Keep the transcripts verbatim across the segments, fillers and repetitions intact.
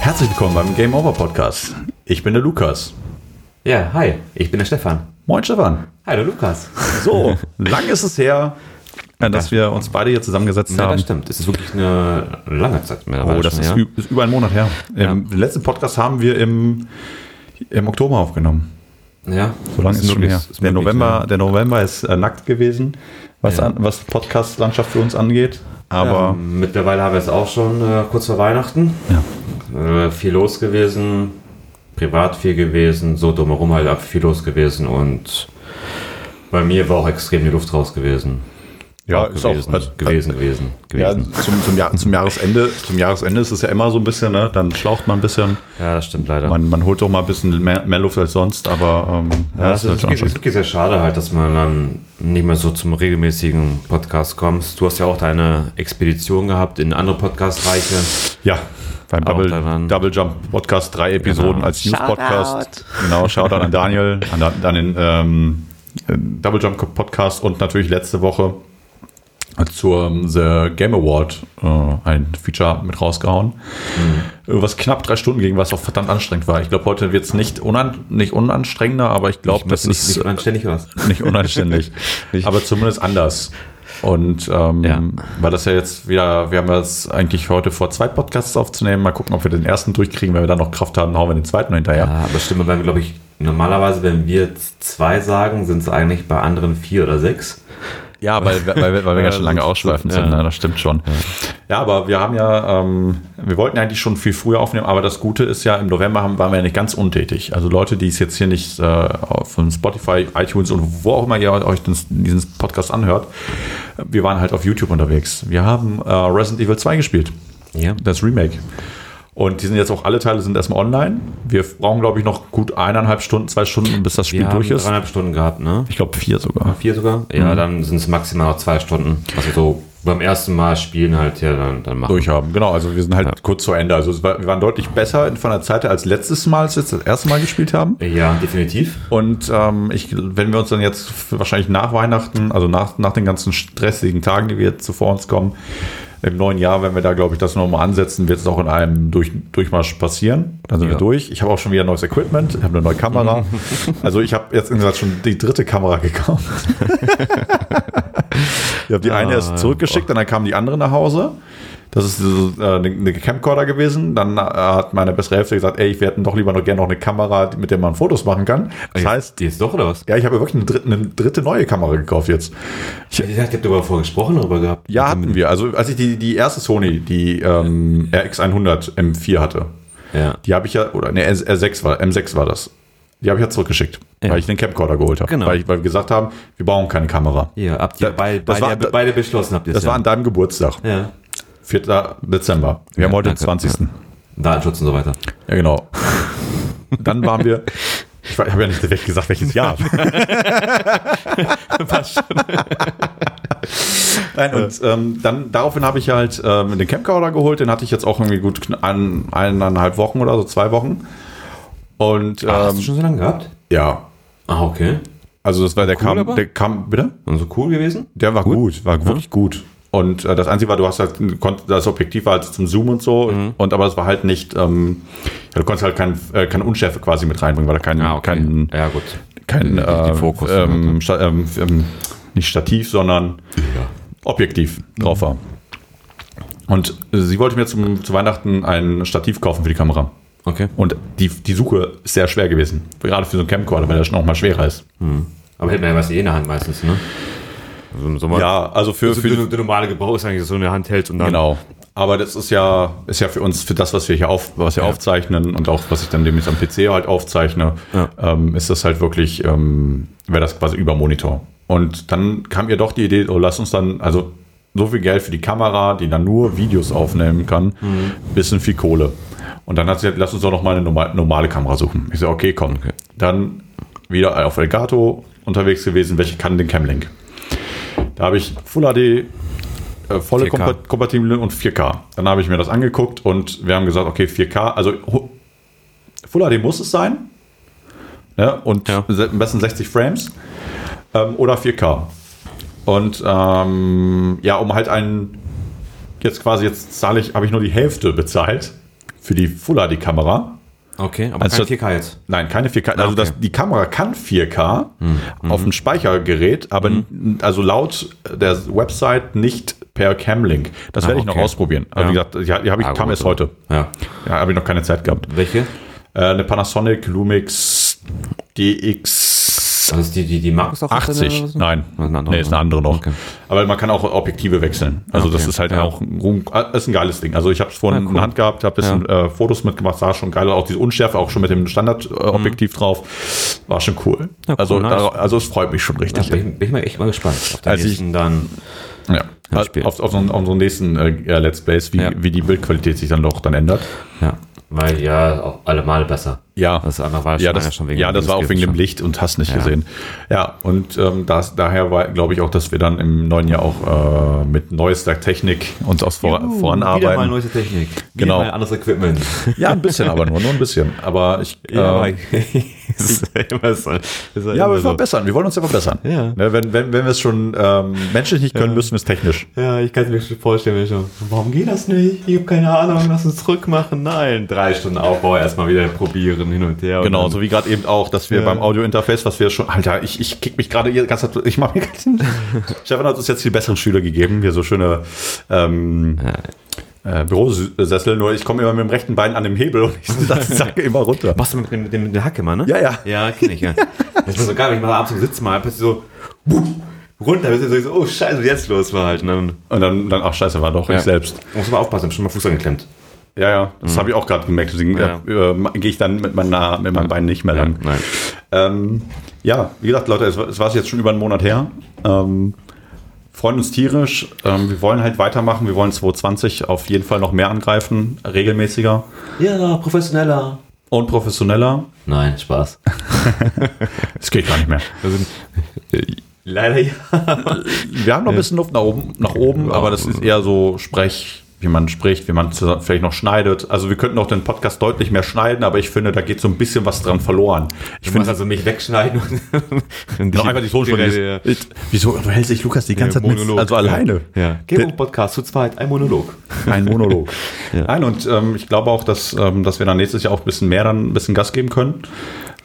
Herzlich willkommen beim Game Over Podcast. Ich bin der Lukas. Ja, hi, ich bin der Stefan. Moin Stefan. Hi, der Lukas. So, lang ist es her, dass wir uns beide hier zusammengesetzt ja, haben. Ja, das stimmt. Es ist wirklich eine lange Zeit mehr. Oh, das schon, ist, ja? ist über einen Monat her. Ja. Den letzten Podcast haben wir im, im Oktober aufgenommen. Ja. So lange ist es schon her. Der November, der November ist äh, nackt gewesen, was, ja. an, was Podcast-Landschaft für uns angeht. Aber ja, mittlerweile haben wir es auch schon äh, kurz vor Weihnachten. Ja. Äh, viel los gewesen, privat viel gewesen, so drumherum halt auch viel los gewesen und bei mir war auch extrem die Luft raus gewesen. Ja, auch ist gewesen, auch also, gewesen, gewesen, gewesen. Ja, zum, zum, Jahr, zum, Jahresende, zum Jahresende ist es ja immer so ein bisschen, ne? Dann schlaucht man ein bisschen. Ja, das stimmt leider. Man, man holt doch mal ein bisschen mehr, mehr Luft als sonst, aber ähm, ja, ja, das ist wirklich halt sehr, sehr schade halt, dass man dann nicht mehr so zum regelmäßigen Podcast kommst. Du hast ja auch deine Expedition gehabt in andere Podcast-Reiche. Ja, beim Double, Double Jump Podcast, drei Episoden genau. als News-Podcast. Genau, Shoutout an Daniel, an, an den ähm, Double Jump Podcast und natürlich letzte Woche zur The Game Award äh, ein Feature mit rausgehauen, mhm. was knapp drei Stunden ging, was auch verdammt anstrengend war. Ich glaube, heute wird es nicht, unan- nicht unanstrengender, aber ich glaube, das nicht, ist nicht unanständig was. Nicht unanständig, nicht. Aber zumindest anders. Und ähm, ja. weil das ja jetzt wieder, wir haben das eigentlich heute vor, zwei Podcasts aufzunehmen, mal gucken, ob wir den ersten durchkriegen, wenn wir dann noch Kraft haben, hauen wir den zweiten hinterher. Ja, aber stimmt, weil wir, glaube ich, normalerweise, wenn wir zwei sagen, sind es eigentlich bei anderen vier oder sechs. Ja, weil, weil, weil wir ja schon lange ausschweifend sind, ja. ne? Das stimmt schon. Ja. ja, aber wir haben ja, ähm, wir wollten eigentlich schon viel früher aufnehmen, aber das Gute ist ja, im November haben, waren wir ja nicht ganz untätig. Also Leute, die es jetzt hier nicht äh, von Spotify, iTunes und wo auch immer ihr euch den, diesen Podcast anhört, wir waren halt auf YouTube unterwegs. Wir haben äh, Resident Evil zwei gespielt, ja. das Remake. Und die sind jetzt auch, alle Teile sind erstmal online. Wir brauchen, glaube ich, noch gut eineinhalb Stunden, zwei Stunden, bis das Spiel wir durch ist. Eineinhalb Stunden gehabt, ne? Ich glaube vier sogar. Vier sogar? Ja, mhm. dann sind es maximal noch zwei Stunden. Also so beim ersten Mal spielen halt, ja, dann, dann machen wir. Durchhaben, genau. Also wir sind halt ja. kurz vor Ende. Also wir waren deutlich besser von der Zeit her als letztes Mal, als wir das erste Mal gespielt haben. Ja, definitiv. Und ähm, ich, wenn wir uns dann jetzt wahrscheinlich nach Weihnachten, also nach, nach den ganzen stressigen Tagen, die wir jetzt zuvor uns kommen, im neuen Jahr, wenn wir da, glaube ich, das nochmal ansetzen, wird es auch in einem durch, Durchmarsch passieren. Dann sind ja. wir durch. Ich habe auch schon wieder neues Equipment. Ich habe eine neue Kamera. Also ich habe jetzt insgesamt schon die dritte Kamera gekauft. Ich habe die ah, eine erst zurückgeschickt, boah. Dann kam die andere nach Hause. Das ist äh, eine, eine Camcorder gewesen. Dann äh, hat meine bessere Hälfte gesagt, ey, wir hätten doch lieber noch gerne noch eine Kamera, mit der man Fotos machen kann. Das ja, heißt, die ist doch, oder was? Ja, ich habe wirklich eine dritte, eine dritte neue Kamera gekauft jetzt. Ich, ich dachte, ihr habt darüber vorher gesprochen, darüber gehabt. Ja, hatten wir. Also als ich die, die erste Sony, die ähm, R X hundert M vier hatte, ja. die habe ich ja, oder ne, R sechs war, M sechs war das. Die habe ich ja zurückgeschickt, ja. weil ich den Camcorder geholt habe. Genau. Weil, ich, weil wir gesagt haben, wir brauchen keine Kamera. Ja, ab die, da, bei, das bei war, der, beide beschlossen habt ihr das. Das ja. war an deinem Geburtstag. Ja. vierten Dezember. Wir ja, haben heute danke. den zwanzigsten Datenschutz und so weiter. Ja, genau. Dann waren wir. Ich habe ja nicht direkt gesagt, welches Jahr. Passt schon. Nein, und ähm, dann, daraufhin habe ich halt ähm, den Camcorder geholt. Den hatte ich jetzt auch irgendwie gut ein, eineinhalb Wochen oder so, zwei Wochen. Und, ähm, Ach, hast du schon so lange gehabt? Ja. Ah, okay. Also, das war der, cool, kam, aber? der kam, bitte? Und so cool gewesen? Der war gut, gut war ja. wirklich gut. Und äh, das Einzige war, du hast halt, das Objektiv war halt zum Zoom und so, mhm. und aber es war halt nicht, ähm, ja, du konntest halt kein, äh, keine Unschärfe quasi mit reinbringen, weil da kein, ah, okay. kein, ja, gut. kein äh, Fokus, ähm, Sta- ähm, ähm, nicht Stativ, sondern ja. Objektiv mhm. drauf war. Und äh, sie wollte mir zum, zu Weihnachten ein Stativ kaufen für die Kamera. Okay. Und die, die Suche ist sehr schwer gewesen, gerade für so einen Camcorder, weil der schon auch mal schwerer ist. Mhm. Aber hält man ja was eh in der Hand meistens, ne? Also ja, also für, für der normale Gebrauch ist eigentlich, dass du in der Hand hältst und dann. Genau. Aber das ist ja, ist ja für uns, für das, was wir hier auf, was wir ja. aufzeichnen und auch was ich dann demnächst am P C halt aufzeichne, ja. ähm, ist das halt wirklich, ähm, wäre das quasi über Monitor. Und dann kam ihr doch die Idee, oh, lass uns dann, also so viel Geld für die Kamera, die dann nur Videos aufnehmen kann, mhm. bisschen viel Kohle. Und dann hat sie gesagt, lass uns doch nochmal eine normale, normale Kamera suchen. Ich so, okay, komm. Okay. Dann wieder auf Elgato unterwegs gewesen, welche kann den Camlink? Da habe ich Full H D, äh, volle Kompat- Kompatible und vier K. Dann habe ich mir das angeguckt und wir haben gesagt, okay, vier K, also ho- Full H D muss es sein. Ne? Und ja. am besten sechzig Frames ähm, oder vier K. Und ähm, ja, um halt einen, jetzt quasi, jetzt zahle ich, habe ich nur die Hälfte bezahlt. für die Full H D Kamera. Okay, aber also, kein vier K jetzt? Nein, keine vier K. Also ah, okay. das, die Kamera kann vier K mhm. auf dem Speichergerät, aber mhm. also laut der Website nicht per Camlink. Das ah, werde ich okay. noch ausprobieren. Also ja. wie gesagt, die, die habe ich ah, kam gut, erst oder? heute. Ja, ja, habe ich noch keine Zeit gehabt. Welche? Äh, eine Panasonic Lumix D X. Also ist die die die Markus auch achtzig? achtzig Nein, nee, ist eine andere noch. Okay. Aber man kann auch Objektive wechseln. Also okay. das ist halt ja. auch ein, ist ein geiles Ding. Also ich habe es vorhin ja, cool. in der Hand gehabt, habe ein bisschen ja. äh, Fotos mitgemacht, sah schon geil. Auch diese Unschärfe, auch schon mit dem Standardobjektiv mhm. drauf. War schon cool. Ja, cool also nice. da, also es freut mich schon richtig. Ja, bin, bin ich mal echt mal gespannt auf den also nächsten ich, dann. Ja, also auf, auf, so, auf so einen nächsten äh, Let's Plays, wie, ja. wie die Bildqualität sich dann doch dann ändert. Ja. Weil ja auch alle Male besser. Ja, das war, ja, schon, das, ja, schon wegen ja, das war auch wegen schon. dem Licht und hast nicht ja. gesehen. Ja, und ähm, das, daher war, glaube ich, auch, dass wir dann im neuen Jahr auch äh, mit neuester Technik uns aus vor, Juhu, voranarbeiten. Wieder mal neueste Technik. Wieder genau. mal anderes Equipment. Ja, ein bisschen, aber nur, nur ein bisschen. Aber ich. Ja, äh, ist ja, immer so, ist ja, ja immer wir verbessern. So. Wir wollen uns ja verbessern. Ja. Ja, wenn, wenn, wenn wir es schon ähm, menschlich nicht können, ja. müssen wir es technisch. Ja, ich kann es mir schon vorstellen. Wenn ich so, warum geht das nicht? Ich habe keine Ahnung, lass uns zurückmachen. Nein, drei. Drei Stunden Aufbau erstmal wieder probieren, hin und her. Genau, und so wie gerade eben auch, dass wir ja. beim Audio-Interface, was wir schon, Alter, ich, ich kick mich gerade hier ganz, ich mache mir ganz, Stefan hat uns jetzt die besseren Stühle gegeben, hier so schöne ähm, äh, Bürosessel, nur ich komme immer mit dem rechten Bein an dem Hebel und ich sacke immer runter. Machst du mit, mit, mit der Hacke mal, ne? Ja, ja. Ja, kenn ich, ja. Das ist so geil, wenn ich mal abends im Sitz mal, plötzlich so, wuff, runter, bis ich so, oh scheiße, jetzt los war halt. Und dann, dann ach scheiße, war doch ja. ich selbst. Muss mal aufpassen, ich hab schon mal Fuß angeklemmt. Ja, ja, das mhm. habe ich auch gerade gemerkt. Deswegen ja. äh, äh, gehe ich dann mit, meiner, mit meinem Bein nicht mehr lang. Ja, ähm, ja wie gesagt, Leute, es, es war jetzt schon über einen Monat her. Ähm, freuen uns tierisch. Ähm, wir wollen halt weitermachen. Wir wollen zwanzig zwanzig auf jeden Fall noch mehr angreifen. Regelmäßiger. Ja, professioneller. Und professioneller. Nein, Spaß. Es geht gar nicht mehr. Also, leider ja. Wir haben noch ein bisschen Luft nach oben, nach oben ja. aber das ist eher so Sprech... wie man spricht, wie man vielleicht noch schneidet. Also wir könnten auch den Podcast deutlich mehr schneiden, aber ich finde, da geht so ein bisschen was dran verloren. Ich finde also mich wegschneiden und noch einfach die Tonspur. Ja. Wieso verhält sich Lukas die ganze ja, Zeit mit, also alleine? Ja. Ja. Geh um Podcast zu zweit, ein Monolog. Ein Monolog. Ja. Nein, und ähm, ich glaube auch, dass, ähm, dass wir dann nächstes Jahr auch ein bisschen mehr dann ein bisschen Gas geben können.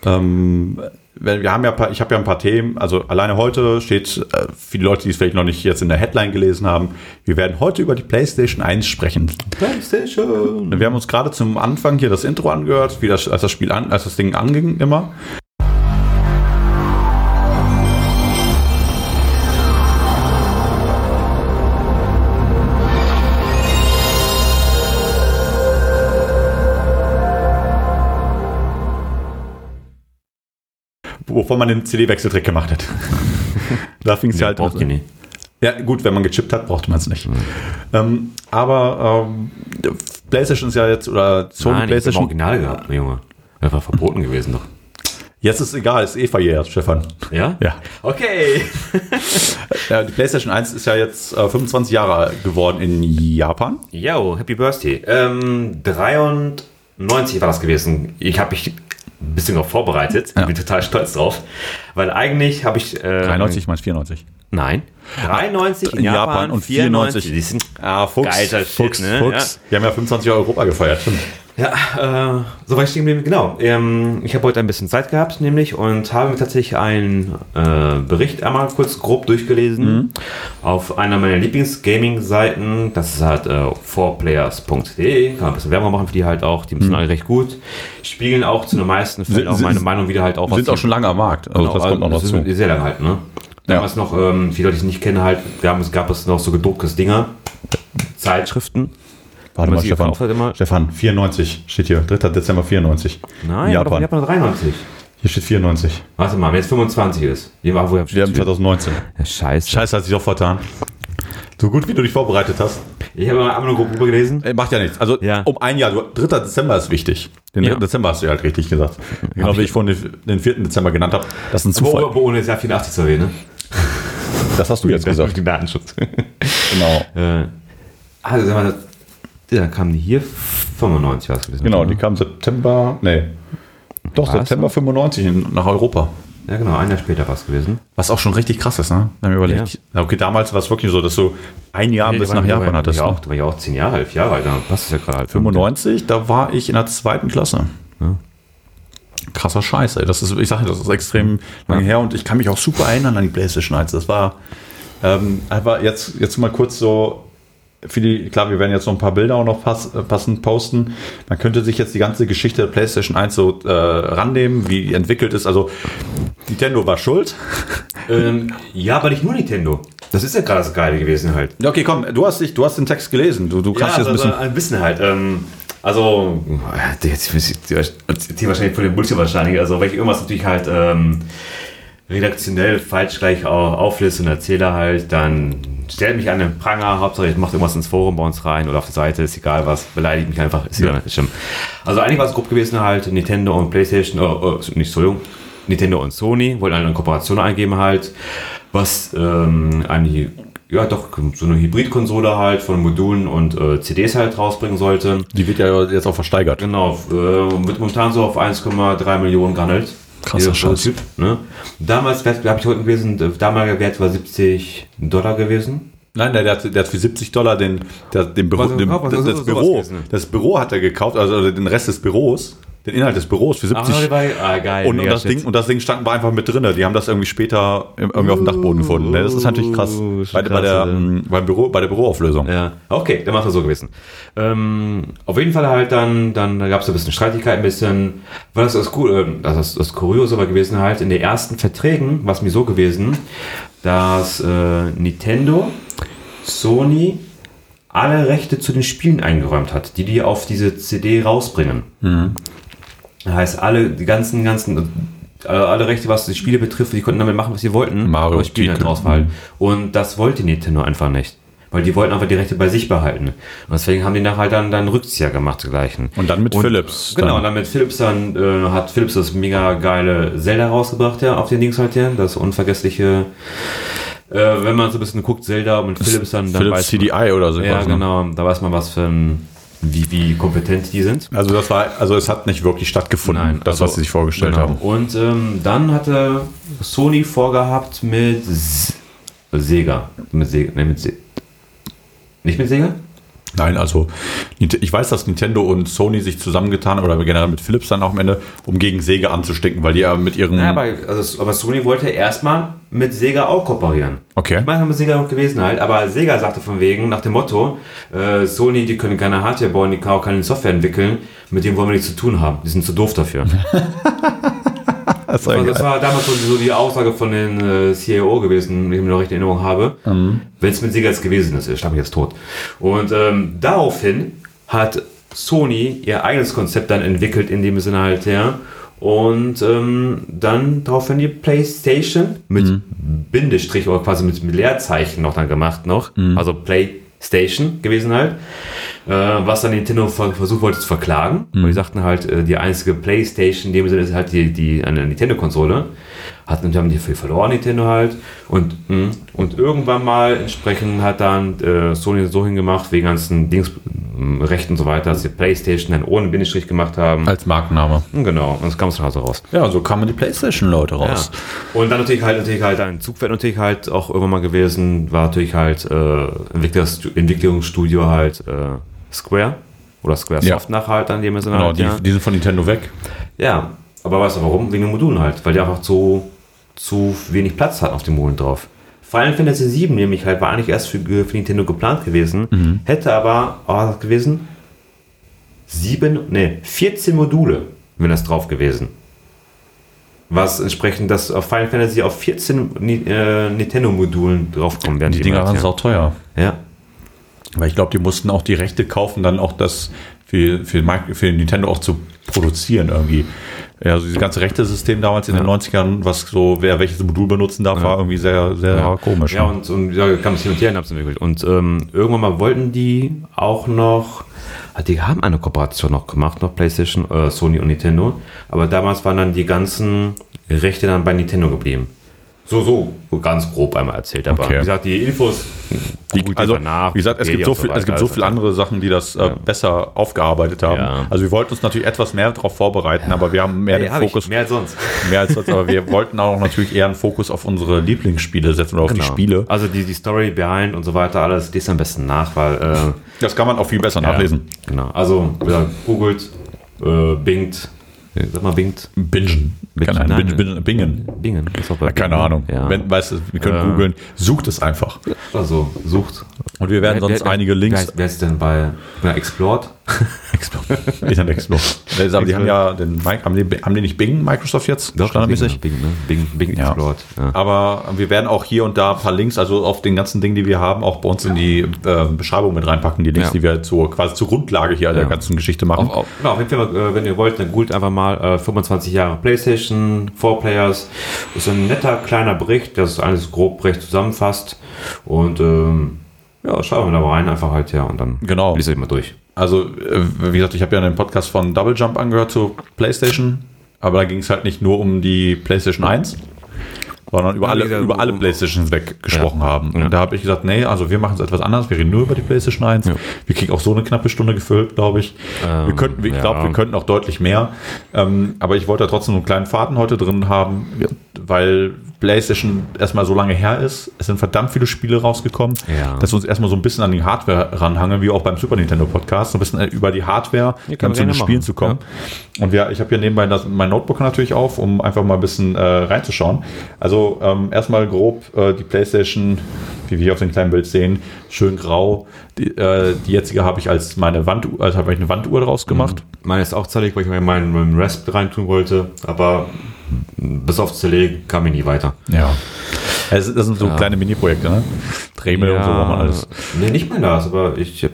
Ähm, wir haben ja, paar, ich habe ja ein paar Themen, also alleine heute steht, äh, viele Leute, die es vielleicht noch nicht jetzt in der Headline gelesen haben, wir werden heute über die PlayStation eins sprechen. PlayStation! Wir haben uns gerade zum Anfang hier das Intro angehört, wie das, als das Spiel an, als das Ding anging immer. Wovon man den C D-Wechseltrick gemacht hat. Da fing es ja halt aus. Ja, gut, wenn man gechippt hat, brauchte man es nicht. Mhm. Ähm, aber ähm, PlayStation ist ja jetzt, oder Sony Nein, PlayStation. Nein, ich habe Original gehabt, ne, Junge. Das war verboten gewesen doch. Jetzt ist es egal, ist eh verjährt, Stefan. Ja? Ja. Okay. Ja, die PlayStation eins ist ja jetzt äh, fünfundzwanzig Jahre geworden in Japan. Yo, happy birthday. Ähm, dreiundneunzig war das gewesen. Ich habe mich... ein bisschen noch vorbereitet. Ich ja. bin total stolz drauf. Weil eigentlich habe ich... Äh, dreiundneunzig meinst vierundneunzig? Nein. dreiundneunzig in Japan, Japan und vierundneunzig. vierundneunzig. Ah, Fuchs, Geiler Fuchs, Shit, ne? Fuchs. Ja. Wir haben ja fünfundzwanzig Jahre Europa gefeiert. Ja, äh, so war ich stehen geblieben. Genau. Ähm, ich habe heute ein bisschen Zeit gehabt, nämlich, und habe mir tatsächlich einen äh, Bericht einmal kurz grob durchgelesen. Mhm. Auf einer meiner Lieblings-Gaming-Seiten. Das ist halt äh, four players dot d e. Kann man ein bisschen Werbung machen für die halt auch. Die müssen mhm. alle recht gut. Spiegeln auch zu den meisten Fällen auch meine Meinung wieder halt auch. Sind auch schon lange am Markt. Also, genau, das kommt noch dazu. Sehr lange halt, ne? Damals ja. noch, ähm, viele Leute, die ich nicht kenne, halt, wir haben, es gab es noch so gedrucktes Dinger, Zeitschriften. Warte mal, Stefan, halt Stefan, vierundneunzig steht hier, dritter Dezember vierundneunzig. Nein, Japan. Doch, in Japan dreiundneunzig. Hier steht vierundneunzig. Warte mal, wenn jetzt fünfundzwanzig ist. Wir haben zwanzig neunzehn. Ja, scheiße. Scheiße, hat sich doch vertan. So gut, wie du dich vorbereitet hast. Ich habe einmal eine Gruppe gelesen. Macht ja nichts. Also ja. um ein Jahr. dritter Dezember ist wichtig. Den dritten ja. Dezember hast du ja halt richtig gesagt. Genau hab wie ich, ich vorhin den vierten Dezember genannt habe. Das ist ein Zufall. Aber ohne das Jahr vierundachtzig zu erwähnen. Das hast du jetzt gesagt. Mit dem Datenschutz. Genau. Äh, also sagen wir mal, dann kamen die hier fünfundneunzig war es gewesen. Genau, die kamen September, nee. Doch, September fünfundneunzig in, nach Europa. Ja genau, ein Jahr später war es gewesen. Was auch schon richtig krass ist, ne? Wenn man überlegt. Ja. Okay, damals war es wirklich so, dass du ein Jahr nee, bis nach Japan war, hattest. Ja, auch, da war ich auch zehn Jahre, elf Jahre alt. Das ist ja gerade. fünfundneunzig, da war ich in der zweiten Klasse. Ja. Krasser Scheiß, ey. Das ist, ich sage, das ist extrem lange her und ich kann mich auch super erinnern an die PlayStation eins. Das war ähm, einfach jetzt, jetzt mal kurz so. Für die, klar, wir werden jetzt noch ein paar Bilder auch noch pass, passend posten. Man könnte sich jetzt die ganze Geschichte der PlayStation eins so äh, rannehmen, wie die entwickelt ist. Also Nintendo war schuld. Ähm, ja, aber nicht nur Nintendo. Das ist ja gerade das Geile gewesen halt. Okay, komm, du hast dich, du hast den Text gelesen. Du, du kannst ja, jetzt also, ein bisschen. Ein bisschen halt. Ähm, also jetzt ziehe wahrscheinlich von dem Bullshit wahrscheinlich. Also weil ich irgendwas natürlich halt ähm, redaktionell falsch gleich aufliste und erzähle halt, dann stellt mich an den Pranger, Hauptsache ich mache irgendwas ins Forum bei uns rein oder auf die Seite, ist egal was, beleidigt mich einfach, ist egal, stimmt. Also eigentlich war es grob gewesen halt, Nintendo und PlayStation, oh, oh, nicht, Entschuldigung, Nintendo und Sony wollten eine Kooperation eingeben halt, was ähm, eine, ja doch, so eine Hybridkonsole halt von Modulen und äh, C Ds halt rausbringen sollte. Die wird ja jetzt auch versteigert. Genau, äh, wird momentan so auf eins Komma drei Millionen gehandelt. Krasser Scheiß. Ne? Damals, glaube ich, heute gewesen, der damalige Wert war siebzig Dollar gewesen. Nein, der, der, hat, der hat für siebzig Dollar den, der, den Büro, den, das, das, das, Büro das Büro hat er gekauft, also den Rest des Büros, den Inhalt des Büros für siebzig. Ah, ah, geil, und, und, das Ding, und das Ding stand einfach mit drin. Die haben das irgendwie später irgendwie auf dem Dachboden gefunden. Das ist natürlich krass. Bei, krass, bei, der, ja. beim Büro, bei der Büroauflösung. Ja. Okay, dann war es so gewesen. Ähm, auf jeden Fall halt dann, dann gab es ein bisschen Streitigkeit, ein bisschen, weil das das, das, das Kuriose war gewesen halt, in den ersten Verträgen war es mir so gewesen, dass äh, Nintendo, Sony alle Rechte zu den Spielen eingeräumt hat, die die auf diese C D rausbringen. Mhm. Das heißt, alle, die ganzen, ganzen, alle Rechte, was die Spiele betrifft, die konnten damit machen, was sie wollten. Mario Spiele halt rausfallen. Und das wollte Nintendo einfach nicht. Weil die wollten einfach die Rechte bei sich behalten. Und deswegen haben die nachher halt dann, dann Rückzieher gemacht, zugleichen. Und dann mit und, Philips. Genau, dann. und dann mit Philips, dann äh, hat Philips das mega geile Zelda rausgebracht, ja, auf den Dings halt hier. Das unvergessliche, äh, wenn man so ein bisschen guckt, Zelda und Philips dann, dann Philips weiß C D I man, oder so. Ja, genau, ne? Da weiß man, was für ein, Wie, wie kompetent die sind. Also das war, also es hat nicht wirklich stattgefunden, Nein, das, also, was sie sich vorgestellt genau. haben. Und ähm, dann hatte Sony vorgehabt mit Sega. Mit Sega. Nee, mit Se- nicht mit Sega? Nein, also ich weiß, dass Nintendo und Sony sich zusammengetan haben, oder generell mit Philips dann auch am Ende, um gegen Sega anzustecken, weil die ja mit ihren... Ja, aber, also, aber Sony wollte erstmal mit Sega auch kooperieren. Okay. Ich meine, mit Sega auch gewesen halt, aber Sega sagte von wegen, nach dem Motto, äh, Sony, die können keine Hardware bauen, die können auch keine Software entwickeln, mit denen wollen wir nichts zu tun haben, die sind zu doof dafür. Das war, das war damals so die Aussage von den äh, C E O gewesen, wenn ich mir noch recht in Erinnerung habe. Mhm. Wenn es mit Sega jetzt gewesen ist, ich schlage mich jetzt tot. Und ähm, daraufhin hat Sony ihr eigenes Konzept dann entwickelt, in dem Sinne halt, ja. Und ähm, dann daraufhin die PlayStation mit mhm. Bindestrich oder quasi mit Leerzeichen noch dann gemacht noch. Mhm. Also PlayStation gewesen halt. Äh, was dann Nintendo versucht wollte zu verklagen. Mhm. Und die sagten halt, die einzige PlayStation in dem Sinne ist halt die, die eine Nintendo-Konsole. Hatten und haben die viel verloren, Nintendo halt. Und, und irgendwann mal entsprechend hat dann äh, Sony so hingemacht, wegen ganzen Dings, Rechten und so weiter, dass die PlayStation dann ohne Bindestrich gemacht haben. Als Markenname. Genau, und das kam es nach Hause raus. Ja, so kamen die PlayStation-Leute raus. Ja. Und dann natürlich halt, natürlich halt, ein Zugwert natürlich halt auch irgendwann mal gewesen, war natürlich halt äh, Entwicklungsstudio halt äh, Square oder Squaresoft ja. nach halt an dem Sinne. Genau, halt, die, ja. die sind von Nintendo weg. Ja, aber weißt du warum? Wegen den Modulen halt, weil die einfach zu, zu wenig Platz hatten auf den Modulen drauf. Final Fantasy sieben nämlich halt war eigentlich erst für, für Nintendo geplant gewesen, mhm. hätte aber oh, gewesen sieben, nee, vierzehn Module wären das drauf gewesen. Was entsprechend, dass auf Final Fantasy auf vierzehn äh, Nintendo-Modulen draufkommen werden. Die, die Dinger waren sauteuer. Ja. Weil ich glaube, die mussten auch die Rechte kaufen, dann auch das für, für, für Nintendo auch zu produzieren irgendwie. Ja, also dieses ganze Rechte-System damals in ja. den neunzigern, was so, wer welches Modul benutzen darf, ja. war irgendwie sehr, sehr ja. komisch. Ja, und, und ja, kam es hin und her und hab's entwickelt. Und ähm, irgendwann mal wollten die auch noch, die haben eine Kooperation noch gemacht, noch PlayStation, äh, Sony und Nintendo, aber damals waren dann die ganzen Rechte dann bei Nintendo geblieben. So, so ganz grob einmal erzählt. Aber okay. Wie gesagt, die Infos, die, also, nach, wie gesagt, es gibt so viel, so es gibt so viele andere Sachen, die das äh, ja. besser aufgearbeitet haben. Ja. Also wir wollten uns natürlich etwas mehr darauf vorbereiten, ja. aber wir haben mehr nee, den hab Fokus. Ich. Mehr als sonst. Mehr als sonst, aber wir wollten auch natürlich eher einen Fokus auf unsere Lieblingsspiele setzen oder genau. auf die Spiele. Also die, die Story behind und so weiter, alles lest am besten nach, weil... Äh, das kann man auch viel besser ja. nachlesen. Genau, also googelt, äh, bingt, sag mal bingt. Bingen. Keine Ahnung. Nein, Bingen. Bingen. Bingen. Ist auch bei Bingen. Keine Ahnung. Ja. Wenn, weißt du, wir können äh, googeln. Sucht es einfach. Also, sucht. Und wir werden wer, sonst wer, einige Links. Wer ist denn bei na, Explored? Explored. Internet Explored. Aber die haben ja den haben die, haben die nicht Bing, Microsoft jetzt? Doch, standardmäßig. Bing, ne? Bing, Bing ja. Explored. Ja. Aber wir werden auch hier und da ein paar Links, also auf den ganzen Dingen, die wir haben, auch bei uns in die äh, Beschreibung mit reinpacken, die Links, ja. die wir zur, quasi zur Grundlage hier ja. der ganzen Geschichte machen. Auf, auf. Genau, wenn ihr, wenn ihr wollt, dann googelt einfach mal äh, fünfundzwanzig Jahre PlayStation. Four Players. Ist ein netter kleiner Bericht, das alles grob recht zusammenfasst. Und ähm, ja, schauen wir da mal rein, einfach halt ja und dann genau. liest ihr mal durch. Also, wie gesagt, ich habe ja einen Podcast von Double Jump angehört zu PlayStation, aber da ging es halt nicht nur um die PlayStation eins, sondern über ja, alle, über alle PlayStations weggesprochen ja. haben. Und ja. da habe ich gesagt, nee, also wir machen es etwas anders, wir reden nur über die PlayStation eins. Ja. Wir kriegen auch so eine knappe Stunde gefüllt, glaube ich. Ähm, wir könnten, ich ja. glaube, wir könnten auch deutlich mehr. Ähm, aber ich wollte da trotzdem einen kleinen Faden heute drin haben, ja. weil PlayStation erstmal so lange her ist. Es sind verdammt viele Spiele rausgekommen, ja. dass wir uns erstmal so ein bisschen an die Hardware ranhangen, wie auch beim Super Nintendo Podcast, so ein bisschen über die Hardware ja, dann zu den Spielen machen. zu kommen. Ja. Und wir, ich habe hier nebenbei das, mein Notebook natürlich auf, um einfach mal ein bisschen äh, reinzuschauen. Also Also, ähm, erstmal grob äh, die PlayStation, wie wir hier auf dem kleinen Bild sehen, schön grau. Die, äh, die jetzige habe ich als meine Wanduhr, also habe ich eine Wanduhr draus gemacht. Meine ist auch zerlegt, weil ich meinen mein Rasp reintun wollte, aber bis auf zerlegen kam ich nie weiter. Ja. Also, das sind so ja. kleine Mini-Projekte, ne? Dremel ja. und so, war man alles. Nee, nicht mal das, aber ich habe.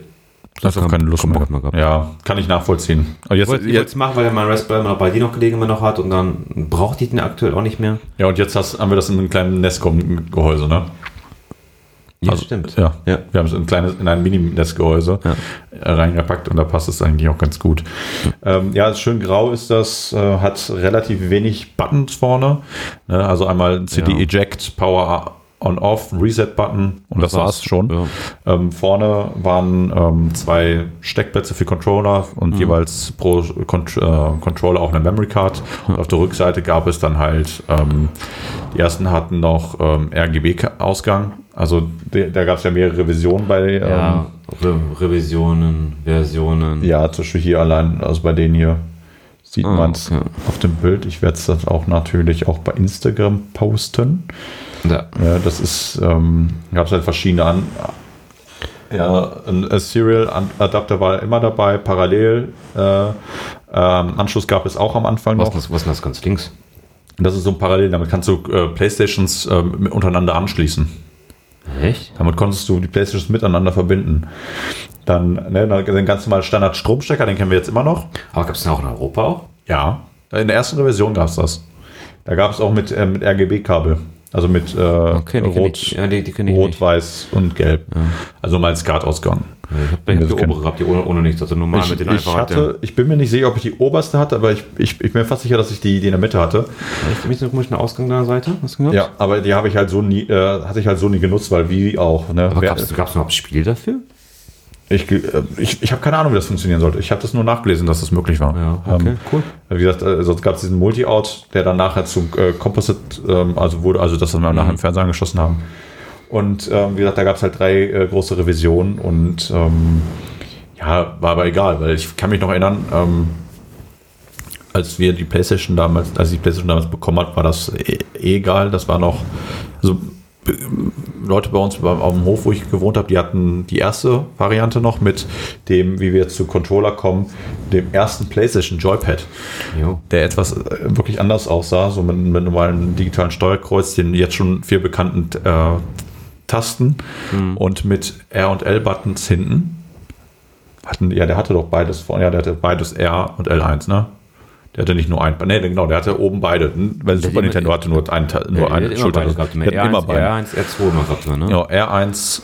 Das hat keine Lust mehr gehabt. Ja, kann ich nachvollziehen. Aber jetzt, wollt, jetzt, jetzt machen, weil mein Raspberry noch bei dir noch gelegen immer noch hat und dann braucht ich den aktuell auch nicht mehr. Ja, und jetzt hast, haben wir das in einem kleinen Nescom-Gehäuse, ne? Ja, also, stimmt. Ja, ja. Wir haben es in ein kleines, in ein Mini-Nest-Gehäuse ja. reingepackt und da passt es eigentlich auch ganz gut. Ähm, ja, schön grau ist das, äh, hat relativ wenig Buttons vorne. Ne? Also einmal C D ja. Eject, Power On-Off, Reset-Button und das, das war's schon. Ja. Ähm, vorne waren ähm, zwei Steckplätze für Controller und mhm. jeweils pro Kont- äh, Controller auch eine Memory Card. Und auf der Rückseite gab es dann halt, ähm, die ersten hatten noch ähm, R G B-Ausgang. Also de- da gab es ja mehrere Revisionen bei. Ähm, ja, Re- Revisionen, Versionen. Ja, zum Beispiel hier allein, also bei denen hier. Sieht oh, man es okay. auf dem Bild. Ich werde es dann auch natürlich auch bei Instagram posten. Ja. Ja, das ist, ähm, gab es halt verschiedene an. Ja, ein Serial-Adapter war immer dabei, parallel. Äh, ähm, Anschluss gab es auch am Anfang was noch. Das, was ist das ganz links? Das ist so ein Parallel, damit kannst du äh, Playstations äh, untereinander anschließen. Echt? Damit konntest du die Playstations miteinander verbinden. Dann, ne, den ganz normalen Standard-Stromstecker, den kennen wir jetzt immer noch. Aber gab es den auch in Europa auch? Ja, in der ersten Revision gab es das. Da gab es auch mit, äh, mit R G B-Kabel. Also mit äh, okay, Rot, ich, ja, die, die Rot Weiß und Gelb. Ja. Also mal ein SCART-Ausgang. Ich habe die obere gehabt, die ohne, ohne nichts. Also normal ich, mit den ich hatte, hatte. Ich bin mir nicht sicher, ob ich die oberste hatte, aber ich, ich, ich bin mir fast sicher, dass ich die, die in der Mitte hatte. Habe ich einen komischen Ausgang da an der Seite? Hast du genutzt? Ja, aber die habe ich halt so nie, äh, hatte ich halt so nie genutzt, weil wie auch. Ne? Aber gab es noch ein Spiel dafür? Ich, ich, ich habe keine Ahnung, wie das funktionieren sollte. Ich habe das nur nachgelesen, dass das möglich war. Ja, okay, ähm, cool. Wie gesagt, äh, sonst gab es diesen Multi-Out, der dann nachher zu äh, Composite, ähm, also wurde, also das, was wir mhm. nachher im Fernsehen angeschossen haben. Und ähm, wie gesagt, da gab es halt drei äh, große Revisionen und ähm, ja, war aber egal, weil ich kann mich noch erinnern, ähm, als wir die PlayStation damals, als ich die PlayStation damals bekommen hat, war das eh, eh egal. Das war noch, also Leute bei uns auf dem Hof, wo ich gewohnt habe, die hatten die erste Variante noch mit dem, wie wir jetzt zu Controller kommen, dem ersten PlayStation Joypad, jo. der etwas wirklich anders aussah, so mit, mit normalen digitalen Steuerkreuz, den jetzt schon vier bekannten äh, Tasten hm. und mit R und L-Buttons hinten. Hatten, ja, der hatte doch beides vorne, ja, der hatte beides R und L eins, ne? Der hatte nicht nur ein, nee, genau, der hatte oben beide. Weil der Super immer, Nintendo hatte nur einen, nur einen Schulter. Der hat immer beides. R eins, R zwei immer gehabt, ne? Ja, R eins,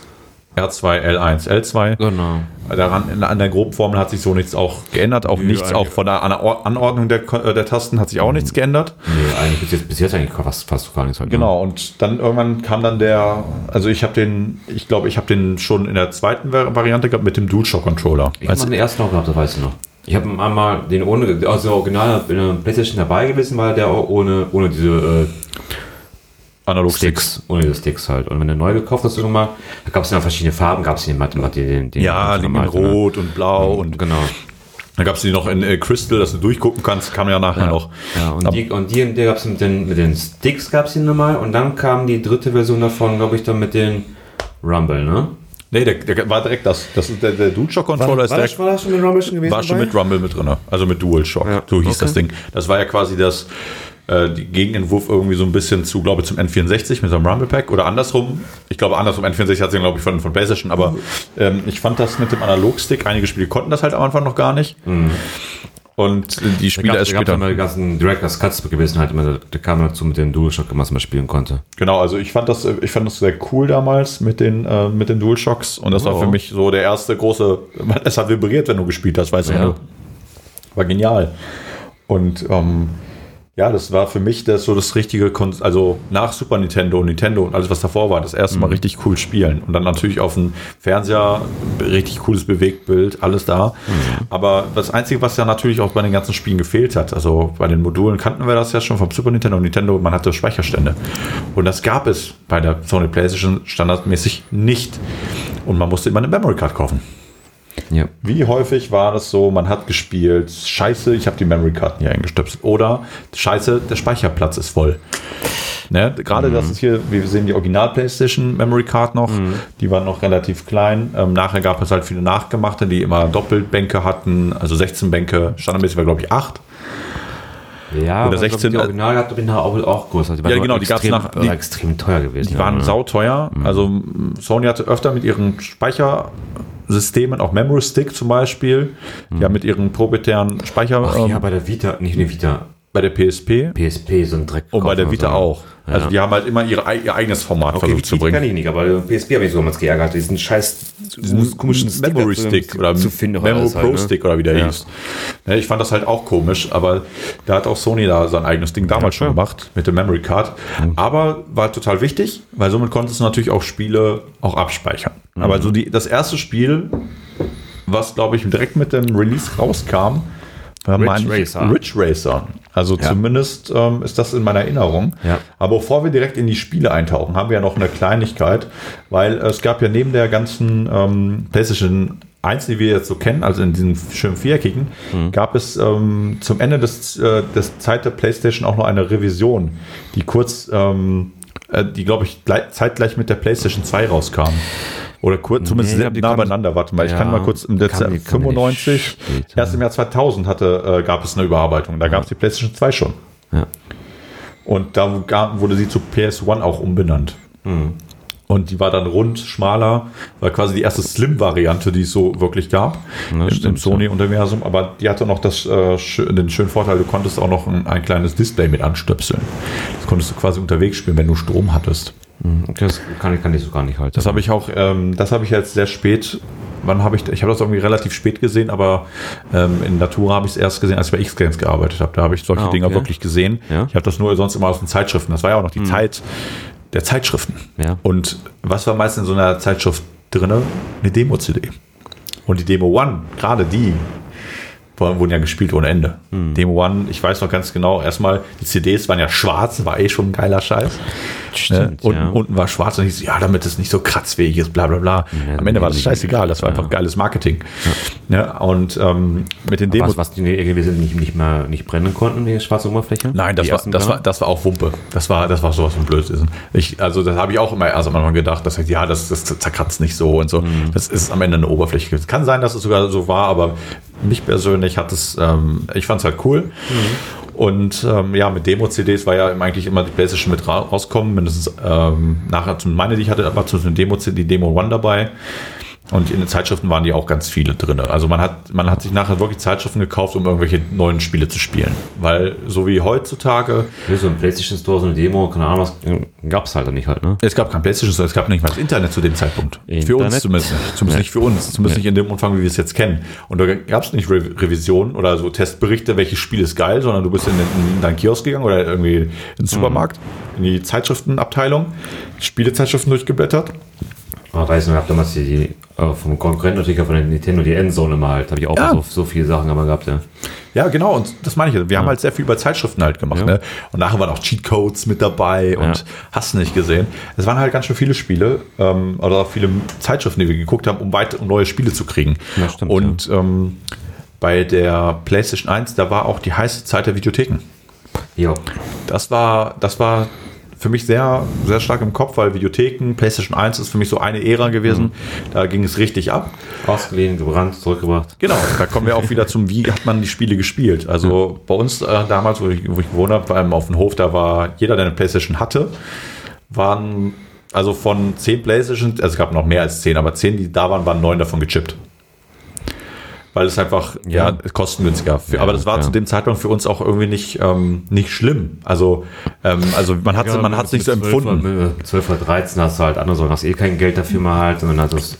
R zwei, L eins, L zwei. Genau. Daran, an der Grobformel hat sich so nichts auch geändert. Auch Nö, nichts, auch von der Anordnung der, der Tasten hat sich auch nichts geändert. Nee, eigentlich bis jetzt, bis jetzt eigentlich fast, fast gar nichts. Halt, genau, ne? Und dann irgendwann kam dann der, also ich habe den, ich glaube, ich habe den schon in der zweiten Variante gehabt mit dem DualShock-Controller. Ich habe den ersten noch gehabt, das weißt du noch. Ich habe einmal den ohne, also original in der PlayStation dabei gewesen, weil der auch ohne, ohne diese äh, Analog-Sticks. Sticks. Ohne diese Sticks halt. Und wenn du neu gekauft hast, irgendwann, da gab es dann verschiedene Farben, gab es den, den, den ja, den halt, Rot, ne? Und Blau und, und genau. Dann gab es die noch in äh, Crystal, dass du durchgucken kannst, kam ja nachher ja, noch. Ja, und, die, und die, die gab es mit den, mit den Sticks, gab es die nochmal. Und dann kam die dritte Version davon, glaube ich, dann mit den Rumble, ne? Nee, der, der war direkt das. Das ist der, der DualShock-Controller ist direkt. War das schon mit Rumble schon gewesen? War schon mit Rumble mit drin, also mit DualShock. Ja, so hieß okay. das Ding. Das war ja quasi das äh, Gegenentwurf irgendwie so ein bisschen zu, glaube ich, zum N vierundsechzig mit so einem Rumble-Pack oder andersrum. Ich glaube, andersrum. N vierundsechzig hat es, glaube ich, von, von PlayStation, aber ähm, ich fand das mit dem Analog-Stick. Einige Spiele konnten das halt am Anfang noch gar nicht. Mhm. Und die Spiele erst später. Da gab es immer die ganzen Directors Cuts gewesen, halt immer, da kam dazu mit dem DualShock, was man spielen konnte. Genau, also ich fand das, ich fand das sehr cool damals mit den, äh, mit den DualShocks und das oh. war für mich so der erste große, es hat vibriert, wenn du gespielt hast, weißt ja. du. War genial. Und, ähm, ja, das war für mich das so das richtige, Kon- also nach Super Nintendo und Nintendo und alles, was davor war, das erste Mal richtig cool spielen. Und dann natürlich auf dem Fernseher richtig cooles Bewegtbild, alles da. Mhm. Aber das Einzige, was ja natürlich auch bei den ganzen Spielen gefehlt hat, also bei den Modulen kannten wir das ja schon vom Super Nintendo und Nintendo, man hatte Speicherstände. Und das gab es bei der Sony PlayStation standardmäßig nicht. Und man musste immer eine Memory Card kaufen. Ja. Wie häufig war das so, man hat gespielt, scheiße, ich habe die Memory-Karten hier eingestöpselt oder scheiße, der Speicherplatz ist voll. Ne? Gerade mhm. das ist hier, wir sehen die Original-Playstation-Memory-Card noch, mhm. die waren noch relativ klein. Ähm, nachher gab es halt viele Nachgemachte, die immer Doppelbänke hatten, also sechzehn Bänke, standardmäßig war glaube ich acht. Ja, oder sechzehn, glaub, die Original hat auch, auch groß. Also die waren ja, genau, die gab es nach die, extrem teuer gewesen. Die waren ja, sauteuer. Mhm. Also Sony hatte öfter mit ihren Speichersystemen, auch Memory Stick zum Beispiel, mhm. die haben mit ihren proprietären Speicher. Ach ähm, ja, bei der Vita, nicht in der Vita. Bei der P S P. P S P so ein Dreck. Und bei der Vita so. Auch. Also ja. die haben halt immer ihre, ihr eigenes Format okay, versucht zu bringen. Kann ich nicht, aber P S P habe ich so damals geärgert. Diesen scheiß diesen komischen Memory Stick oder Memory Pro Stick oder wie der hieß. Ich fand das halt auch komisch, aber da hat auch Sony da sein eigenes Ding damals ja, schon gemacht mit der Memory Card. Mhm. Aber war total wichtig, weil somit konntest du natürlich auch Spiele auch abspeichern. Mhm. Aber so die, das erste Spiel, was glaube ich direkt mit dem Release rauskam, Ridge Racer. Ridge Racer. Also ja. zumindest ähm, ist das in meiner Erinnerung. Ja. Aber bevor wir direkt in die Spiele eintauchen, haben wir ja noch eine Kleinigkeit, weil es gab ja neben der ganzen ähm, PlayStation eins, die wir jetzt so kennen, also in diesen schönen Vierkicken, mhm. gab es ähm, zum Ende des, äh, des Zeit der PlayStation auch noch eine Revision, die kurz, ähm, äh, die glaube ich gleich, zeitgleich mit der PlayStation zwei rauskam. Oder kurz, zumindest nee, sehr nah beieinander. Warte mal, ja, ich kann mal kurz im Dezember fünfundneunzig, spät, erst im Jahr zweitausend hatte, äh, gab es eine Überarbeitung. Da ja. gab es die PlayStation zwei schon. Ja. Und da gab, wurde sie zu P S eins auch umbenannt. Mhm. Und die war dann rund, schmaler, war quasi die erste Slim-Variante, die es so wirklich gab ja, im, im Sony-Universum. Aber die hatte noch das, äh, den schönen Vorteil, du konntest auch noch ein, ein kleines Display mit anstöpseln. Das konntest du quasi unterwegs spielen, wenn du Strom hattest. Das kann ich, kann ich so gar nicht halten. Das habe ich auch, ähm, das habe ich jetzt sehr spät, wann habe ich, ich habe das irgendwie relativ spät gesehen, aber ähm, in Natura habe ich es erst gesehen, als ich bei X-Games gearbeitet habe. Da habe ich solche ah, okay. Dinger wirklich gesehen. Ja? Ich habe das nur sonst immer aus den Zeitschriften. Das war ja auch noch die hm. Zeit der Zeitschriften. Ja. Und was war meist in so einer Zeitschrift drin? Eine Demo-C D. Und die Demo One, gerade die, wurden ja gespielt ohne Ende. Hm. Demo One, ich weiß noch ganz genau, erstmal, die C Ds waren ja schwarz, war eh schon ein geiler Scheiß. Stimmt, ne? Unten, ja. unten war schwarz und ich so, ja, damit es nicht so kratzfähig ist, bla bla bla. Ja, am Ende war das scheißegal, das war ja. einfach geiles Marketing. Ja. Ja, und ähm, mit den Demos... Was, was die nicht, nicht mal nicht brennen konnten, die schwarze Oberfläche? Nein, das, war, das, war, das war auch Wumpe. Das war, das war sowas von Blödsinn. Ich, also das habe ich auch immer erst am Anfang gedacht, dass ja, das, das zerkratzt nicht so und so. Mhm. Das ist am Ende eine Oberfläche. Es kann sein, dass es sogar so war, aber mich persönlich hat es... Ähm, ich fand es halt cool. Mhm. Und ähm, ja, mit Demo-C Ds war ja eigentlich immer die PlayStation mit ra- rauskommen. Mindestens ähm, nachher, meine, die ich hatte, war zu den Demo-C D, Demo One dabei. Und in den Zeitschriften waren die auch ganz viele drin. Also man hat, man hat sich nachher wirklich Zeitschriften gekauft, um irgendwelche neuen Spiele zu spielen. Weil so wie heutzutage... Hier so ein PlayStation Store, so eine Demo, keine Ahnung, was gab es halt nicht halt, ne? Es gab kein PlayStation Store, es gab nicht mal das Internet zu dem Zeitpunkt. Internet? Für uns zumindest nicht. Zumindest nee. nicht für uns. Zumindest nee. nicht in dem Umfang, wie wir es jetzt kennen. Und da gab es nicht Re- Revisionen oder so Testberichte, welches Spiel ist geil, sondern du bist in, den, in deinen Kiosk gegangen oder irgendwie in den Supermarkt, in die Zeitschriftenabteilung, Spielezeitschriften durchgeblättert. Ah, da ist, ich habe damals die äh, vom Konkurrenten von der Nintendo die Endzone mal halt, habe ich auch ja. so, so viele Sachen aber gehabt, ja. Ja, genau, und das meine ich. Wir ja. haben halt sehr viel über Zeitschriften halt gemacht, ja. ne? Und nachher waren auch Cheatcodes mit dabei und ja. hast nicht gesehen. Es waren halt ganz schön viele Spiele ähm, oder viele Zeitschriften, die wir geguckt haben, um, weit, um neue Spiele zu kriegen. Ja, stimmt, und ja. ähm, bei der PlayStation eins, da war auch die heiße Zeit der Videotheken. Ja. Das war, das war. für mich sehr, sehr stark im Kopf, weil Videotheken, PlayStation eins ist für mich so eine Ära gewesen. Mhm. Da ging es richtig ab. Ausgeliehen, gebrannt, zurückgebracht. Genau, da kommen wir auch wieder zum, wie hat man die Spiele gespielt. Also mhm. bei uns äh, damals, wo ich, wo ich gewohnt habe, bei einem auf dem Hof, da war jeder, der eine PlayStation hatte, waren also von zehn PlayStation, also es gab noch mehr als zehn, aber zehn, die da waren, waren neun davon gechippt. Weil es einfach ja, ja kostengünstiger. Ja, aber das war ja. zu dem Zeitpunkt für uns auch irgendwie nicht, ähm, nicht schlimm. Also, ähm, also man hat es ja, man hat's nicht so empfunden. Mit zwölf oder dreizehn hast du halt andere Sorgen. Hast eh kein Geld dafür mehr halt. Und dann hat das,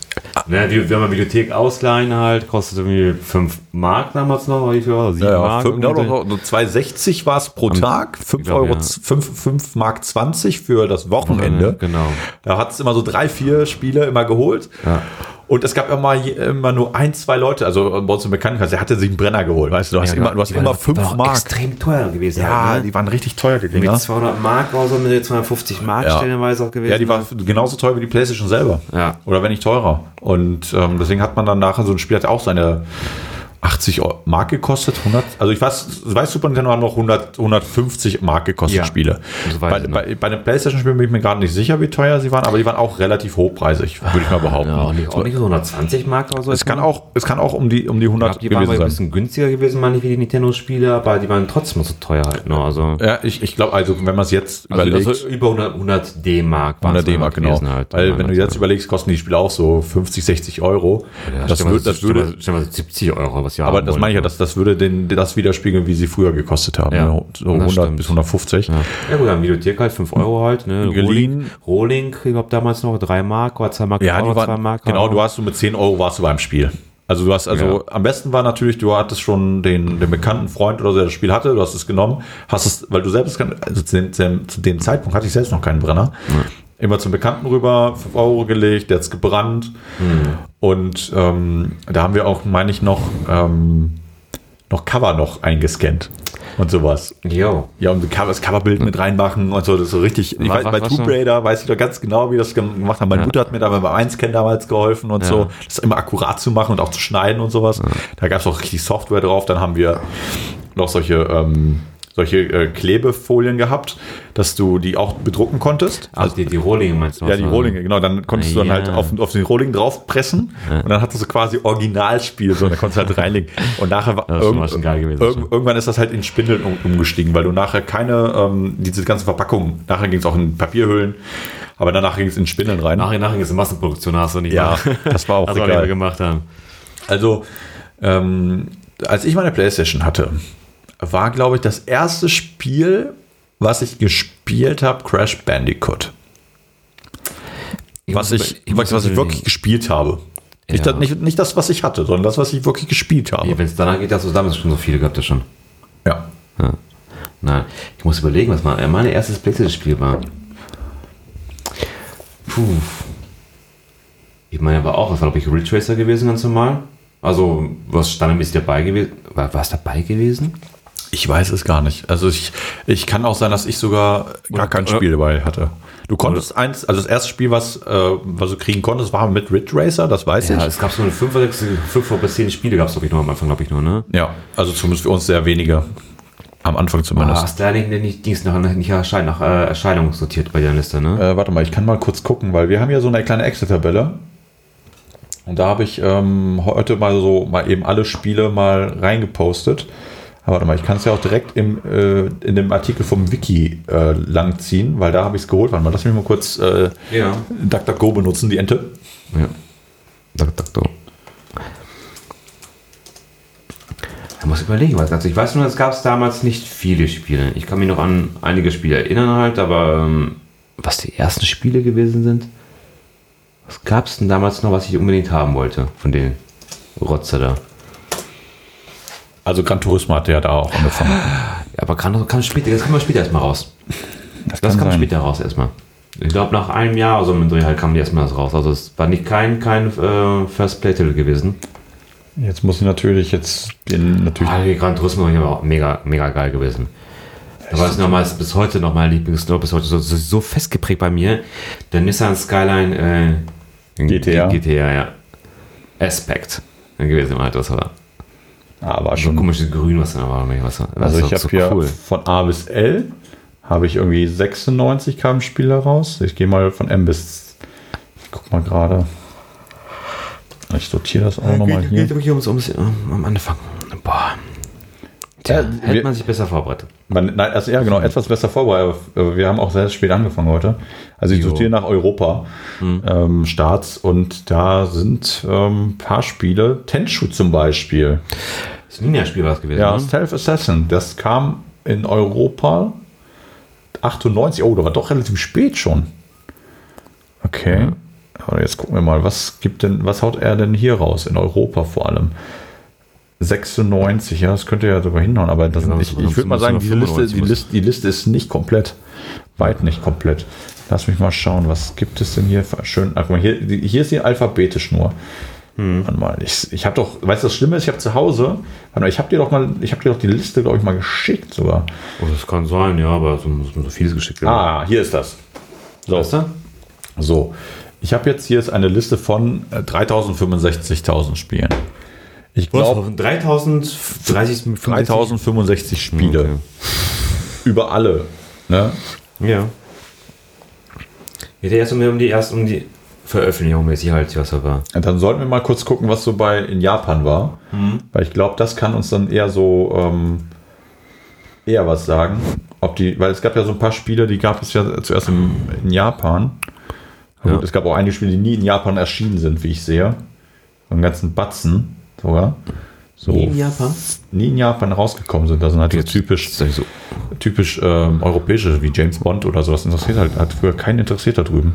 ne, wir haben eine Bibliothek ausleihen halt, kostet irgendwie fünf Mark damals noch. Wie viel war das? sieben Mark zwei Euro sechzig war es pro Tag. fünf Mark zwanzig für das Wochenende. Ja, genau. Da hat es immer so drei, vier Spiele immer geholt. Ja. Und es gab immer, immer nur ein, zwei Leute, also bei uns im Bekanntenkreis, der hatte sich einen Brenner geholt, weißt du, du hast ja, immer, du hast immer fünf Mark. Extrem teuer gewesen. Ja, halt, ne? Die waren richtig teuer gewesen. Mit zweihundert Mark war so, mit zweihundertfünfzig Mark ja. stellenweise auch gewesen. Ja, die war genauso teuer wie die PlayStation selber. Ja. Oder wenn nicht teurer. Und ähm, deswegen hat man dann nachher, so ein Spiel hat auch seine achtzig Mark gekostet, hundert, also ich weiß, weiß Super Nintendo haben noch hundert, hundertfünfzig Mark gekostet, ja, Spiele. So bei, bei, bei den PlayStation-Spielen bin ich mir gerade nicht sicher, wie teuer sie waren, aber die waren auch relativ hochpreisig, würde ich mal behaupten. Ja, auch nicht so hundertzwanzig Mark oder so. Es kann auch, es kann auch um die, um die hundert ich glaub, die gewesen sein. Die waren ein bisschen günstiger gewesen, meine ich, wie die Nintendo-Spiele, aber die waren trotzdem so teuer halt. Ne? Also ja, ich, ich glaube, also wenn man es jetzt also überlegt. Also über hundert D-Mark hundert D-Mark, genau. Halt. Weil wenn du jetzt überlegst, kosten die Spiele auch so fünfzig, sechzig Euro. Ja, das würde, das würde siebzig Euro. Was aber das meine ich ja, das, das würde den, das widerspiegeln, wie sie früher gekostet haben. Ja, so hundert bis hundertfünfzig. Ja, ja gut, dann Videothek halt, fünf Euro halt. Ne? Geliehen. Rohling, ich glaube damals noch drei Mark oder zwei Mark. Ja, Euro, waren, zwei Mark. Genau, Euro. Du hast so mit zehn Euro warst du beim Spiel. Also du hast, also ja. am besten war natürlich, du hattest schon den, den bekannten Freund oder so, der das Spiel hatte, du hast es genommen, hast es, weil du selbst, also zu dem, zu dem Zeitpunkt hatte ich selbst noch keinen Brenner. Hm. Immer zum Bekannten rüber, fünf Euro gelegt, der hat's gebrannt. Hm. Und ähm, da haben wir auch, meine ich, noch, ähm, noch Cover noch eingescannt und sowas. Jo. Ja, und das Coverbild mit reinmachen und so, das ist so richtig. Ich was, weiß, was, bei was Tomb Raider weiß ich doch ganz genau, wie das gemacht haben. Meine ja. Mutter hat mir da beim Einscannen damals geholfen und ja. so, das immer akkurat zu machen und auch zu schneiden und sowas. Ja. Da gab's auch richtig Software drauf. Dann haben wir noch solche... Ähm, solche äh, Klebefolien gehabt, dass du die auch bedrucken konntest. Ach, also die, die Rohlinge meinst du? Ja, die Rohlinge, genau. Dann konntest ja. du dann halt auf, auf den Rohling draufpressen ja. und dann hattest du quasi Originalspiel, so, da konntest du halt reinlegen. Und nachher war irgend, geil gewesen, irg- irgendwann ist das halt in Spindeln um, umgestiegen, weil du nachher keine, ähm, diese ganze Verpackung, nachher ging es auch in Papierhüllen, aber danach ging es in Spindeln rein. Nachher, nachher ging es in Massenproduktion, hast du nicht Ja, mal. Das war auch egal. Was wir gemacht haben. Also, ähm, als ich meine PlayStation hatte, war, glaube ich, das erste Spiel, was ich gespielt habe, Crash Bandicoot. Ich was muss, ich, ich was, was ich wirklich gespielt habe. Ja. Ich, nicht, nicht das, was ich hatte, sondern das, was ich wirklich gespielt habe. Ja, wenn es danach geht, hast du damals schon so viele gehabt, das schon. Ja. ja. Nein, ich muss überlegen, was mein, mein erstes PlayStation-Spiel war. Puh. Ich meine aber auch, das war, glaube ich, Ridge Racer gewesen, ganz normal. Also, was standardmäßig dabei gewesen? War es dabei gewesen? Ich weiß es gar nicht. Also, ich, ich kann auch sein, dass ich sogar gar kein Spiel dabei hatte. Du konntest oder? eins, also das erste Spiel, was, äh, was du kriegen konntest, war mit Ridge Racer, das weiß ja, ich. Ja, es gab so eine fünf bis zehn Spiele, gab es glaube ich noch am Anfang, glaube ich nur, ne? Ja, also zumindest für uns sehr wenige. Am Anfang zumindest. Ah, hast du da nicht, nicht, nicht nach, nicht Erschein, nach äh, Erscheinung sortiert bei der Liste, ne? Äh, warte mal, ich kann mal kurz gucken, weil wir haben ja so eine kleine Excel-Tabelle. Und da habe ich ähm, heute mal so mal eben alle Spiele mal reingepostet. Aber warte mal, ich kann es ja auch direkt im, äh, in dem Artikel vom Wiki äh, langziehen, weil da habe ich es geholt. Warte mal, lass mich mal kurz äh, ja. DuckDuckGo benutzen, die Ente. Ja. DuckDuckGo. Da muss ich überlegen, was dazu. Ich weiß nur, es gab damals nicht viele Spiele. Ich kann mich noch an einige Spiele erinnern halt, aber ähm, was die ersten Spiele gewesen sind, was gab es denn damals noch, was ich unbedingt haben wollte von den Rotzer da? Also Gran Turismo hatte ja da auch angefangen. Ja, aber Gran Turismo kam später, das kam mal später erstmal raus. Das, das kam sein. später raus erstmal. Ich glaube, nach einem Jahr oder so mit Dreh halt kam die erstmal das raus. Also es war nicht kein, kein äh, First-Play-Titel gewesen. Jetzt muss ich natürlich jetzt... Den, natürlich ah, die Gran Turismo war auch mega, mega geil gewesen. Da war es nochmals bis heute noch mein Lieblings-Nope, bis heute so, so festgeprägt bei mir. Der Nissan Skyline äh, G T A. G T A, ja. Aspect gewesen halt, was war. Ah, war schon... So komisches Grün, was da war. Was, was also ich habe so hier cool. Von A bis L... Habe ich irgendwie sechsundneunzig kam Spiel raus. Ich gehe mal von M bis... Ich guck mal gerade. Ich sortiere das auch ja, nochmal hier. Geht wirklich ums, ums, am Anfang. Boah. Tja, ja, hätte wir, man sich besser vorbereitet. Man, nein, also ja, genau, etwas besser vorbereitet. Aber wir haben auch sehr spät angefangen heute. Also ich jo. sortiere nach Europa. Hm. Ähm, Starts. Und da sind ähm, ein paar Spiele. Tenchu zum Beispiel. Das Ninja-Spiel war es gewesen. Ja, ne? Stealth Assassin. Das kam in Europa... achtundneunzig, oh, da war doch relativ spät schon. Okay. Ja. Aber jetzt gucken wir mal, was gibt denn, was haut er denn hier raus? In Europa vor allem. sechsundneunzig, ja, das könnte ja sogar hinhauen, aber das ja, nicht, ich, ich würde mal sagen, diese Liste, die, Liste, die Liste ist nicht komplett. Weit nicht komplett. Lass mich mal schauen, was gibt es denn hier für schön. Ach, hier, hier ist die alphabetisch nur. Hm. Warte mal, ich, ich habe doch, weißt du, das Schlimme ist, ich habe zu Hause, ich habe dir doch mal, ich habe dir doch die Liste, glaube ich, mal geschickt sogar. Oh, das kann sein, ja, aber so muss man so vieles geschickt werden. Ah, hier ist das. So. Weißt du? So. Ich habe jetzt hier ist eine Liste von dreitausendfünfundsechzigtausend Spielen. Ich glaube, dreitausendfünfundsechzig Spiele. Okay. Über alle. Ne? Ja. Geht ja erst um die, um die, erst um die Veröffentlichung mäßig halt, was er war. Dann sollten wir mal kurz gucken, was so bei in Japan war. Mhm. Weil ich glaube, das kann uns dann eher so ähm, eher was sagen. Ob die, weil es gab ja so ein paar Spiele, die gab es ja zuerst im, in Japan. Ja. Gut, es gab auch einige Spiele, die nie in Japan erschienen sind, wie ich sehe. So einen ganzen Batzen sogar. So nie in Japan? Nie in Japan rausgekommen sind. Das sind halt so typisch, so. typisch ähm, europäische, wie James Bond oder sowas. Interessiert halt, hat früher keinen interessiert da drüben.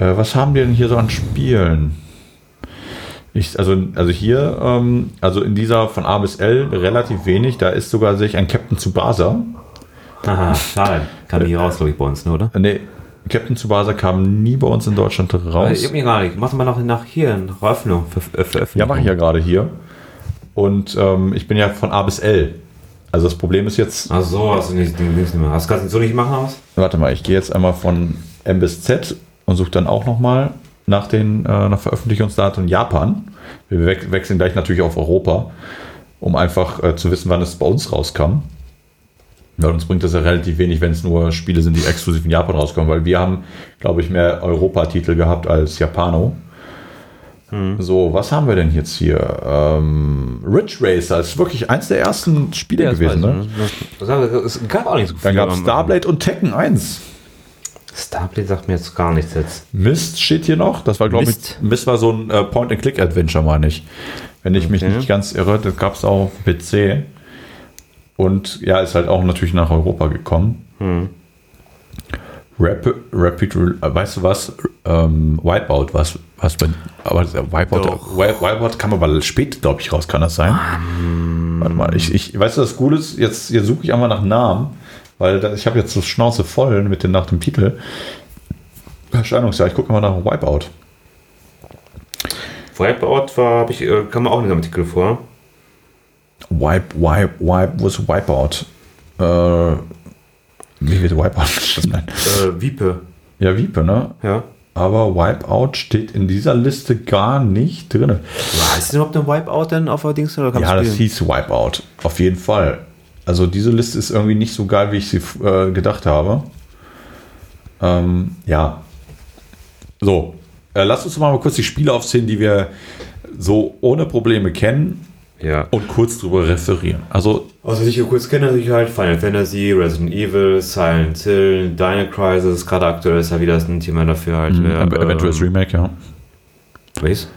Was haben wir denn hier so an Spielen? Ich, also, also hier, ähm, also in dieser von A bis L relativ wenig. Da ist sogar sich ein Captain Tsubasa. Aha, schade. Kam nicht raus, glaube ich, bei uns, ne, oder? Nee, Captain Tsubasa kam nie bei uns in Deutschland raus. Ich hab mir gar nicht. Mach mal noch nach hier eine Eröffnung. Ja, mache ich ja gerade hier. Und ähm, ich bin ja von A bis L. Also das Problem ist jetzt... Ach so, hast du nicht, nicht mehr. Das kannst du so nicht machen aus? Warte mal, ich gehe jetzt einmal von M bis Z und sucht dann auch nochmal nach den äh, nach Veröffentlichungsdatum Japan. Wir we- wechseln gleich natürlich auf Europa, um einfach äh, zu wissen, wann es bei uns rauskam. Weil uns bringt das ja relativ wenig, wenn es nur Spiele sind, die exklusiv in Japan rauskommen, weil wir haben, glaube ich, mehr Europa-Titel gehabt als Japano. Hm. So, was haben wir denn jetzt hier? Ähm, Ridge Racer ist wirklich eins der ersten Spiele ja, gewesen. Ne? Es gab auch nicht so viel. Dann gab es Starblade und Tekken eins. Starblade sagt mir jetzt gar nichts jetzt. Mist steht hier noch. Das war, glaube ich, Mist war so ein äh, Point-and-Click-Adventure, meine ich. Wenn ich okay. mich nicht ganz irre, das gab es auch auf P C. Und ja, ist halt auch natürlich nach Europa gekommen. Hm. Rapid, Rapid, weißt du was? Ähm, Wipeout, was, was bei, aber Wipeout, Wipeout kam aber spät, glaube ich, raus. Kann das sein? Um. Warte mal, ich, ich, weißt du, das Coole ist, jetzt, jetzt suche ich einfach nach Namen. Weil da, ich habe jetzt das Schnauze voll mit dem, nach dem Titel. Erscheinungsjahr, ich gucke mal nach Wipeout. Wipeout war, hab ich, kam mir auch nicht am Titel vor. Wipe, wipe, wipe, wo ist Wipeout? Äh, wie wird Wipeout? Nein. Äh, Wiepe. Ja, Wiepe, ne? Ja. Aber Wipeout steht in dieser Liste gar nicht drin. Heißt denn überhaupt ein Wipeout denn auf der Dings? Oder ja, das hieß Wipeout. Auf jeden Fall. Also diese Liste ist irgendwie nicht so geil, wie ich sie äh, gedacht habe. Ähm, ja. So, äh, lasst uns mal kurz die Spiele aufzählen, die wir so ohne Probleme kennen ja. und kurz drüber referieren. Also, also ich kurz kenne natürlich halt Final Fantasy, Resident Evil, Silent Hill, Dino Crisis, gerade aktuell ist ja wieder ein Thema dafür halt. Mh, äh, eventuelles ähm, Remake, ja. Weiß?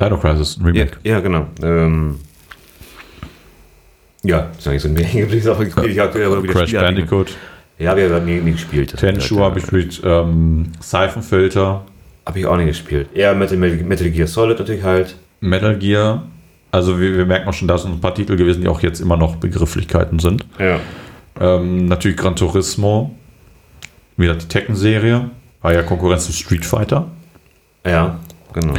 Dino Crisis, ein Remake. Ja, ja genau. Ähm, ja, das ist eigentlich so ein Remake. Ja, Crash Bandicoot. Ja, wir haben nie, nie gespielt. Tenchu habe ich gespielt. Ähm, Seifenfilter. Habe ich auch nie gespielt. Ja, Metal, Metal Gear Solid natürlich halt. Metal Gear. Also wir, wir merken auch schon, da sind ein paar Titel gewesen, die auch jetzt immer noch Begrifflichkeiten sind. Ja. Ähm, natürlich Gran Turismo. Wieder die Tekken-Serie. War ja Konkurrenz zu Street Fighter. Ja, genau.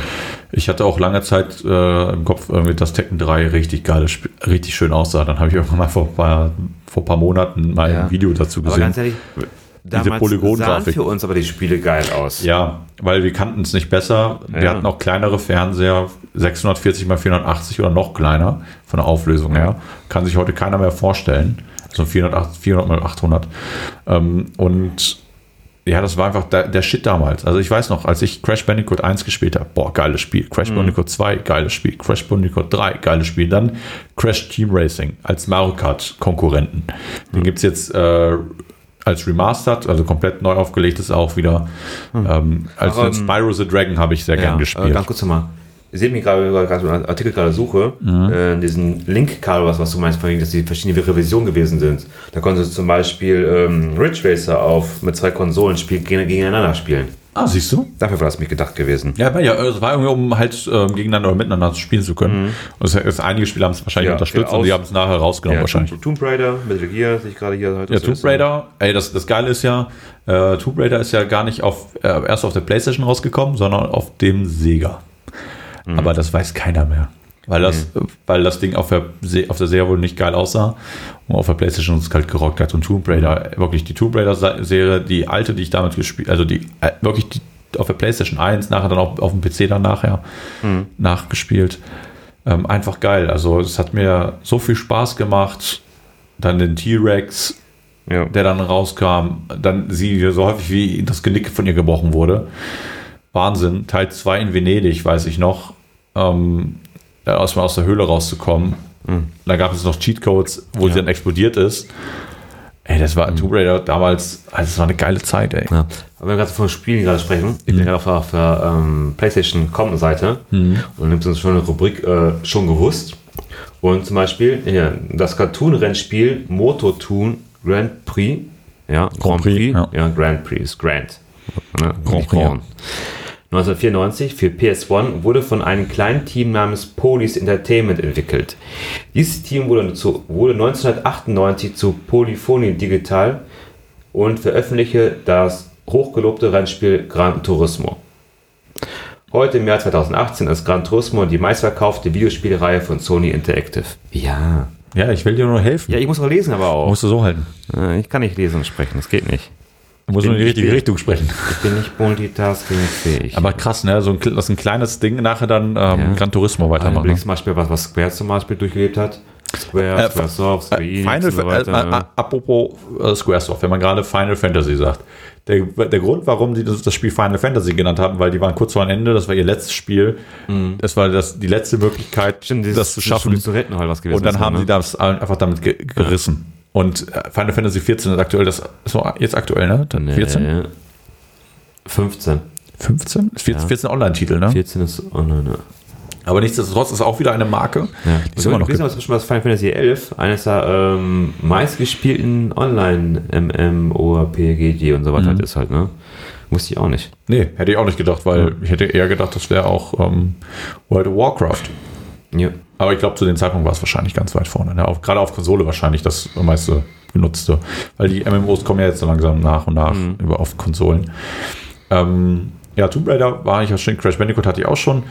Ich hatte auch lange Zeit äh, im Kopf, irgendwie, dass Tekken drei richtig geil, richtig schön aussah. Dann habe ich irgendwann mal vor ein paar, vor ein paar Monaten mal ja. ein Video dazu gesehen. Aber ganz ehrlich, diese Polygon-Grafik sahen für uns aber die Spiele geil aus. Ja, weil wir kannten es nicht besser. Wir ja. hatten auch kleinere Fernseher, sechshundertvierzig mal vierhundertachtzig oder noch kleiner von der Auflösung her. Kann sich heute keiner mehr vorstellen. So vierhundert mal achthundert. Ähm, und ja, das war einfach der, der Shit damals. Also ich weiß noch, als ich Crash Bandicoot eins gespielt habe, boah, geiles Spiel. Crash mhm. Bandicoot zwei, geiles Spiel. Crash Bandicoot drei, geiles Spiel. Dann Crash Team Racing als Mario Kart-Konkurrenten. Den mhm. gibt es jetzt äh, als Remastered, also komplett neu aufgelegt ist auch wieder. Mhm. Ähm, als aber, Spyro the Dragon habe ich sehr ja, gern gespielt. Ganz kurz nochmal. Ihr seht mich gerade, weil ich gerade einen Artikel gerade suche, mhm. äh, diesen Link, Karl, was, was du meinst, von wegen, dass die verschiedene Revisionen gewesen sind. Da konntest du zum Beispiel ähm, Ridge Racer auf mit zwei Konsolen spiel, gegeneinander spielen. Ah, siehst du? Dafür war das mich gedacht gewesen. Ja, aber ja, es war irgendwie, um halt äh, gegeneinander oder miteinander spielen zu können. Mhm. Und das, einige Spiele haben es wahrscheinlich ja, unterstützt und die haben es nachher rausgenommen ja, wahrscheinlich. Tomb Raider, Metal Gear, sehe ich gerade hier halt. Ja, Tomb Raider, ey, das, das Geile ist ja, äh, Tomb Raider ist ja gar nicht auf, äh, erst auf der PlayStation rausgekommen, sondern auf dem Sega. Aber das weiß keiner mehr. Weil das, mhm. weil das Ding auf der, auf der Serie wohl nicht geil aussah und auf der PlayStation uns kalt gerockt hat. Und Tomb Raider, wirklich die Tomb Raider-Serie, die alte, die ich damals gespielt, also die wirklich die, auf der PlayStation eins, nachher dann auch auf dem P C dann nachher mhm. nachgespielt. Ähm, einfach geil. Also es hat mir so viel Spaß gemacht. Dann den T-Rex, ja. der dann rauskam. Dann sie so häufig, wie das Genick von ihr gebrochen wurde. Wahnsinn. Teil zwei in Venedig, weiß ich noch. Ähm, erstmal aus der Höhle rauszukommen. Mhm. Da gab es noch Cheatcodes, wo ja. sie dann explodiert ist. Ey, das war ein mhm. Tomb Raider damals, also es war eine geile Zeit, ey. Ja. Aber wenn wir gerade von Spielen gerade sprechen, ich mhm. bin gerade auf der, auf der ähm, PlayStation-Com-Seite mhm. und nimmt uns schon eine Rubrik äh, schon gewusst. Und zum Beispiel ja, das Cartoon-Rennspiel Mototoon Grand Prix. Ja, Grand Prix. Ja. ja, Grand Prix ist Grand. Ne? Grand Prix. Grand. neunzehnhundertvierundneunzig für P S eins wurde von einem kleinen Team namens Police Entertainment entwickelt. Dieses Team wurde, zu, wurde neunzehnhundertachtundneunzig zu Polyphony Digital und veröffentlichte das hochgelobte Rennspiel Gran Turismo. Heute im Jahr zweitausendachtzehn ist Gran Turismo die meistverkaufte Videospielreihe von Sony Interactive. Ja. Ja, ich will dir nur helfen. Ja, ich muss noch lesen, aber auch. Musst du so halten. Ich kann nicht lesen und sprechen, das geht nicht. Muss nur in die richtige bin, Richtung sprechen. Ich bin nicht multitaskingfähig. Aber krass, ne? So ein, das ist ein kleines Ding, nachher dann ähm, ja. Gran Turismo weitermachen. Ein zum Beispiel, was, was Square zum Beispiel durchlebt hat. Square, äh, Squaresoft, Square äh, Enix und so weiter. Äh, äh, apropos äh, Squaresoft, wenn man gerade Final Fantasy sagt. Der, der Grund, warum sie das, das Spiel Final Fantasy genannt haben, weil die waren kurz vor einem Ende, das war ihr letztes Spiel. Mhm. Das war das, die letzte Möglichkeit, Stimmt, das, das zu schaffen. Das zu retten, halt was gewesen und dann ist, haben ne? sie das einfach damit ge- gerissen. Ja. Und Final Fantasy vierzehn ist aktuell, das ist jetzt aktuell, ne? Dann vierzehn? Nee, fünfzehn. fünfzehn? Ist vierzehn, ja. vierzehn Online-Titel, ne? vierzehn ist online, ja. Aber nichtsdestotrotz ist auch wieder eine Marke. Ja. Die ist immer noch gewesen, was zum Beispiel Final Fantasy elf, eines der ähm, meistgespielten Online-MMORPG und so weiter mhm. halt ist halt, ne? Musste ich auch nicht. Nee, hätte ich auch nicht gedacht, weil ja. ich hätte eher gedacht, das wäre auch ähm, World of Warcraft. Ja. Aber ich glaube, zu dem Zeitpunkt war es wahrscheinlich ganz weit vorne. Ne? Auf, gerade auf Konsole wahrscheinlich das meiste genutzte. Weil die M M Os kommen ja jetzt so langsam nach und nach mhm. über auf Konsolen. Ähm, ja, Tomb Raider war ich auch schon. Crash Bandicoot hatte ich auch schon.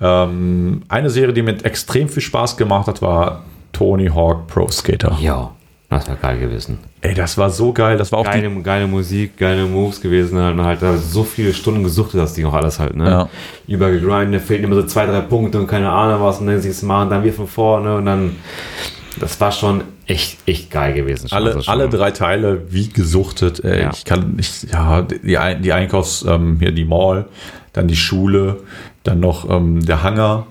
Ähm, eine Serie, die mir extrem viel Spaß gemacht hat, war Tony Hawk Pro Skater. Ja, das war geil gewesen. Ey, das war so geil. Das war auch geile, die geile Musik, geile Moves gewesen. Halt, und halt da so viele Stunden gesuchtet, das Ding auch alles halt. Ne? Ja. Übergegrindet, da fehlten immer so zwei, drei Punkte und keine Ahnung was. Und dann sich es machen, dann wir von vorne. Und dann, das war schon echt, echt geil gewesen. Schon, alle, schon. alle drei Teile wie gesuchtet. Ey, ja. Ich kann nicht, ja, die, die Einkaufs, ähm, hier die Mall, dann die Schule, dann noch ähm, der Hangar.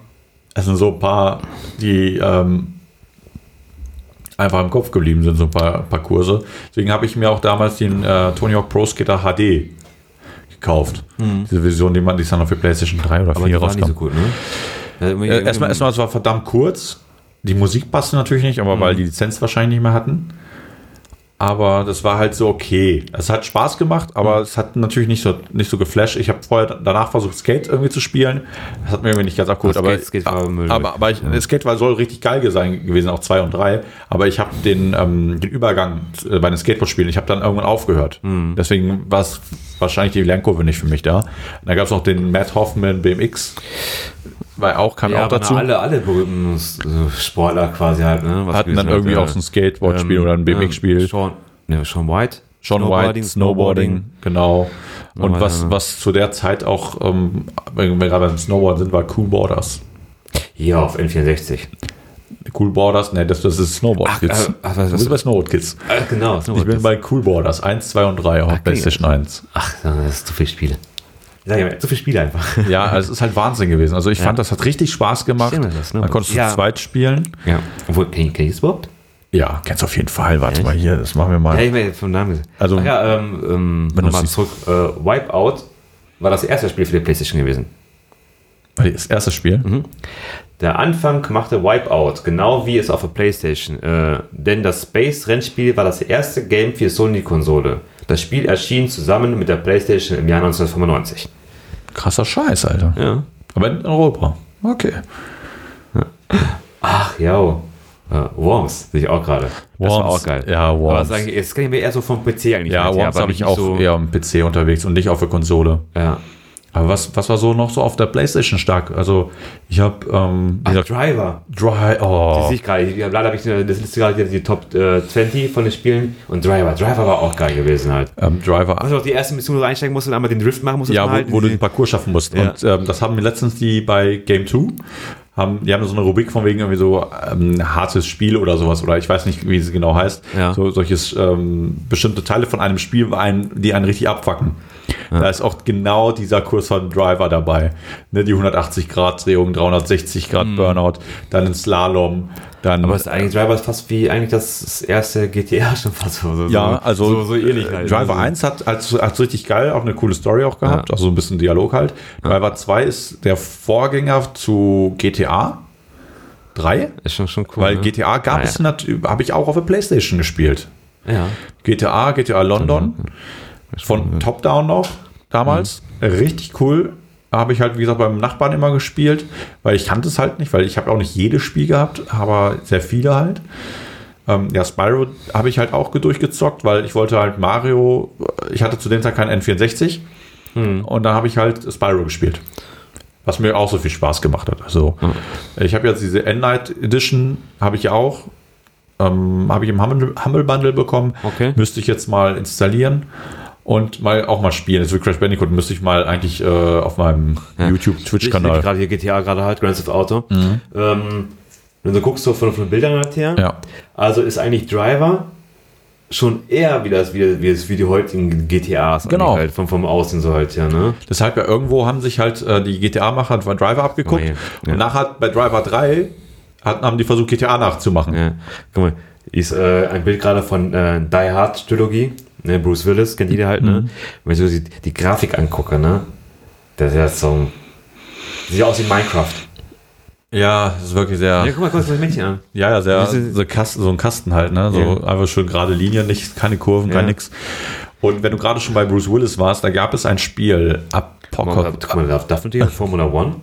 Es sind so ein paar, die, ähm, einfach im Kopf geblieben sind, so ein paar, paar Kurse. Deswegen habe ich mir auch damals den äh, Tony Hawk Pro Skater H D gekauft. Mhm. Diese Version, die man die dann noch für PlayStation drei oder vier rauskam. Aber die war nicht so gut, ne? Äh, erstmal, erstmal, es war verdammt kurz. Die Musik passte natürlich nicht, aber mhm. weil die Lizenz wahrscheinlich nicht mehr hatten. Aber das war halt so okay. Es hat Spaß gemacht, aber mhm. es hat natürlich nicht so, nicht so geflasht. Ich habe vorher danach versucht, Skate irgendwie zu spielen. Das hat mir irgendwie nicht ganz abgeholt. Aber, Skate, aber, Skate, aber, aber ich, ja. Skate war, soll richtig geil sein gewesen, auch zwei und drei. Aber ich habe den, ähm, den Übergang bei den Skateboard-Spielen, ich habe dann irgendwann aufgehört. Mhm. Deswegen war es wahrscheinlich die Lernkurve nicht für mich da. Und da gab es noch den Matt Hoffman B M X. Weil auch kam ja, auch dazu. Alle, alle berühmten Spoiler quasi halt, ne? Was hatten dann irgendwie halt, auch so ein Skateboard-Spiel ähm, oder ein B M X-Spiel. Sean, ne, Sean White. Sean White, Snowboarding, Snowboarding genau. Und aber, was, was zu der Zeit auch, ähm, wenn wir gerade beim Snowboard sind, war Cool Borders. Ja, auf N vierundsechzig. Cool Borders, ne, das, das ist Snowboard Kids. Ach, ach, was, du bist bei Snowboard Kids. Ach, genau, Snowboard ich bin bei Cool Borders eins, zwei und drei auf PlayStation eins. Ach, das ist zu viel Spiele. Zu viele Spiele einfach. Ja, also es ist halt Wahnsinn gewesen. Also ich ja. fand, das hat richtig Spaß gemacht. Das, ne? Dann konntest du ja. zu zweit spielen. Ja. Obwohl, kenn ich es überhaupt? Ja, kennst du auf jeden Fall. Warte ja, mal hier, das machen wir mal. Ja, ich meine, vom Namen gesagt. Also, ach ja, ähm, ähm, nochmal zurück. Äh, Wipeout war das erste Spiel für die PlayStation gewesen. Das erste Spiel? Mhm. Der Anfang machte Wipeout, genau wie es auf der PlayStation. Äh, denn das Space-Rennspiel war das erste Game für Sony-Konsole. Das Spiel erschien zusammen mit der PlayStation im Jahr neunzehnhundertfünfundneunzig. Krasser Scheiß, Alter. Ja. Aber in Europa. Okay. Ach, ja. Uh, Worms, sehe ich auch gerade. Das war auch geil. Ja, Worms. Aber das kann ich mir eher so vom P C eigentlich. Ja, Worms habe ich auch so eher am P C unterwegs und nicht auf der Konsole. Ja. Aber was, was war so noch so auf der PlayStation stark? Also, ich habe. Ähm, Ach, Driver. Driver. Oh. Die sehe ich gerade. Ich, leider habe ich das Liste gerade die Top äh, zwanzig von den Spielen. Und Driver. Driver war auch geil gewesen halt. Ähm, Driver. Also, auch die erste Mission, wo du einsteigen musst und einmal den Drift machen musst. Ja, wo, halt, wo du den Parcours schaffen musst. Ja. Und ähm, das haben wir letztens die bei Game zwei. Haben, die haben so eine Rubrik von wegen irgendwie so ähm, hartes Spiel oder sowas, oder ich weiß nicht, wie es genau heißt. Ja. So, solches ähm, bestimmte Teile von einem Spiel, einen, die einen richtig abfacken. Ja. Da ist auch genau dieser Kurs von Driver dabei. Ne, die hundertachtzig Grad Drehung, dreihundertsechzig Grad mhm. Burnout, dann ein Slalom. Dann, aber ist eigentlich Driver ist fast wie eigentlich das erste G T A schon fast. So, ja, also so, so ähnlich halt. Driver eins hat als, als richtig geil auch eine coole Story auch gehabt, ja. auch so ein bisschen Dialog halt. Ja. Driver zwei ist der Vorgänger zu G T A drei. Ist schon, schon cool. Weil ne? G T A gab ah, es, ja. habe ich auch auf der PlayStation gespielt. Ja. G T A, G T A London, ja. von ja. Top Down noch damals, mhm. richtig cool. Habe ich halt, wie gesagt, beim Nachbarn immer gespielt, weil ich kannte es halt nicht, weil ich habe auch nicht jedes Spiel gehabt, aber sehr viele halt. Ähm, ja, Spyro habe ich halt auch durchgezockt, weil ich wollte halt Mario, ich hatte zu dem Tag keinen N vierundsechzig hm. und dann habe ich halt Spyro gespielt, was mir auch so viel Spaß gemacht hat. Also hm. ich habe jetzt diese Endlight Edition, habe ich ja auch, ähm, habe ich im Humble, Humble Bundle bekommen, okay. müsste ich jetzt mal installieren. Und mal auch mal spielen. Jetzt für Crash Bandicoot müsste ich mal eigentlich äh, auf meinem ja. YouTube-Twitch-Kanal. Ich gerade hier G T A gerade halt, Grand Theft Auto. Mhm. Ähm, wenn du guckst so von, von den Bildern halt her, ja. also ist eigentlich Driver schon eher wie das wie, wie, das, wie die heutigen G T As. Genau. Halt, vom, vom Aussehen so halt, ja, ne? Deshalb ja irgendwo haben sich halt äh, die G T A-Macher von Driver abgeguckt. Oh, ja. Ja. Und nachher bei Driver drei hatten, haben die versucht, G T A nachzumachen. Ja. Guck mal, ist äh, ein Bild gerade von äh, Die Hard-Trilogie. Ne, Bruce Willis, kennt jeder halt, ne? Mhm. Wenn ich so die, die Grafik angucke, ne? Das ist ja so. Sieht aus wie Minecraft. Ja, das ist wirklich sehr. Ja, guck mal kurz das Männchen an. Ja, ja, sehr. So, Kasten, so ein Kasten halt, ne? So ja. einfach schön gerade Linien, nicht, keine Kurven, ja. kein nix. Und wenn du gerade schon bei Bruce Willis warst, da gab es ein Spiel. Apocalypse. Guck mal, darf man die Formula One?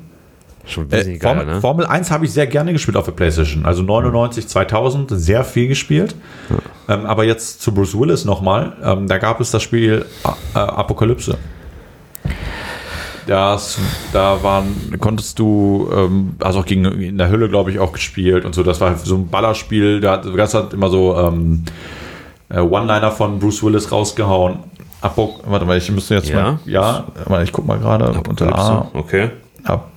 Schon äh, geil, Formel, ne? Formel eins habe ich sehr gerne gespielt auf der PlayStation. Also neunundneunzig, zweitausend, sehr viel gespielt. Ja. Ähm, aber jetzt zu Bruce Willis nochmal. Ähm, da gab es das Spiel äh, Apokalypse. Das, da waren, konntest du, ähm, also auch gegen, in der Hölle, glaube ich, auch gespielt und so. Das war so ein Ballerspiel. Da hat ganz halt immer so ähm, One-Liner von Bruce Willis rausgehauen. Apok- Warte mal, ich müsste jetzt ja. mal. Ja, ich guck mal gerade. Unter A. Okay. Ab-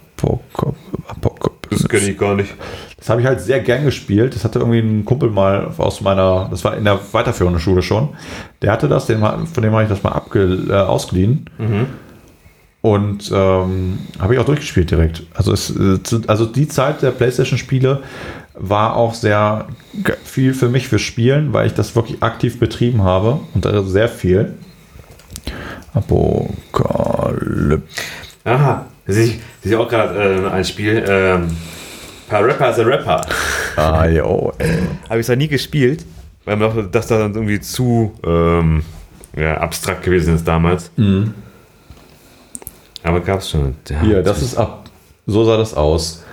Das kenne ich gar nicht. Das habe ich halt sehr gern gespielt. Das hatte irgendwie ein Kumpel mal aus meiner, das war in der weiterführenden Schule schon. Der hatte das, den, von dem habe ich das mal abge, äh, ausgeliehen. Mhm. Und ähm, habe ich auch durchgespielt direkt. Also, es, also die Zeit der PlayStation-Spiele war auch sehr viel für mich für Spielen, weil ich das wirklich aktiv betrieben habe. Und sehr viel. Apokalypse. Aha. Das ist, das ist auch gerade äh, ein Spiel. Ähm, Parappa the Rapper. Ah, jo, ey. Habe ich es noch nie gespielt, weil man dachte, dass das dann irgendwie zu ähm, ja, abstrakt gewesen ist damals. Mhm. Aber gab's schon. Ja, ja, das ist ab. So sah das aus.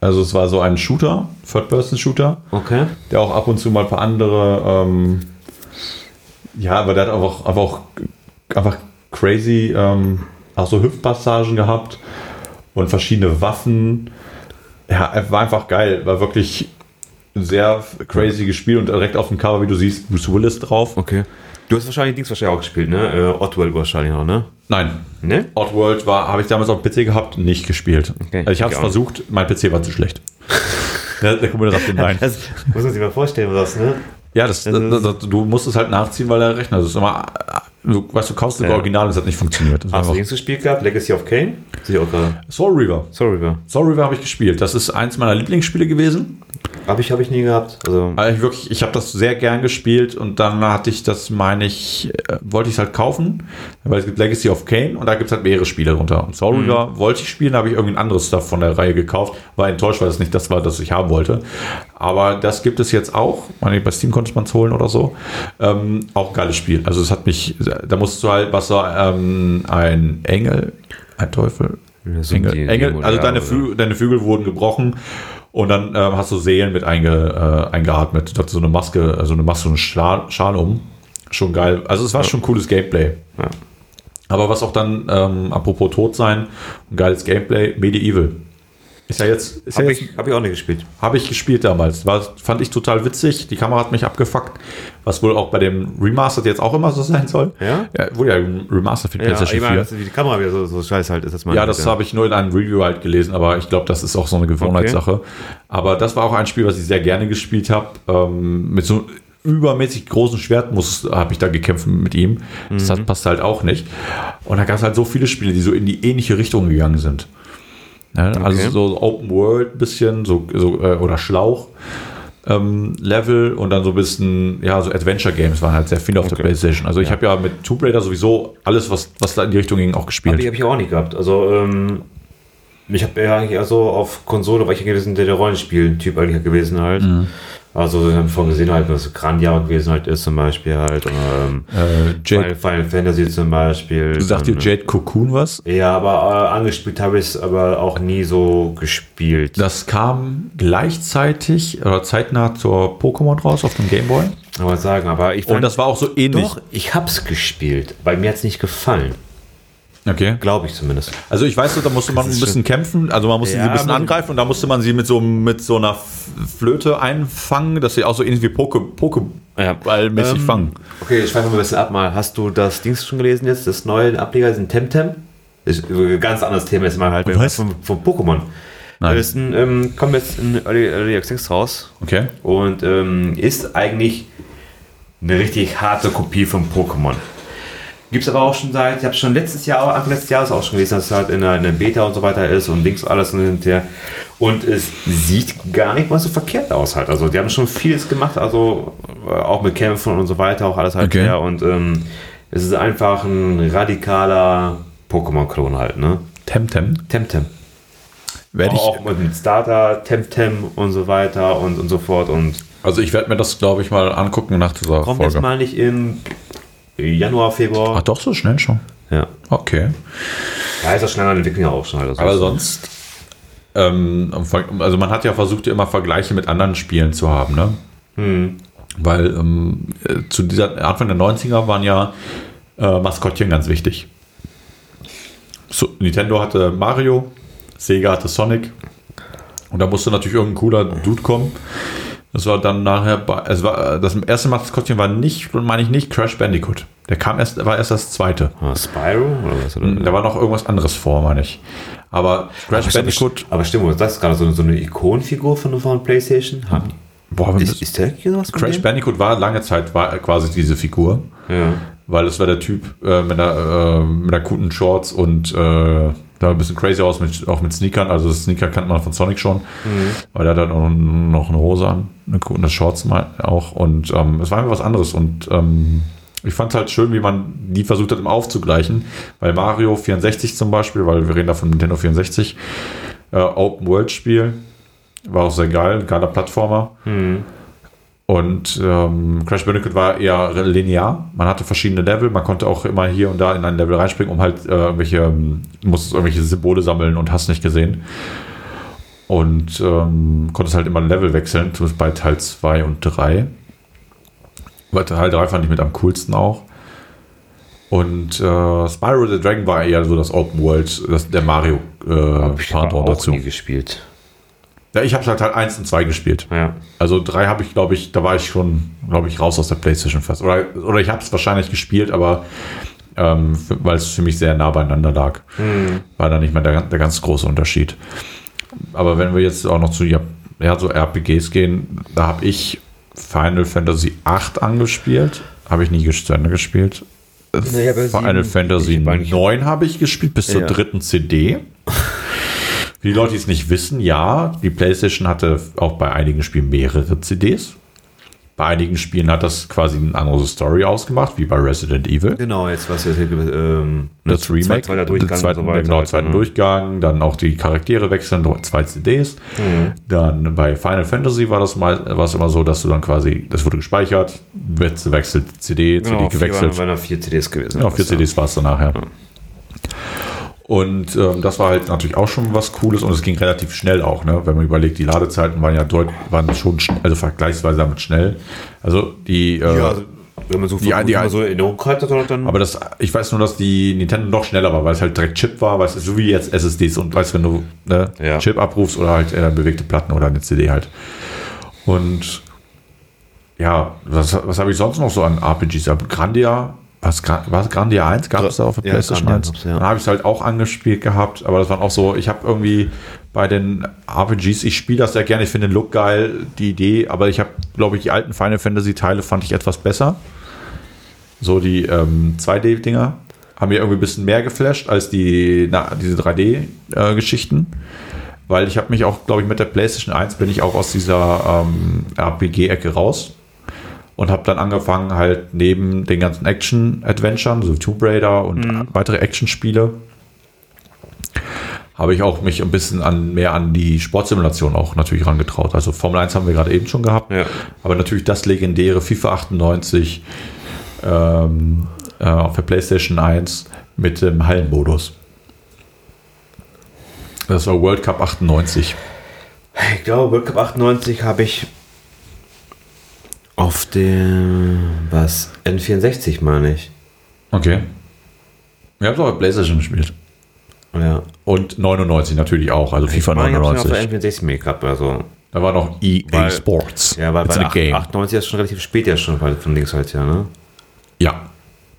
Also es war so ein Shooter, Third-Person-Shooter, okay, der auch ab und zu mal ein paar andere, ähm, ja, aber der hat auch einfach, auch, einfach crazy, ähm, auch so Hüftpassagen gehabt und verschiedene Waffen. Ja, war einfach geil, war wirklich ein sehr crazy gespielt und direkt auf dem Cover, wie du siehst, Bruce Willis drauf. Okay. Du hast wahrscheinlich Dings wahrscheinlich auch gespielt, ne? Äh, Oddworld wahrscheinlich noch, ne? Nein. Ne? Oddworld war, habe ich damals auf dem P C gehabt, nicht gespielt. Okay. Also ich habe es versucht, mein P C war zu schlecht. Der Computer sagt dem nein. Das muss man sich mal vorstellen, was, ne? Ja, das, das, das, das, du musst es halt nachziehen, weil der Rechner, das ist immer, du, weißt du, kaufst das ja. Original und es hat nicht funktioniert. Hast du Dings gespielt gehabt? Legacy of Kain? Soul Reaver. Soul Reaver. Soul Reaver habe ich gespielt. Das ist eins meiner Lieblingsspiele gewesen. Habe ich, hab ich nie gehabt. Also, also ich wirklich, ich habe das sehr gern gespielt und dann hatte ich das, meine ich, äh, wollte ich es halt kaufen, weil es gibt Legacy of Kain und da gibt es halt mehrere Spiele drunter. Und Soul Reaver mhm. wollte ich spielen, da habe ich irgendwie ein anderes Stuff von der Reihe gekauft. War enttäuscht, weil es nicht das war, das ich haben wollte. Aber das gibt es jetzt auch. Meine, bei Steam konnte man es holen oder so. Ähm, auch ein geiles Spiel. Also es hat mich, da musstest du halt, was war, ähm, ein Engel, ein Teufel, Engel, Engel, also deine, Flü- deine Flügel wurden gebrochen. Und dann ähm, hast du Seelen mit einge, äh, eingeatmet. Dazu so eine Maske, also eine Maske und einen Schal um. Schon geil. Also es war ja. schon cooles Gameplay. Ja. Aber was auch dann, ähm, apropos tot sein, ein geiles Gameplay, Medieval. Ist ja jetzt... Ist hab, ja jetzt ich, hab ich auch nicht gespielt. Habe ich gespielt damals. War, fand ich total witzig. Die Kamera hat mich abgefuckt. Was wohl auch bei dem Remastered jetzt auch immer so sein soll. Ja? Ja, wurde ja Remastered für die ja, PlayStation vier. Meine, wie die Kamera wieder so, so scheiße halt ist. Das ja, das ja. habe ich nur in einem Review halt gelesen, aber ich glaube, das ist auch so eine Gewohnheitssache. Okay. Aber das war auch ein Spiel, was ich sehr gerne gespielt habe. Ähm, mit so übermäßig großen Schwert muss habe ich da gekämpft mit ihm. Mhm. Das hat, passt halt auch nicht. Und da gab es halt so viele Spiele, die so in die ähnliche Richtung gegangen sind. Ja, also okay. so Open World bisschen so, so äh, oder Schlauch ähm, Level und dann so ein bisschen ja so Adventure Games waren halt sehr viele auf okay. der PlayStation. Also ich ja. habe ja mit Tomb Raider sowieso alles was, was da in die Richtung ging auch gespielt. Aber die habe ich auch nicht gehabt. Also ähm, ich habe ja eigentlich also auf Konsole war ich ja gewesen der Rollenspiel-Typ eigentlich gewesen halt. Mhm. Also ich habe vorhin gesehen halt was Grandia gewesen halt ist zum Beispiel halt ähm, äh, Jade, Final Fantasy zum Beispiel. Sagt dir Jade Cocoon was? Ja, aber äh, angespielt habe ich es aber auch nie so gespielt. Das kam gleichzeitig oder zeitnah zur Pokémon raus auf dem Gameboy. Aber sagen, aber ich fand, und das war auch so ähnlich. Doch, ich hab's gespielt, weil mir hat's nicht gefallen. Okay. Glaube ich zumindest. Also ich weiß, da musste man ein bisschen kämpfen, also man musste ja, sie ein bisschen angreifen und da musste man sie mit so, mit so einer Flöte einfangen, dass sie auch so ähnlich wie Poke, Pokeball-mäßig ähm, fangen. Okay, ich schweife mal ein bisschen ab mal. Hast du das Dings schon gelesen jetzt, das neue Ableger, diesen Temtem? Ist ein ganz anderes Thema jetzt mal halt von, von Pokémon. Nein. Das ist ein, ähm, kommt jetzt in Early, Early Access raus. Okay. Und ähm, ist eigentlich eine richtig harte Kopie von Pokémon. Gibt es aber auch schon seit, ich habe schon letztes Jahr, Anfang letztes Jahres auch schon gelesen, dass es halt in der, in der Beta und so weiter ist und links alles und hinterher. Und es sieht gar nicht mal so verkehrt aus halt. Also die haben schon vieles gemacht, also auch mit Kämpfen und so weiter, auch alles halt okay. her. Und ähm, es ist einfach ein radikaler Pokémon-Klon halt, ne? Temtem? Temtem. Werd auch, ich auch mit Starter, Temtem und so weiter und, und so fort. Und also ich werde mir das, glaube ich, mal angucken nach dieser Folge. Kommt jetzt mal nicht in... Januar, Februar. Ach doch, so schnell schon. Ja. Okay. Da ist das schneller entwickeln ja auch schon. Halt. Aber sonst, ähm, also man hat ja versucht, immer Vergleiche mit anderen Spielen zu haben, ne? Hm. Weil ähm, zu dieser Anfang der neunziger waren ja äh, Maskottchen ganz wichtig. So, Nintendo hatte Mario, Sega hatte Sonic und da musste natürlich irgendein cooler Dude kommen. Das war dann nachher, es war, das erste Maskottchen war nicht, meine ich nicht, Crash Bandicoot. Der kam erst, war erst das zweite. War Spyro oder was? Oder? Da war noch irgendwas anderes vor, meine ich. Aber Crash aber Bandicoot. Stimmt, aber stimmt, das ist gerade so eine, so eine Ikonenfigur von, von PlayStation. Hm. Boah, ist, das, ist der sowas Crash dem? Bandicoot war lange Zeit war quasi diese Figur. Ja. Weil das war der Typ äh, mit einer, äh, mit einer guten Shorts und äh, da ein bisschen crazy aus, mit, auch mit Sneakern. Also das Sneaker kannte man von Sonic schon, mhm. weil der hat dann auch noch eine Hose an, eine, eine Shorts auch. Und ähm, es war einfach was anderes. Und ähm, ich fand es halt schön, wie man die versucht hat, im aufzugleichen, weil Mario vierundsechzig zum Beispiel, weil wir reden da von Nintendo vierundsechzig, äh, Open-World-Spiel, war auch sehr geil, geiler Plattformer. Mhm. Und ähm, Crash Bandicoot war eher linear. Man hatte verschiedene Level. Man konnte auch immer hier und da in ein Level reinspringen, um halt äh, irgendwelche, musstest irgendwelche Symbole sammeln und hast nicht gesehen. Und ähm, konntest halt immer ein Level wechseln, zumindest bei Teil zwei und drei. Bei Teil drei fand ich mit am coolsten auch. Und äh, Spyro the Dragon war eher so das Open World, das, der Mario äh, ich Pardon auch dazu. Nie gespielt. Ja, ich habe halt halt eins und zwei gespielt. Ja. Also drei habe ich, glaube ich, da war ich schon, glaube ich, raus aus der PlayStation fast. Oder, oder ich habe es wahrscheinlich gespielt, aber ähm, f- weil es für mich sehr nah beieinander lag, mhm. war da nicht mehr der, der ganz große Unterschied. Aber wenn wir jetzt auch noch zu ja, so R P Gs gehen, da habe ich Final Fantasy acht angespielt. Habe ich nie gestern gespielt. Ja, Final sieben. Fantasy neun habe ich gespielt, bis ja. zur dritten C D. Für die Leute, die es nicht wissen, ja, die PlayStation hatte auch bei einigen Spielen mehrere C Ds. Bei einigen Spielen hat das quasi eine andere Story ausgemacht, wie bei Resident Evil. Genau, jetzt was jetzt ähm, das Remake, zweiter Durchgang, zweiten, und so weiter, genau, zweiten ne? Durchgang, dann auch die Charaktere wechseln, zwei C Ds. Mhm. Dann bei Final Fantasy war das mal, war es immer so, dass du dann quasi, das wurde gespeichert, wechselt C D, genau, C D gewechselt. Genau, vier C Ds gewesen. Ja, vier C Ds war es dann nachher. Ja. Ja. Und ähm, das war halt natürlich auch schon was Cooles und es ging relativ schnell auch, ne? Wenn man überlegt, die Ladezeiten waren ja deutlich, waren schon schnell, also vergleichsweise damit schnell. Also die, äh, ja, also wenn man so viel so Erinnerung hat, dann. Aber das, ich weiß nur, dass die Nintendo noch schneller war, weil es halt direkt Chip war, weil es ist so wie jetzt S S Ds und weißt, wenn du ne, ja. Chip abrufst oder halt äh, bewegte Platten oder eine C D halt. Und ja, was, was habe ich sonst noch so an R P Gs? Grandia. Was, was Grandia eins gab es da auf der ja, PlayStation eins? Ja. Dann habe ich es halt auch angespielt gehabt, aber das waren auch so, ich habe irgendwie bei den R P Gs, ich spiele das sehr gerne, ich finde den Look geil, die Idee, aber ich habe, glaube ich, die alten Final Fantasy Teile fand ich etwas besser. So die ähm, zwei D-Dinger haben mir irgendwie ein bisschen mehr geflasht als die na, diese drei D-Geschichten, weil ich habe mich auch, glaube ich, mit der PlayStation eins bin ich auch aus dieser ähm, R P G-Ecke raus. Und habe dann angefangen halt neben den ganzen Action-Adventuren, so Tomb Raider und mhm. weitere Action-Spiele, habe ich auch mich ein bisschen an, mehr an die Sportsimulation auch natürlich rangetraut. Also Formel eins haben wir gerade eben schon gehabt, ja. aber natürlich das legendäre FIFA achtundneunzig ähm, äh, auf der PlayStation eins mit dem Hallenmodus. Das war World Cup achtundneunzig. Ich glaube, World Cup achtundneunzig habe ich auf dem, was, N vierundsechzig meine ich. Okay. Ich habe es auch auf PlayStation gespielt. Ja. Und neunundneunzig natürlich auch, also ich FIFA meine, neunundneunzig. Ich habe es auf N vierundsechzig mehr gehabt, also. Da war noch E A weil, Sports. Ja, weil bei achtundneunzig ist schon relativ spät ja schon von links halt, ja, ne? Ja.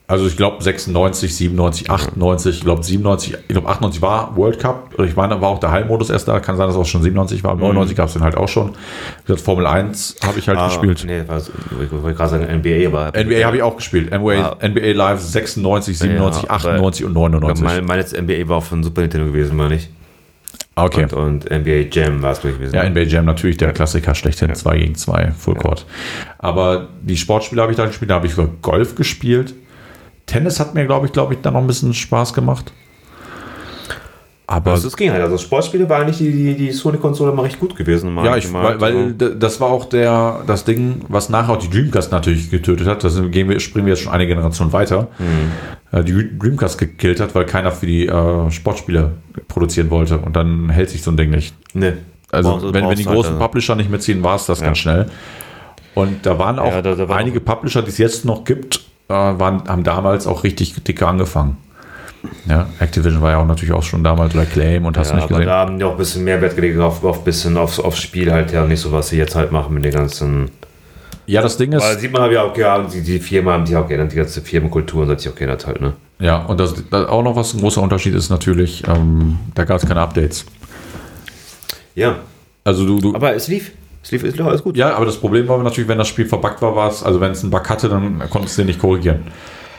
Also ich glaube sechsundneunzig, siebenundneunzig, achtundneunzig, ich glaube siebenundneunzig, ich glaube achtundneunzig war World Cup, ich meine, da war auch der Heilmodus erst da, kann sein, dass es auch schon siebenundneunzig war, mhm. neunundneunzig gab es den halt auch schon. Wie gesagt, Formel eins habe ich halt ah, gespielt. Nee, war, ich wollte gerade sagen N B A, aber... N B A habe ich auch gespielt, N B A, ah. N B A Live sechsundneunzig, siebenundneunzig, ja, achtundneunzig und neunundneunzig. Mein, mein letztes N B A war von Super Nintendo gewesen, meine ich. Okay. Und, und N B A Jam war es gewesen. Ja, N B A Jam natürlich, der Klassiker schlechthin, ja. zwei gegen zwei, Full Court. Ja. Aber die Sportspiele habe ich da gespielt, da habe ich Golf gespielt. Tennis hat mir, glaube ich, glaube ich, da noch ein bisschen Spaß gemacht. Aber also es ging halt. Also Sportspiele war eigentlich die, die, die Sony-Konsole mal recht gut gewesen. Ja, ich, weil, weil so. Das war auch der, das Ding, was nachher auch die Dreamcast natürlich getötet hat. Da springen wir jetzt schon eine Generation weiter. Mhm. Die Dreamcast gekillt hat, weil keiner für die äh, Sportspiele produzieren wollte. Und dann hält sich so ein Ding nicht. Nee. Also brauchst, wenn, wenn die großen also. Publisher nicht mitziehen, war es das ja. ganz schnell. Und da waren auch ja, da, da war einige auch. Publisher, die es jetzt noch gibt, Waren, haben damals auch richtig dicke angefangen. Ja, Activision war ja auch natürlich auch schon damals oder Claim und hast ja, nicht gesehen. Da haben die auch ein bisschen mehr Wert gelegt auf, auf bisschen aufs, aufs Spiel halt, ja, nicht so, was sie jetzt halt machen mit den ganzen. Ja, das Ding ist. Weil sieht man ja auch, ja, die, die Firma haben die auch geändert, die ganze Firmenkultur und hat sich auch geändert halt, ne? Ja, und das, das auch noch was ein großer Unterschied ist natürlich, ähm, da gab es keine Updates. Ja. Also du, du. Aber es lief. Es lief, es lief alles gut. Ja, aber das Problem war natürlich, wenn das Spiel verbuggt war, war es, also wenn es einen Bug hatte, dann konnte es den nicht korrigieren.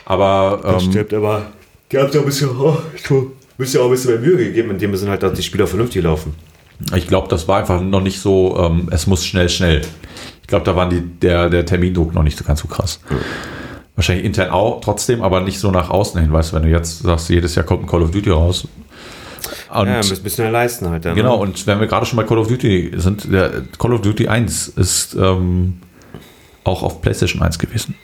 Aber. Das ähm, stimmt, aber die haben ja ein bisschen, oh, ja auch ein bisschen mehr Mühe gegeben, indem wir sind halt, dass die Spieler vernünftig laufen. Ich glaube, das war einfach noch nicht so, ähm, es muss schnell, schnell. Ich glaube, da war der, der Termindruck noch nicht so ganz so krass. Mhm. Wahrscheinlich intern auch trotzdem, aber nicht so nach außen hin, weißt du, wenn du jetzt sagst, jedes Jahr kommt ein Call of Duty raus. Und ja, ein bisschen leisten halt dann. Genau, und wenn wir gerade schon bei Call of Duty sind, der Call of Duty eins ist ähm, auch auf PlayStation eins gewesen.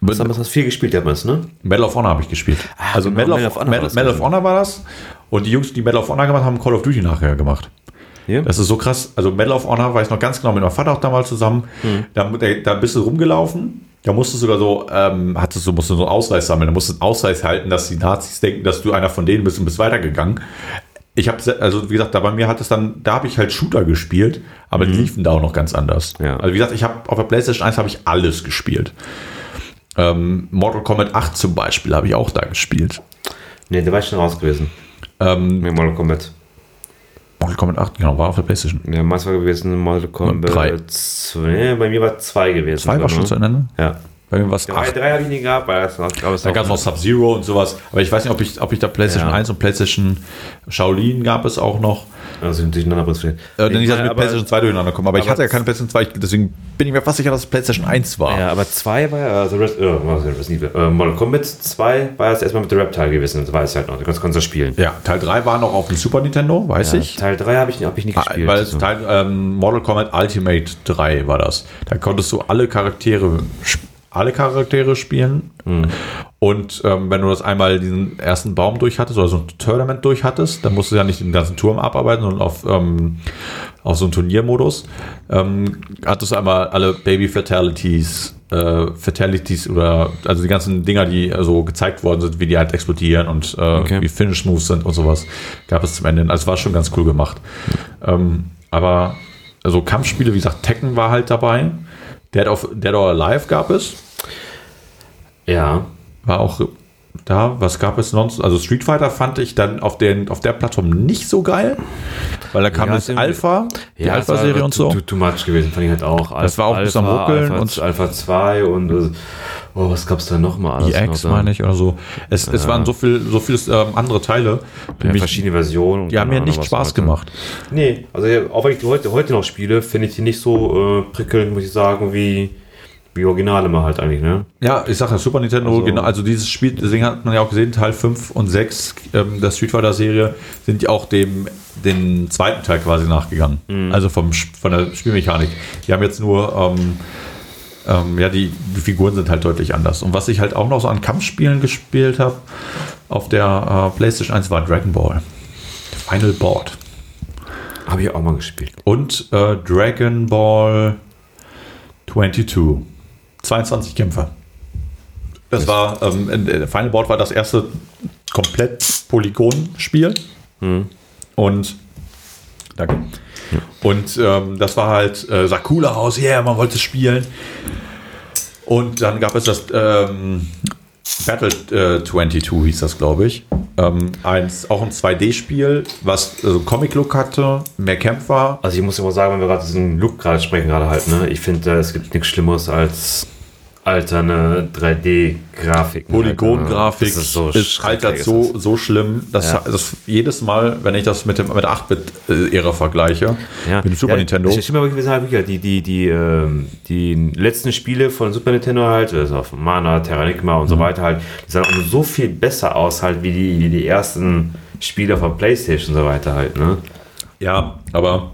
Was haben wir viel gespielt damals, ne? Medal of Honor habe ich gespielt. Ah, also genau, Medal of, Medal of, Honor, Medal of Honor war das. Und die Jungs, die Medal of Honor gemacht haben, Call of Duty nachher gemacht. Yeah. Das ist so krass. Also Medal of Honor weiß ich noch ganz genau, mit meinem Vater auch damals zusammen. Mhm. Da, da bist du rumgelaufen. Da musstest du sogar so, ähm, hattest du, musst du so einen Ausweis sammeln. Da musst du einen Ausweis halten, dass die Nazis denken, dass du einer von denen bist und bist weitergegangen. Ich habe, also wie gesagt, da bei mir hat es dann, da habe ich halt Shooter gespielt, aber mhm. die liefen da auch noch ganz anders. Ja. Also wie gesagt, ich habe auf der PlayStation eins habe ich alles gespielt. Ähm, Mortal Kombat acht zum Beispiel habe ich auch da gespielt. Ne, da war ich schon raus gewesen. Ähm, nee, Mortal Kombat. Mortal Kombat acht, genau, war auf der PlayStation. Ja, meins war gewesen Mortal Kombat drei. Nee, bei mir war zwei gewesen. zwei war schon zu Ende? Ja. Bei mir war es acht. drei habe ich nie gehabt, weil das, ich glaube, es da gab es noch Sub-Zero und sowas. Aber ich weiß nicht, ob ich, ob ich da PlayStation ja. eins und PlayStation Shaolin gab es auch noch. Also durcheinander präsentiert. Äh, ich hatte mit PlayStation zwei durcheinander kommen, aber, aber ich hatte ja keine PlayStation zwei, deswegen bin ich mir fast sicher, dass es PlayStation eins war. Ja, aber zwei war ja, also Rest, oh, äh, Mortal Kombat zwei war es erstmal mit der Reptile gewesen, das weiß ich halt noch, du kannst ganz spielen. Ja, Teil drei war noch auf dem Super Nintendo, weiß ja, ich. Teil drei habe ich, hab ich nicht gespielt. Ah, weil so. Teil, ähm, Mortal Kombat Ultimate drei war das. Da konntest du alle Charaktere spielen. alle Charaktere spielen mhm. und ähm, wenn du das einmal diesen ersten Baum durch hattest oder so ein Tournament durch hattest, dann musst du ja nicht den ganzen Turm abarbeiten, sondern auf, ähm, auf so einen Turniermodus ähm, hattest du einmal alle Baby Fatalities, äh, Fatalities oder also die ganzen Dinger, die so also gezeigt worden sind, wie die halt explodieren und äh, okay. wie Finish Moves sind und sowas, gab es zum Ende. Also war schon ganz cool gemacht. Mhm. Ähm, aber also Kampfspiele, wie gesagt, Tekken war halt dabei. Dead or Alive gab es. Ja. War auch da. Was gab es sonst? Also Street Fighter fand ich dann auf, den, auf der Plattform nicht so geil. Weil da kam ja, das Alpha, die ja, Alpha-Serie und so. Too, too much gewesen, fand ich halt auch. Das war auch ein bisschen am Ruckeln. Und Alpha zwei und oh, was gab es da nochmal? Die X meine ich oder so. Es, ja. es waren so viele so viel, ähm, andere Teile. Ja, mich, verschiedene Versionen. Die haben mir nicht Spaß hatte. gemacht. Nee, also auch wenn ich die heute, heute noch spiele, finde ich die nicht so äh, prickelnd, muss ich sagen, wie... Wie Originale mal halt eigentlich, ne? Ja, ich sag ja, Super Nintendo, also, genau, also dieses Spiel, deswegen hat man ja auch gesehen, Teil fünf und sechs ähm, der Street Fighter Serie sind ja auch dem, dem zweiten Teil quasi nachgegangen. Mhm. Also vom, von der Spielmechanik. Die haben jetzt nur, ähm, ähm, ja, die, die Figuren sind halt deutlich anders. Und was ich halt auch noch so an Kampfspielen gespielt habe auf der äh, PlayStation eins war Dragon Ball. Final Board. Habe ich auch mal gespielt. Und äh, Dragon Ball zweiundzwanzig. zweiundzwanzig Kämpfer. Das war, ähm, Final Board war das erste komplett Polygon-Spiel. Mhm. Und danke. Ja. Und ähm, das war halt, äh, sah cool aus, yeah, man wollte spielen. Und dann gab es das ähm, Battle äh, zweiundzwanzig hieß das, glaube ich. Ähm, eins, auch ein zwei D-Spiel, was so also Comic-Look hatte, mehr Kämpfer. Also ich muss immer sagen, wenn wir gerade diesen Look gerade sprechen, gerade halt, ne, ich finde, es gibt nichts Schlimmeres als alterne drei D-Grafik. Polygon-Grafik halt, ne? ist, so ist halt das so, so schlimm, dass ja. das jedes Mal, wenn ich das mit dem mit der acht-Bit-Ära vergleiche, ja. mit dem Super ja, Nintendo. Das stimmt aber gewesen halt, die, die, die, äh, die letzten Spiele von Super Nintendo halt, also auf Mana, Terranigma und mhm. so weiter halt, die sahen auch so viel besser aus halt, wie die, die ersten Spiele von PlayStation und so weiter halt, ne? Ja, aber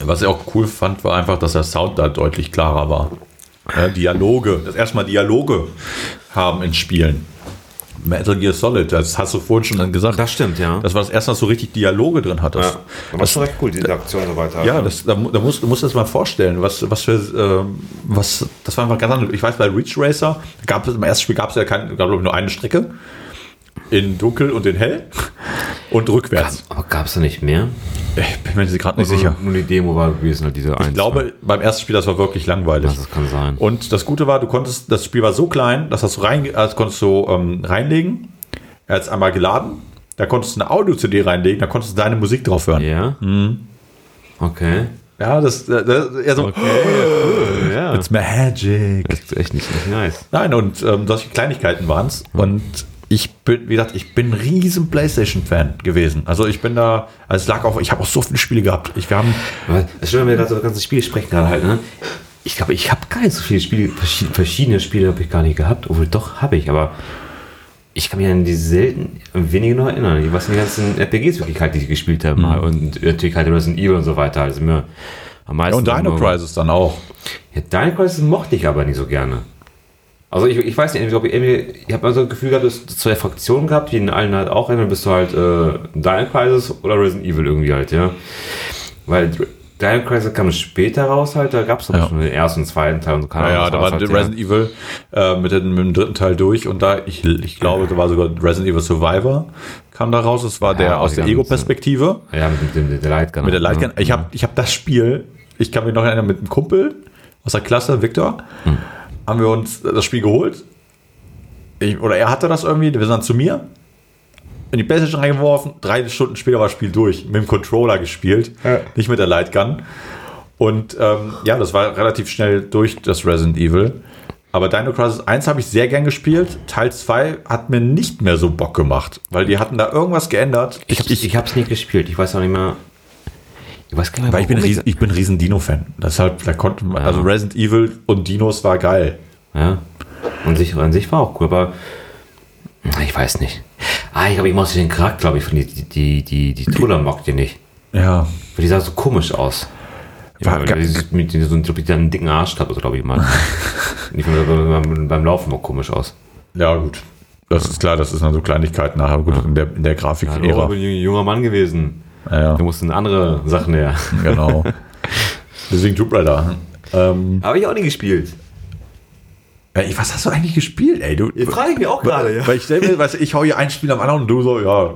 was ich auch cool fand, war einfach, dass der Sound da deutlich klarer war. Ja, Dialoge, das erstmal Dialoge haben in Spielen. Metal Gear Solid, das hast du vorhin schon dann gesagt. Das stimmt, ja. Das war das erste, dass du richtig Dialoge drin hattest. Ja, das war schon recht cool, diese Aktion und so weiter. Ja, das, da, da musst du das mal vorstellen, was, was für, äh, was, das war einfach ganz anders. Ich weiß, bei Ridge Racer, gab es, im ersten Spiel gab es ja keine, glaube ich, nur eine Strecke. In dunkel und in hell und rückwärts. Gab, aber gab es da nicht mehr? Ich bin mir gerade nicht also, sicher. Nur die Demo war gewesen, halt diese eins. Ich glaube, beim ersten Spiel, das war wirklich langweilig. Ja, das kann sein. Und das Gute war, du konntest, das Spiel war so klein, dass das rein, das konntest du ähm, reinlegen. Er hat es einmal geladen. Da konntest du eine Audio-C D reinlegen, da konntest du deine Musik drauf hören. Ja. Yeah. Mhm. Okay. Ja, das, das eher so. Okay. Oh, yeah. It's magic. Das ist echt nicht, nicht nice. Nein, und ähm, solche Kleinigkeiten waren es. Mhm. Und ich bin, wie gesagt, ich bin ein riesen PlayStation-Fan gewesen. Also ich bin da, also es lag auch, ich habe auch so viele Spiele gehabt. Ich, wir haben, es ist schön, wenn wir gerade so das ganze Spiel sprechen gerade halt, ne? Ich glaube, ich habe gar nicht so viele Spiele, verschiedene Spiele habe ich gar nicht gehabt. Obwohl, doch, habe ich, aber ich kann mich an die selten, wenige noch erinnern. Ich weiß, die ganzen R P Gs wirklich halt, die ich gespielt habe. Mhm. Und natürlich halt Resident Evil und so weiter. Also mir am meisten. Ja, und Dino Crisis dann auch. Ja, Dino Crisis mochte ich aber nicht so gerne. Also ich, ich weiß nicht, ich glaube, ich, ich habe mal so ein Gefühl gehabt, dass es zwei Fraktionen gehabt, die in allen halt auch ändern, bist du halt äh, Dino Crisis oder Resident Evil irgendwie halt, ja. Weil Dino Crisis kam später raus halt, da gab es ja schon den ersten und zweiten Teil und so. Ja, ja, da war halt, Resident ja. Evil äh, mit, den, mit dem dritten Teil durch und da, ich, ich glaube, da war sogar Resident Evil Survivor kam da raus, das war ja, der aus der Ego-Perspektive. Ja, mit dem, mit der Lightgun. Mit der Lightgun. Ich habe ich hab das Spiel, ich kann mich noch erinnern, mit einem Kumpel aus der Klasse, Victor, hm. haben wir uns das Spiel geholt. Ich, oder er hatte das irgendwie. Wir sind dann zu mir in die PlayStation reingeworfen. Drei Stunden später war das Spiel durch. Mit dem Controller gespielt. Ja. Nicht mit der Lightgun. Und ähm, ja, das war relativ schnell durch, das Resident Evil. Aber Dino Crisis eins habe ich sehr gern gespielt. Teil zwei hat mir nicht mehr so Bock gemacht. Weil die hatten da irgendwas geändert. Ich habe es ich, ich nicht gespielt. Ich weiß auch nicht mehr. Ich weiß gar nicht, Weil ich bin, riesen, ich bin riesen Dino-Fan. Deshalb, da konnte man, ja. also Resident Evil und Dinos war geil. Ja. Und sich, an sich war auch cool, aber ich weiß nicht. Ah, ich glaube, ich mochte den Charakter, glaube ich, von die, die, die, die Tula mochte den nicht. Ja. Weil die sah so komisch aus. War ja, mit so einem, glaub ich, einen dicken Arsch gehabt, also, glaube ich mal. Ich fand beim Laufen auch komisch aus. Ja, gut. Das ist klar, das ist dann so Kleinigkeiten nachher. Gut, ja. in der, in der Grafik-Ära. Ja, ich bin ein junger Mann gewesen. Ja. Du musst in andere Sachen her. Genau. Deswegen Tomb Raider. Ähm, Habe ich auch nie gespielt. Ey, was hast du eigentlich gespielt, ey? Du, ich frage mich auch gerade, ja. Weil ich stell mir, weißt du, ich hau hier ein Spiel am anderen und du so, ja,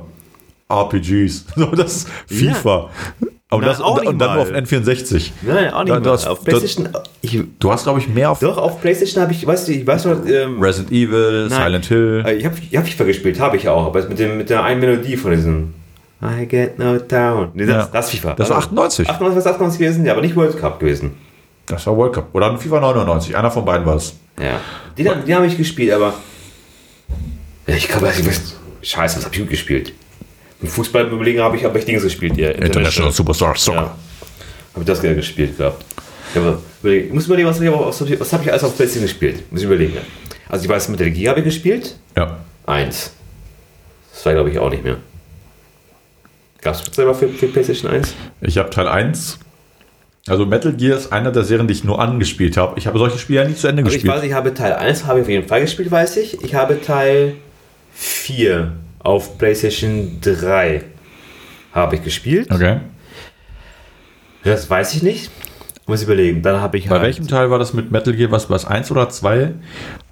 R P Gs. So, das ist FIFA. Ja. Und, das, und, und dann nur auf N vierundsechzig. Nein, auch nicht dann, das, auf PlayStation. Das, ich, du hast, glaube ich, mehr auf... Doch, auf PlayStation habe ich, weißt du, ich weiß noch... Ähm, Resident Evil, nein, Silent Hill. Ich habe hab FIFA gespielt, habe ich auch. Aber mit, dem, mit der einen Melodie von diesem... I get no down. Nee, das, ja. das ist FIFA. Das war achtundneunzig. achtundneunzig, was achtundneunzig gewesen, ja, aber nicht World Cup gewesen. Das war World Cup. Oder FIFA neunundneunzig. Einer von beiden war es. Ja. Die, die habe ich gespielt, aber. Ich glaube, ich weiß. Scheiße, was habe ich gut gespielt? Im Fußball überlegen habe ich aber hab Dings gespielt, ja. International, International Superstar Soccer. Ja. Habe ich das gerne gespielt gehabt. Ich, ich muss überlegen, was habe ich, was hab ich alles auf PlayStation gespielt? Muss ich überlegen. Also, ich weiß, mit der G habe ich gespielt. Ja. Eins. Das war, glaube ich, auch nicht mehr. Gab es selber für, für PlayStation eins? Ich habe Teil eins. Also Metal Gear ist einer der Serien, die ich nur angespielt habe. Ich habe solche Spiele ja nie zu Ende also gespielt. Ich weiß, ich habe Teil eins, habe ich auf jeden Fall gespielt, weiß ich. Ich habe Teil vier auf PlayStation drei habe ich gespielt. Okay. Das weiß ich nicht. Muss ich überlegen. Dann habe ich Bei halt welchem Teil war das mit Metal Gear? Was war es? eins oder zwei?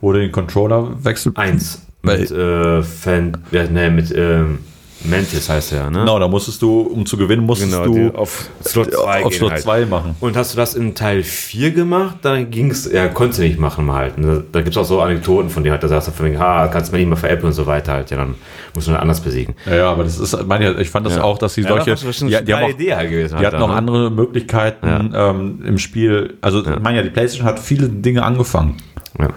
Wo du den Controller wechselt? eins. Mit, äh, Fan, ja, nee, mit, ähm, Mantis heißt er, ne? Genau, da musstest du, um zu gewinnen, musstest genau, du auf Slot zwei, auf Slot zwei halt. machen. Und hast du das in Teil vier gemacht, dann ging's, ja, konntest du nicht machen mal halt. Da, da gibt's auch so Anekdoten von dir halt, da sagst du von wegen, ha, kannst du mir nicht mal veräppeln und so weiter halt, ja, dann musst du dann anders besiegen. Ja, ja, aber das ist, meine ich, ich fand das ja. auch, dass die ja, solche, das die, die, haben auch, Idee halt gewesen, die hatten noch ne? andere Möglichkeiten ja. ähm, im Spiel, also, ja. ich meine ja, die PlayStation hat viele Dinge angefangen. Ja.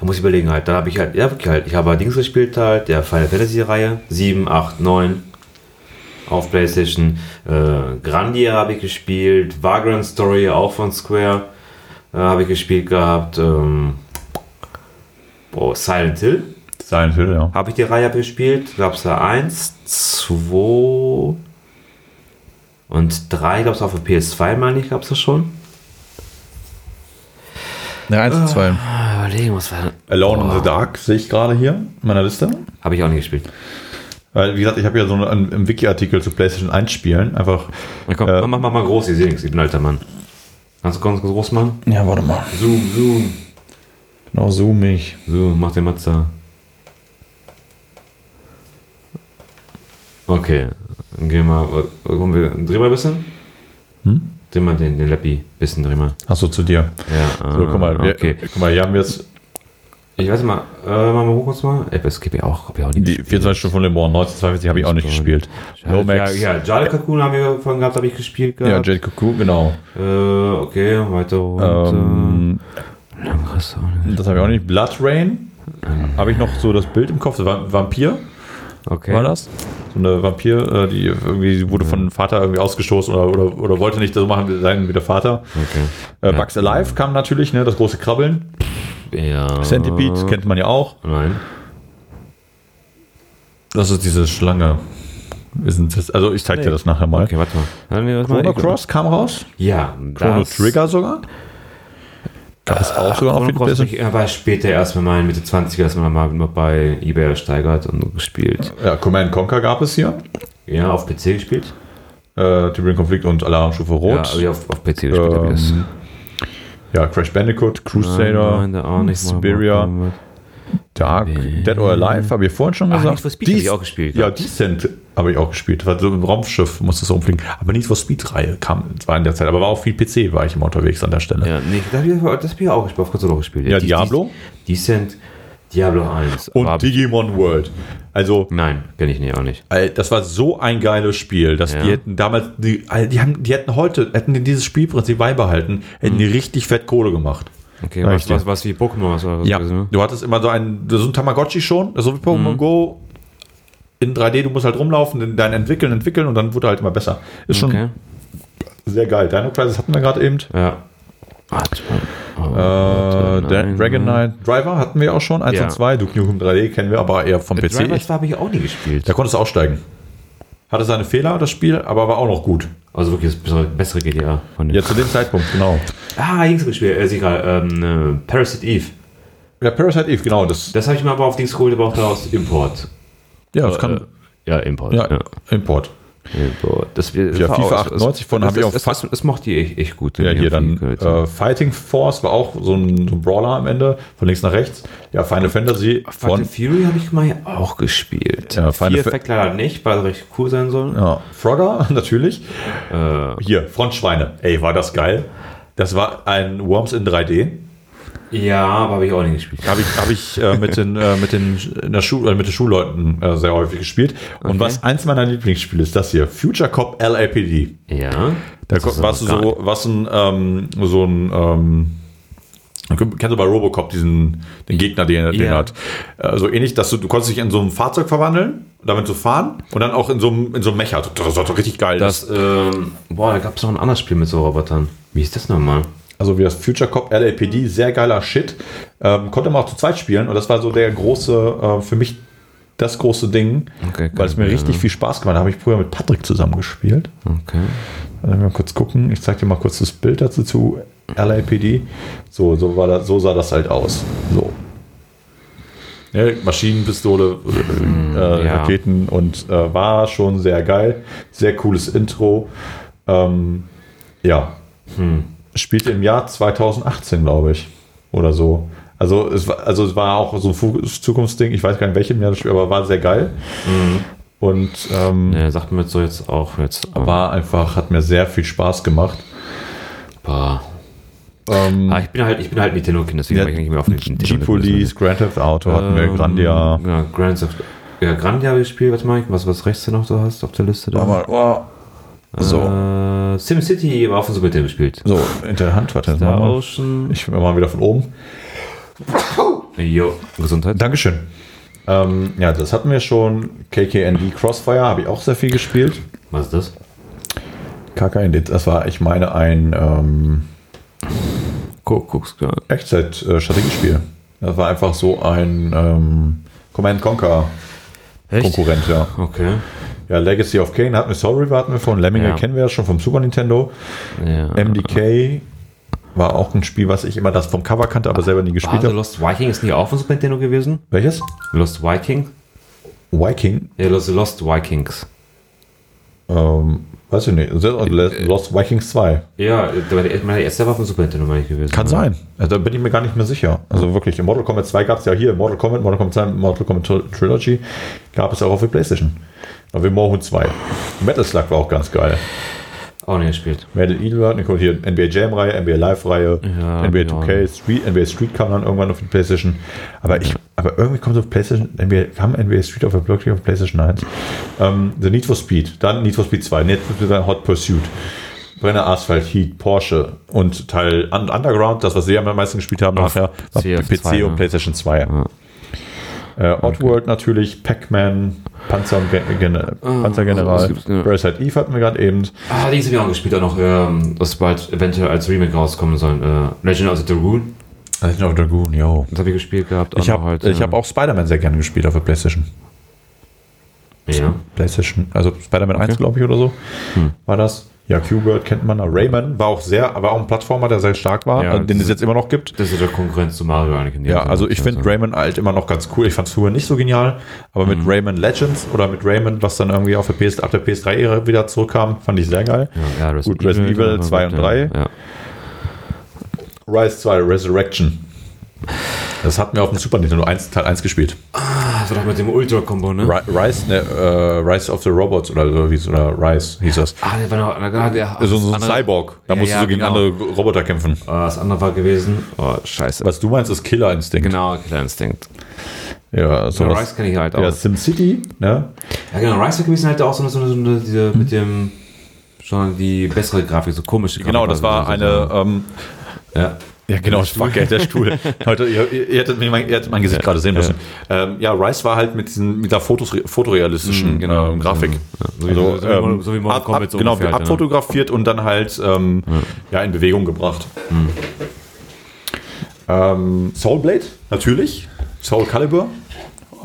Da muss ich überlegen halt, da habe ich halt, ja wirklich halt, ich habe Dings gespielt halt, der Final Fantasy Reihe, sieben, acht, neun auf PlayStation, äh, Grandia habe ich gespielt, Vagrant Story auch von Square äh, habe ich gespielt gehabt, ähm, boah, Silent Hill. Silent Hill, ja. Habe ich die Reihe gespielt, gab es da eins, zwei und drei, gab es auf der P S zwei, meine ich, gab es das schon. Ne, eins und zwei. Überlegen, was war Alone oh. in the Dark sehe ich gerade hier in meiner Liste. Habe ich auch nicht gespielt. Weil, wie gesagt, ich habe ja so einen, einen Wiki-Artikel zu PlayStation eins spielen. Einfach. Ja, komm, äh, mach, mach mal groß, ich sehe nichts, ich bin alter Mann. Kannst du ganz groß machen? Ja, warte mal. Zoom, zoom. Genau, zoom ich. Zoom, mach den Matze. Okay. Dann gehen wir mal. Dreh mal ein bisschen. Hm? Dreh mal den, den Leppi, bisschen dreh mal. Achso, zu dir. Ja, so, äh, guck mal, wir, okay. guck mal, hier haben wir jetzt. Ich weiß mal, äh, machen wir kurz mal. Es gibt ja auch, hab ich auch nicht. Die vierundzwanzig Stunden von Le Mans, neunzehnhundertzweiundvierzig habe ich auch nicht gespielt. No Max. Ja, ja, Jade Cocoon haben wir vorhin gehabt, habe ich gespielt. Gehabt. Ja, Jade Cocoon, genau. Äh, okay, weiter. Und, ähm, ähm, das habe ich auch nicht. Blood Rain. Habe ich noch so das Bild im Kopf, Vampir. Okay. War das? eine Vampir, äh, die irgendwie wurde von Vater irgendwie ausgestoßen oder, oder, oder wollte nicht so machen sein wie der Vater. Okay. Äh, Bugs ja. Alive kam natürlich, ne, das große Krabbeln. Ja. Centipede kennt man ja auch. Nein. Das ist diese Schlange. Wir sind das, also ich zeig dir das nachher mal. Okay, warte mal. Chrono Cross kam raus. Ja. Chrono Trigger sogar. Gab es auch sogar auf dem Er war später erst mit meinen Mitte zwanziger erst mal bei eBay ersteigert und gespielt. Ja, Command and Conquer gab es hier. Ja, auf P C gespielt. Äh, Tyrian Konflikt und Alarmstufe Rot. Ja, auf, auf P C gespielt ähm, habe ich das. Ja, Crash Bandicoot, Crusader, nein, nein, auch nicht Siberia. Dark, nee. Dead or Alive, habe ich vorhin schon gesagt. Ach, Need for Speed habe ich auch gespielt. Ja, Descent habe ich auch gespielt. War so ein Raumschiff, musste so umfliegen. Aber Need for Speed-Reihe kam zwar in der Zeit, aber war auch viel P C, war ich immer unterwegs an der Stelle. Ja, nee, das habe ich, hab ich auch gespielt, auf Konsole auch gespielt. Ja, ja, Diablo. Descent, Diablo eins. Und Digimon World. Also, nein, kenne ich nicht, auch nicht. Das war so ein geiles Spiel, dass ja. die hätten damals, die, die, haben, die hätten heute, hätten die dieses Spielprinzip beibehalten, hätten mhm. die richtig fett Kohle gemacht. Okay, was, was, was wie Pokémon was war das? Ja, gewesen, ne? Du hattest immer so ein, so ein Tamagotchi schon, so wie Pokémon mhm. Go in drei D, du musst halt rumlaufen, dein entwickeln, entwickeln und dann wurde halt immer besser. Ist okay. schon sehr geil. Dino Crisis hatten wir gerade eben. Ja. Oh, äh, nein, Dragon Knight Driver hatten wir auch schon, eins ja. und zwei. Duke Nukem drei D kennen wir aber eher vom P C. Driver habe ich auch nie gespielt. Da konntest du aussteigen. Hatte seine Fehler, das Spiel, aber war auch noch gut. Also wirklich das bessere G T A. Von dem. Ja, zu dem Zeitpunkt, genau. Ah, hier ist das Spiel, äh, sicher, ähm, Parasite Eve. Ja, Parasite Eve, genau. Das, das habe ich mir aber auf Dings geholt, aber auch daraus Import. Ja, das äh, kann... Ja, Import. Ja, ja. Import. Import. Das, das ja, FIFA achtundneunzig von habe ich auch... Das, das, das mochte ich echt gut. Ja, hier dann äh, Fighting Force war auch so ein, so ein Brawler am Ende, von links nach rechts. Ja, Final Fantasy von... Final Fury habe ich mal auch gespielt. Ja, Final Fantasy leider nicht, weil es recht cool sein soll. Ja, Frogger, natürlich. Äh, Hier, Frontschweine. Ey, war das geil. Das war ein Worms in drei D. Ja, aber habe ich auch nicht gespielt. Habe ich, hab ich äh, mit den, äh, mit den, in der Schu- äh, mit den Schulleuten äh, sehr häufig gespielt. Und okay. was eins meiner Lieblingsspiele ist, das hier, Future Cop L A P D. Ja. Da warst du so, was ein, ähm, so ein, ähm, kennst du bei Robocop diesen den Gegner, den er yeah. hat. Also ähnlich, dass du, du konntest dich in so einem Fahrzeug verwandeln, damit zu so fahren und dann auch in so einem, in so einem Mecha. Das war doch richtig geil. Das, das, ähm, boah, da gab es noch ein anderes Spiel mit so Robotern. Wie ist das nochmal? Also wie das Future Cop L A P D, sehr geiler Shit. Ähm, konnte man auch zu zweit spielen und das war so der große, äh, für mich das große Ding, okay, weil es mir richtig ja. viel Spaß gemacht hat. Da habe ich früher mit Patrick zusammen gespielt. Okay. Mal kurz gucken. Ich zeig dir mal kurz das Bild dazu zu L A P D. So, so, war das, so sah das halt aus. So. Ja, Maschinenpistole, äh, ja. Raketen und äh, war schon sehr geil. Sehr cooles Intro. Ähm, ja. Hm. Spielte im Jahr zweitausendachtzehn, glaube ich. Oder so. Also es, war, also es war auch so ein Zukunftsding. Ich weiß gar nicht, welchem Jahr das Spiel, aber war sehr geil. Mhm. Und ähm, ja, sagt mir jetzt so jetzt auch jetzt. War einfach, hat mir sehr viel Spaß gemacht. Bah. Ähm, ah, ich bin halt, ich bin halt Nintendo-Kind, deswegen ja, war ich nicht mehr auf den Nintendo. Police, Grand Theft Auto hatten ähm, wir, Grandia. Ja, Grand Theft, ja, Grandia habe ich gespielt, warte mal, was, was rechts du noch so hast auf der Liste da? Mal, oh. So. Äh, SimCity war auf dem Super Nintendo gespielt. So, in der Hand, warte Star mal. Ocean. Ich bin mal wieder von oben. Jo, Gesundheit. Dankeschön. Ähm, ja, das hatten wir schon. K K N D Crossfire habe ich auch sehr viel gespielt. Was ist das? K K N D, das war, ich meine, ein ähm, Echtzeit-Strategiespiel. Das war einfach so ein ähm, Command Conquer Konkurrent, ja. Okay. Ja, Legacy of Kain hatten wir, sorry, warten wir von Lemminge, ja. kennen wir ja schon vom Super Nintendo. Ja. M D K war auch ein Spiel, was ich immer das vom Cover kannte, aber selber nie gespielt habe. Lost Viking ist nie auch von Super Nintendo gewesen? Welches? Lost Viking. Viking? Ja, Lost, Lost Vikings. Ähm, weiß ich nicht. Lost Vikings zwei. Ja, meine erste war von Super Nintendo, meine ich, gewesen. Kann oder? Sein. Also, da bin ich mir gar nicht mehr sicher. Also wirklich, in Mortal Kombat zwei gab es ja hier, Mortal Kombat, Mortal Kombat zwei, Mortal Kombat Trilogy gab es auch auf der PlayStation. Aber wir Mohun zwei. Metal Slug war auch ganz geil. Auch nicht gespielt. Metal Gear, hier N B A Jam Reihe, N B A Live Reihe, ja, N B A genau. zwei K, Street, N B A Street kam dann irgendwann auf die PlayStation. Aber ich, aber irgendwie kommt auf PlayStation, N B A, kam N B A Street auf der Blockchain auf PlayStation eins. Um, The Need for Speed, dann Need for Speed zwei, Need for Speed Hot Pursuit, Brenner Asphalt, Heat, Porsche und Teil Underground, das was wir am meisten gespielt haben auf nachher, auf P C zwei, und PlayStation zwei. Ja. Äh, Oddworld okay. natürlich, Pac-Man. Panzer und Ge- Gen- ah, Panzergeneral. Ja. Parasite Eve hatten wir gerade eben. Ah, die sind wir auch gespielt, auch noch, ähm, was bald eventuell als Remake rauskommen sollen. Äh, Legend of the Dragoon. Legend of the Dragoon, yo. Das habe ich gespielt gehabt. Ich habe halt, ich ja. hab auch Spider-Man sehr gerne gespielt auf der PlayStation. Ja. PlayStation, also Spider-Man okay. eins, glaube ich, oder so. Hm. War das? Ja, Q-Bird kennt man. Rayman war auch sehr, aber auch ein Plattformer, der sehr stark war, ja, den es jetzt immer noch gibt. Das ist ja Konkurrenz zu Mario eigentlich. Ja, also ich finde so. Rayman halt immer noch ganz cool. Ich fand es früher nicht so genial, aber mhm. mit Rayman Legends oder mit Rayman, was dann irgendwie auf der P S, ab der P S drei-Ära wieder zurückkam, fand ich sehr geil. Ja, ja, Resident Gut, Resident Evil, Evil zwei und ja. drei. Ja. Rise zwei, Resurrection. Das hatten wir auf dem Super Nintendo eins, Teil eins gespielt. Ah, das war doch mit dem Ultra-Kombo, ne? Rise, ne, äh, Rise of the Robots oder so hieß, oder Rise hieß das. Ah, der war noch, der, der, der, so, so ein andere, Cyborg. Da ja, musst ja, du so genau. gegen andere Roboter kämpfen. Ah, das andere war gewesen. Oh, scheiße. Was du meinst, ist Killer Instinct. Genau, Killer Instinct. Ja, so. Rise kenne ich halt auch. Ja, SimCity, ne? Ja, genau. Rise war gewesen halt auch so eine, so eine diese, mit dem, schon die bessere Grafik, so komische Grafik. Genau, das war eine, ähm, ja. Ja, genau, Stuhl. Fuck, der Stuhl. Heute, ihr, ihr, hättet mein, ihr hättet mein Gesicht ja, gerade sehen müssen. Ja, ähm, ja, Rice war halt mit, diesen, mit der Fotos, fotorealistischen mm, genau, ähm, Grafik. Ja. So, also, so, ähm, so wie Mortal Kombat. Genau, ungefähr, abfotografiert ja. und dann halt ähm, ja. ja in Bewegung gebracht. Mhm. Ähm, Soul Blade, natürlich. Soul Calibur.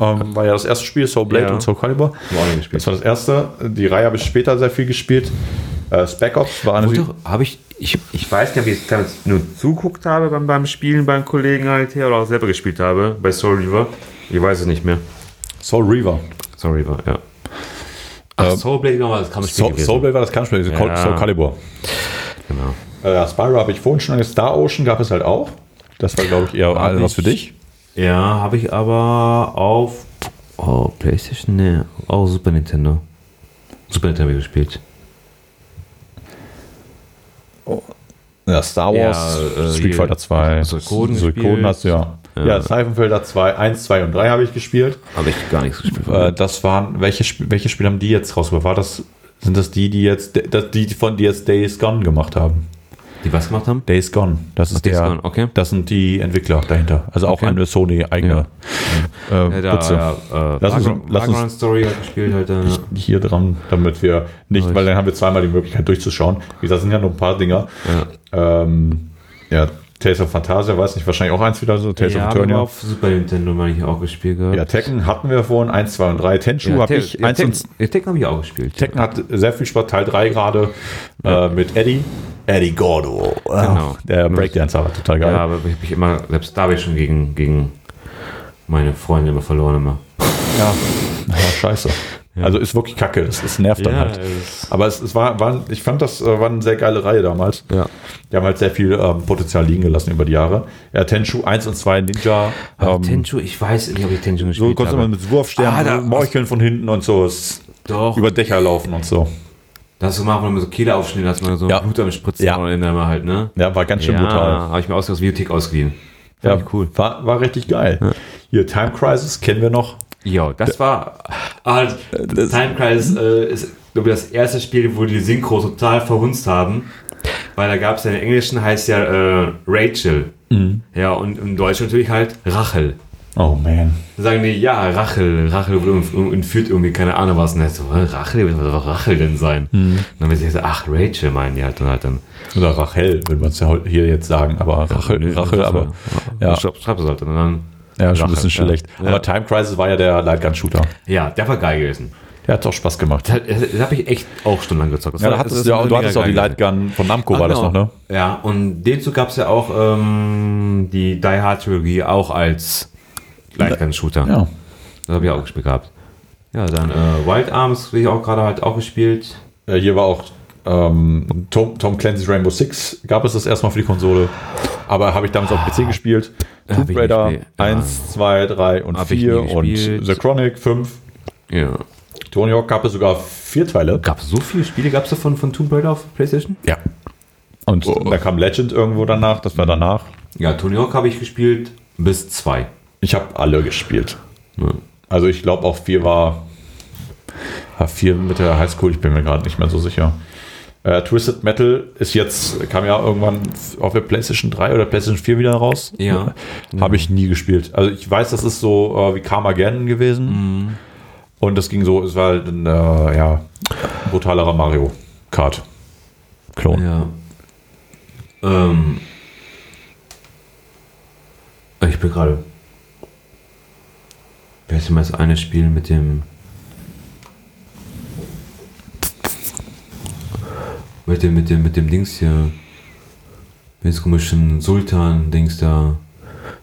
Ähm, war ja das erste Spiel, Soul Blade ja. und Soul Calibur. War das war das erste. Die Reihe habe ich später sehr viel gespielt. Äh, Spec Ops war natürlich... Habe ich... Ich, ich weiß nicht, ob ich es nur zuguckt habe beim, beim Spielen beim Kollegen halt her oder auch selber gespielt habe bei Soul Reaver. Ich weiß es nicht mehr. Soul Reaver. Soul Reaver, ja. Ach, ähm, Soul Blade war das Kampfspiel gewesen. Soul Blade war das Kampfspiel, ja. Soul Calibur. Genau. Äh, Spyro habe ich vorhin schon angesprochen. Star Ocean gab es halt auch. Das war, glaube ich, eher hab was ich, für dich. Ja, habe ich aber auf oh, PlayStation, ne, auch Super Nintendo. Super Nintendo habe ich gespielt. Oh. Ja, Star Wars, ja, äh, Street Fighter zwei, Suikoden hast du ja. Ja, ja Seifenfelder zwei, eins, zwei und drei habe ich gespielt. Habe ich gar nichts gespielt. Äh, das waren, welche, welche Spiele haben die jetzt rausgebracht? War das, sind das die, die jetzt, das, die von die jetzt Days Gone gemacht haben? Die was gemacht haben? Days Gone. Das ist Ach, der, Gone. Okay. Das sind die Entwickler dahinter. Also auch okay. eine Sony eigene ja. äh, ja, Putze. Ja, ja, äh, lass uns, lass uns Story halt gespielt halt, ja. hier dran, damit wir nicht, oh, weil dann haben wir zweimal die Möglichkeit durchzuschauen. Wie gesagt, sind ja nur ein paar Dinger. Ja, ähm, ja Tales of Phantasia, weiß nicht, wahrscheinlich auch eins wieder so. Tales ja, of Eternia. Auf Super Nintendo meine ich auch gespielt gehabt. Ja, Tekken hatten wir vorhin, eins, zwei und drei. Tenchu ja, habe ich. Ja, eins Tekken, und, Tekken habe ich auch gespielt. Tekken ja. hat sehr viel Spaß, Teil drei gerade ja. äh, mit Eddie. Eddie Gordo. Genau. Der Breakdancer war total geil. Ja, aber ich mich immer, selbst da habe ich schon gegen, gegen meine Freunde immer verloren. Immer. Ja, ja scheiße. Ja. Also ist wirklich kacke, das, das nervt dann ja, halt. Es aber es, es war, war, ich fand, das war eine sehr geile Reihe damals. Ja. Die haben halt sehr viel ähm, Potenzial liegen gelassen über die Jahre. Ja, Tenchu eins und zwei, Ninja. Ähm, Tenchu, ich weiß nicht, ob ich Tenchu gespielt habe. So konntest du immer mit Wurfsternen, ah, Meucheln von hinten und so. Doch. Über Dächer laufen und so. Das so machen, wenn man so Kehle aufschnitten, dass man so ja. Blut am Spritzen ja. in der Hand halt, ne? Ja, war ganz schön ja, brutal. Habe ich mir aus der Videothek ausgeliehen. Fand ja, cool. War, war richtig geil. Ja. Hier, Time Crisis kennen wir noch. Ja, das war. Also, das Time Crisis äh, ist, glaube ich, das erste Spiel, wo die Synchro total verhunzt haben. Weil da gab es ja im Englischen heißt ja äh, Rachel. Mhm. Ja, und im Deutschen natürlich halt Rachel. Oh man. Dann sagen die, ja, Rachel, Rachel entführt irgendwie, keine Ahnung was. Und dann heißt so, Rachel, was soll doch Rachel denn sein? Mhm. Und dann wird sie so, ach, Rachel meinen die halt dann halt dann. Oder Rachel, würde man es ja hier jetzt sagen, aber Rachel, ja, Rachel, aber. Ja. Schreib es halt dann. dann ja, schon Rachel, ein bisschen schlecht. Ja. Aber Time Crisis war ja der Lightgun-Shooter. Ja, der war geil gewesen. Der hat auch Spaß gemacht. Das, das habe ich echt auch stundenlang gezockt. Das ja, war, da hattest ja auch, du hattest auch die Lightgun von Namco, ach, war das genau. noch, ne? Ja, und dazu gab es ja auch ähm, die Die Hard-Trilogie auch als Lightgun-Shooter. Ja. Das habe ich auch gespielt gehabt. Ja, dann äh, Wild Arms habe ich auch gerade halt auch gespielt. Ja, hier war auch ähm, Tom, Tom Clancy's Rainbow Six gab es das erstmal für die Konsole. Aber habe ich damals auf P C gespielt. Tomb Raider eins, zwei, drei und vier und The Chronic fünf. Ja. Tony Hawk gab es sogar vier Teile. Gab es so viele Spiele? Gab es davon von Tomb Raider auf PlayStation? Ja. Und oh. da kam Legend irgendwo danach. Das war danach. Ja, Tony Hawk habe ich gespielt bis zwei. Ich habe alle gespielt. Ja. Also ich glaube auch vier war vier mit der Highschool, ich bin mir gerade nicht mehr so sicher. Äh, Twisted Metal ist jetzt, kam ja irgendwann auf der PlayStation drei oder PlayStation vier wieder raus. Ja. Habe ich nie gespielt. Also ich weiß, das ist so äh, wie Carmageddon gewesen. Mhm. Und das ging so, es war halt ein äh, ja, brutalerer Mario Kart Klon. Ja. Ähm, ich bin gerade. Wie heißt denn das eine Spiel mit dem. Mit dem, mit dem, mit dem Dings hier. Mit dem komischen Sultan-Dings da.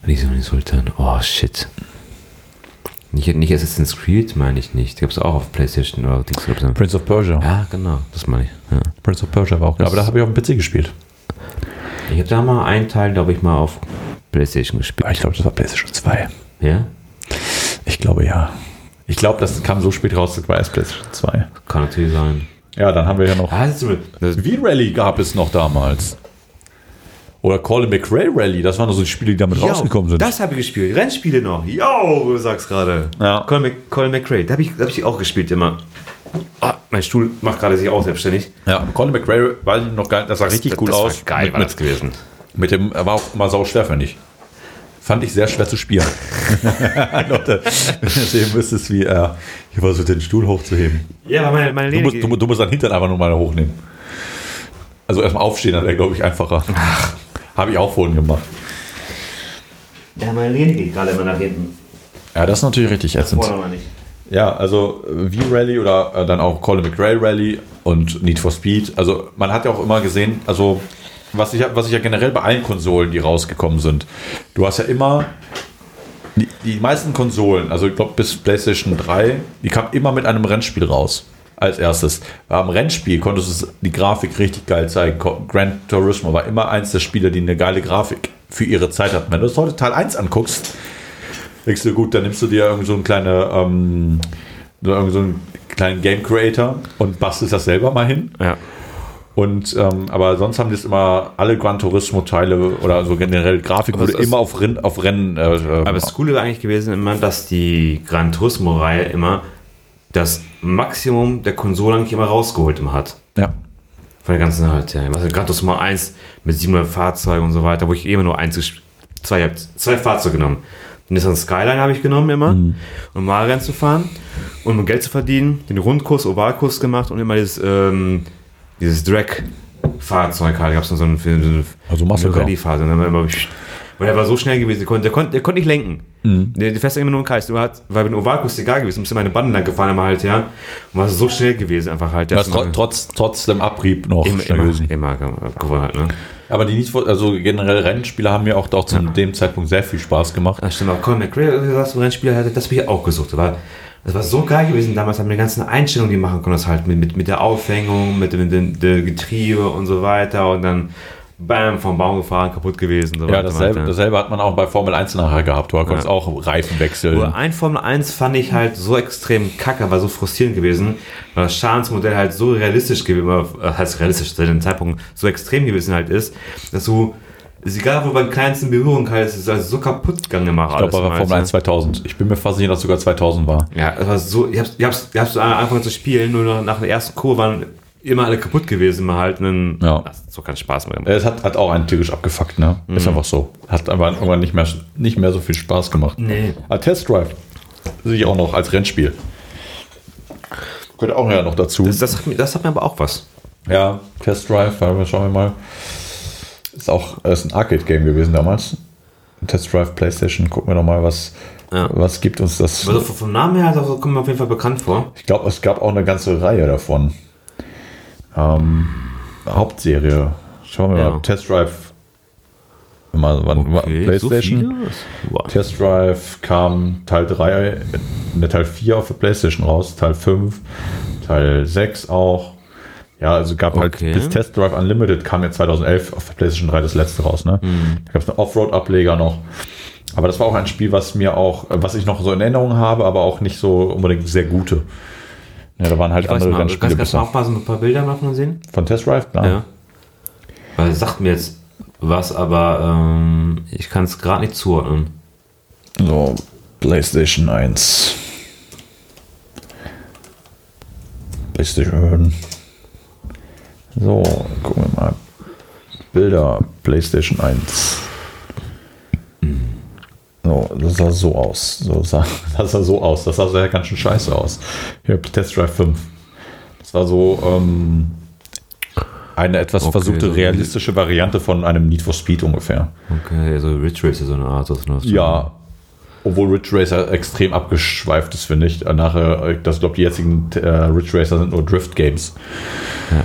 Nicht so nicht Sultan. Oh shit. Nicht, nicht Assassin's Creed, meine ich nicht. Gibt es auch auf PlayStation oder Dings. Prince of Persia. Ja, genau, das meine ich. Ja. Prince of Persia war auch. Das, aber da habe ich auf dem P C gespielt. Ich habe da mal einen Teil, glaube ich, mal auf PlayStation gespielt. Ich glaube, das war PlayStation zwei. Ja? Ich glaube, ja. Ich glaube, das kam so spät raus, das war erst PlayStation zwei. Kann natürlich sein. Ja, dann haben wir ja noch... Ah, V-Rally gab es noch damals. Oder Colin McRae Rally, das waren doch so die Spiele, die damit yo, rausgekommen sind. Das habe ich gespielt, Rennspiele noch. Jo, du sagst gerade. Ja. Colin, Colin McRae, da habe ich, hab ich auch gespielt immer. Ah, mein Stuhl macht gerade sich auch selbstständig. Ja, Colin McRae war noch geil, das sah das, richtig das, cool das aus. Das war geil, mit, war das gewesen. Mit dem, er war auch immer sauschwer, finde ich. Fand ich sehr schwer zu spielen. Leute, ihr müsstest wie, äh, ich versuche den Stuhl hochzuheben. Ja, aber meine, meine du, musst, du, du musst deinen Hintern einfach nur mal hochnehmen. Also erstmal aufstehen, dann wäre, glaube ich, einfacher. Ach. Habe ich auch vorhin gemacht. Ja, meine Lehne geht gerade immer nach hinten. Ja, das ist natürlich richtig ätzend. Ja, also V-Rally oder äh, dann auch Colin McRae Rally und Need for Speed. Also man hat ja auch immer gesehen, also was ich, was ich ja generell bei allen Konsolen, die rausgekommen sind, du hast ja immer die, die meisten Konsolen, also ich glaube bis PlayStation drei, die kamen immer mit einem Rennspiel raus. Als erstes. Am Rennspiel konntest du die Grafik richtig geil zeigen. Gran Turismo war immer eins der Spiele, die eine geile Grafik für ihre Zeit hatten. Wenn du das heute Teil eins anguckst, denkst du, gut, dann nimmst du dir irgend so einen kleinen, ähm, irgend so einen kleinen Game Creator und bastelst das selber mal hin. Ja. Und, ähm, aber sonst haben die es immer, alle Gran Turismo-Teile oder so generell Grafik wurde immer auf, Renn, auf Rennen. Äh, aber das Coole war eigentlich gewesen immer, dass die Gran Turismo-Reihe immer das Maximum der Konsole eigentlich immer rausgeholt immer hat. Ja. Von der ganzen halt, ja. Also gerade das Nummer eins mit siebenhundert Fahrzeugen und so weiter, wo ich immer nur eins, zwei, zwei Fahrzeuge genommen. Den Nissan Skyline habe ich genommen immer, mhm. um mal Rennen zu fahren und um Geld zu verdienen, den Rundkurs, Ovalkurs gemacht und immer dieses, ähm, dieses Drag-Fahrzeug halt. Da gab es so einen Film, so eine, also eine Rallye-Phase. Und dann immer, weil er war so schnell gewesen, der konnte, der konnte, der konnte nicht lenken. Mhm. Der, der fährst immer nur im Kreis. Du hast, weil mit dem Ovalkurs egal gewesen, du bist immer eine Bande lang gefahren, immer halt, ja. Und warst so schnell gewesen, einfach halt. Das tro- trotz, trotz dem Abrieb noch immer, schnell immer, gewesen. Immer gewonnen hat, ne? Aber die nicht, also generell Rennspiele haben mir auch, auch zu ja. dem Zeitpunkt sehr viel Spaß gemacht. Das stimmt, aber Colin McRae, du sagst, Rennspieler hatte, das habe ich auch gesucht. Weil das war so geil gewesen damals, haben wir die ganzen Einstellungen, die machen konnten, das halt mit, mit, mit der Aufhängung, mit dem Getriebe und so weiter und dann bam, vom Baum gefahren, kaputt gewesen. So ja, dasselbe, dasselbe hat man auch bei Formel eins nachher gehabt. Du konntest ja. auch Reifen wechseln. Nur ein Formel eins fand ich halt so extrem kacke, war so frustrierend gewesen, weil das Schadensmodell halt so realistisch gewesen, heißt realistisch zu dem Zeitpunkt, so extrem gewesen halt ist, dass du, ist egal, wo bei der kleinsten Berührung halt, es ist also so kaputt gegangen immer. Ich glaube, bei Formel eins zweitausend. Ich bin mir fast sicher, dass es sogar zweitausend war. Ja, es war so, ich hab's, ich hab's, ich hab's angefangen zu spielen, nur noch nach der ersten Kurve waren immer alle kaputt gewesen, mal halt einen, ja. Ach, so keinen Spaß mehr. Es hat, hat auch einen tierisch abgefuckt, ne? Mhm. Ist einfach so. Hat aber irgendwann nicht mehr, nicht mehr so viel Spaß gemacht. Nee. Aber Test Drive sehe ich auch noch als Rennspiel. Könnte auch ja noch dazu. Das, das, das hat mir aber auch was. Ja, Test Drive, schauen wir mal. Ist auch ist ein Arcade-Game gewesen damals. Test Drive, PlayStation, gucken wir noch mal, was, ja. was gibt uns das. Also vom Namen her also, kommt mir auf jeden Fall bekannt vor. Ich glaube, es gab auch eine ganze Reihe davon. Ähm, Hauptserie. Schauen wir ja. mal. Test Drive. Mal, wann, okay, PlayStation. So wow. Test Drive kam Teil drei, ne, Teil vier für PlayStation raus, Teil fünf, Teil sechs auch. Ja, also gab okay. halt bis Test Drive Unlimited kam ja zweitausendelf auf PlayStation drei das letzte raus, ne? Mhm. Da gab es einen Offroad-Ableger noch. Aber das war auch ein Spiel, was mir auch, was ich noch so in Erinnerung habe, aber auch nicht so unbedingt sehr gute. Ja, da waren halt ich andere mal, Rennspiele. Kannst du auch mal so ein paar Bilder davon sehen? Von Test Drive, klar. Ja. Weil sagt mir jetzt was, aber ähm, ich kann es gerade nicht zuordnen. So, PlayStation eins. PlayStation. So, gucken wir mal. Bilder, PlayStation eins. So, das sah so aus. So sah, das sah so aus. Das sah ja ganz schön scheiße aus. Hier, Test Drive fünf. Das war so ähm, eine etwas okay, versuchte, so realistische Variante von einem Need for Speed ungefähr. Okay, also Ridge Racer, so eine Art. Das ja, obwohl Ridge Racer extrem abgeschweift ist, finde ich. Nachher, ich glaube, die jetzigen äh, Ridge Racer sind nur Drift-Games. Ja.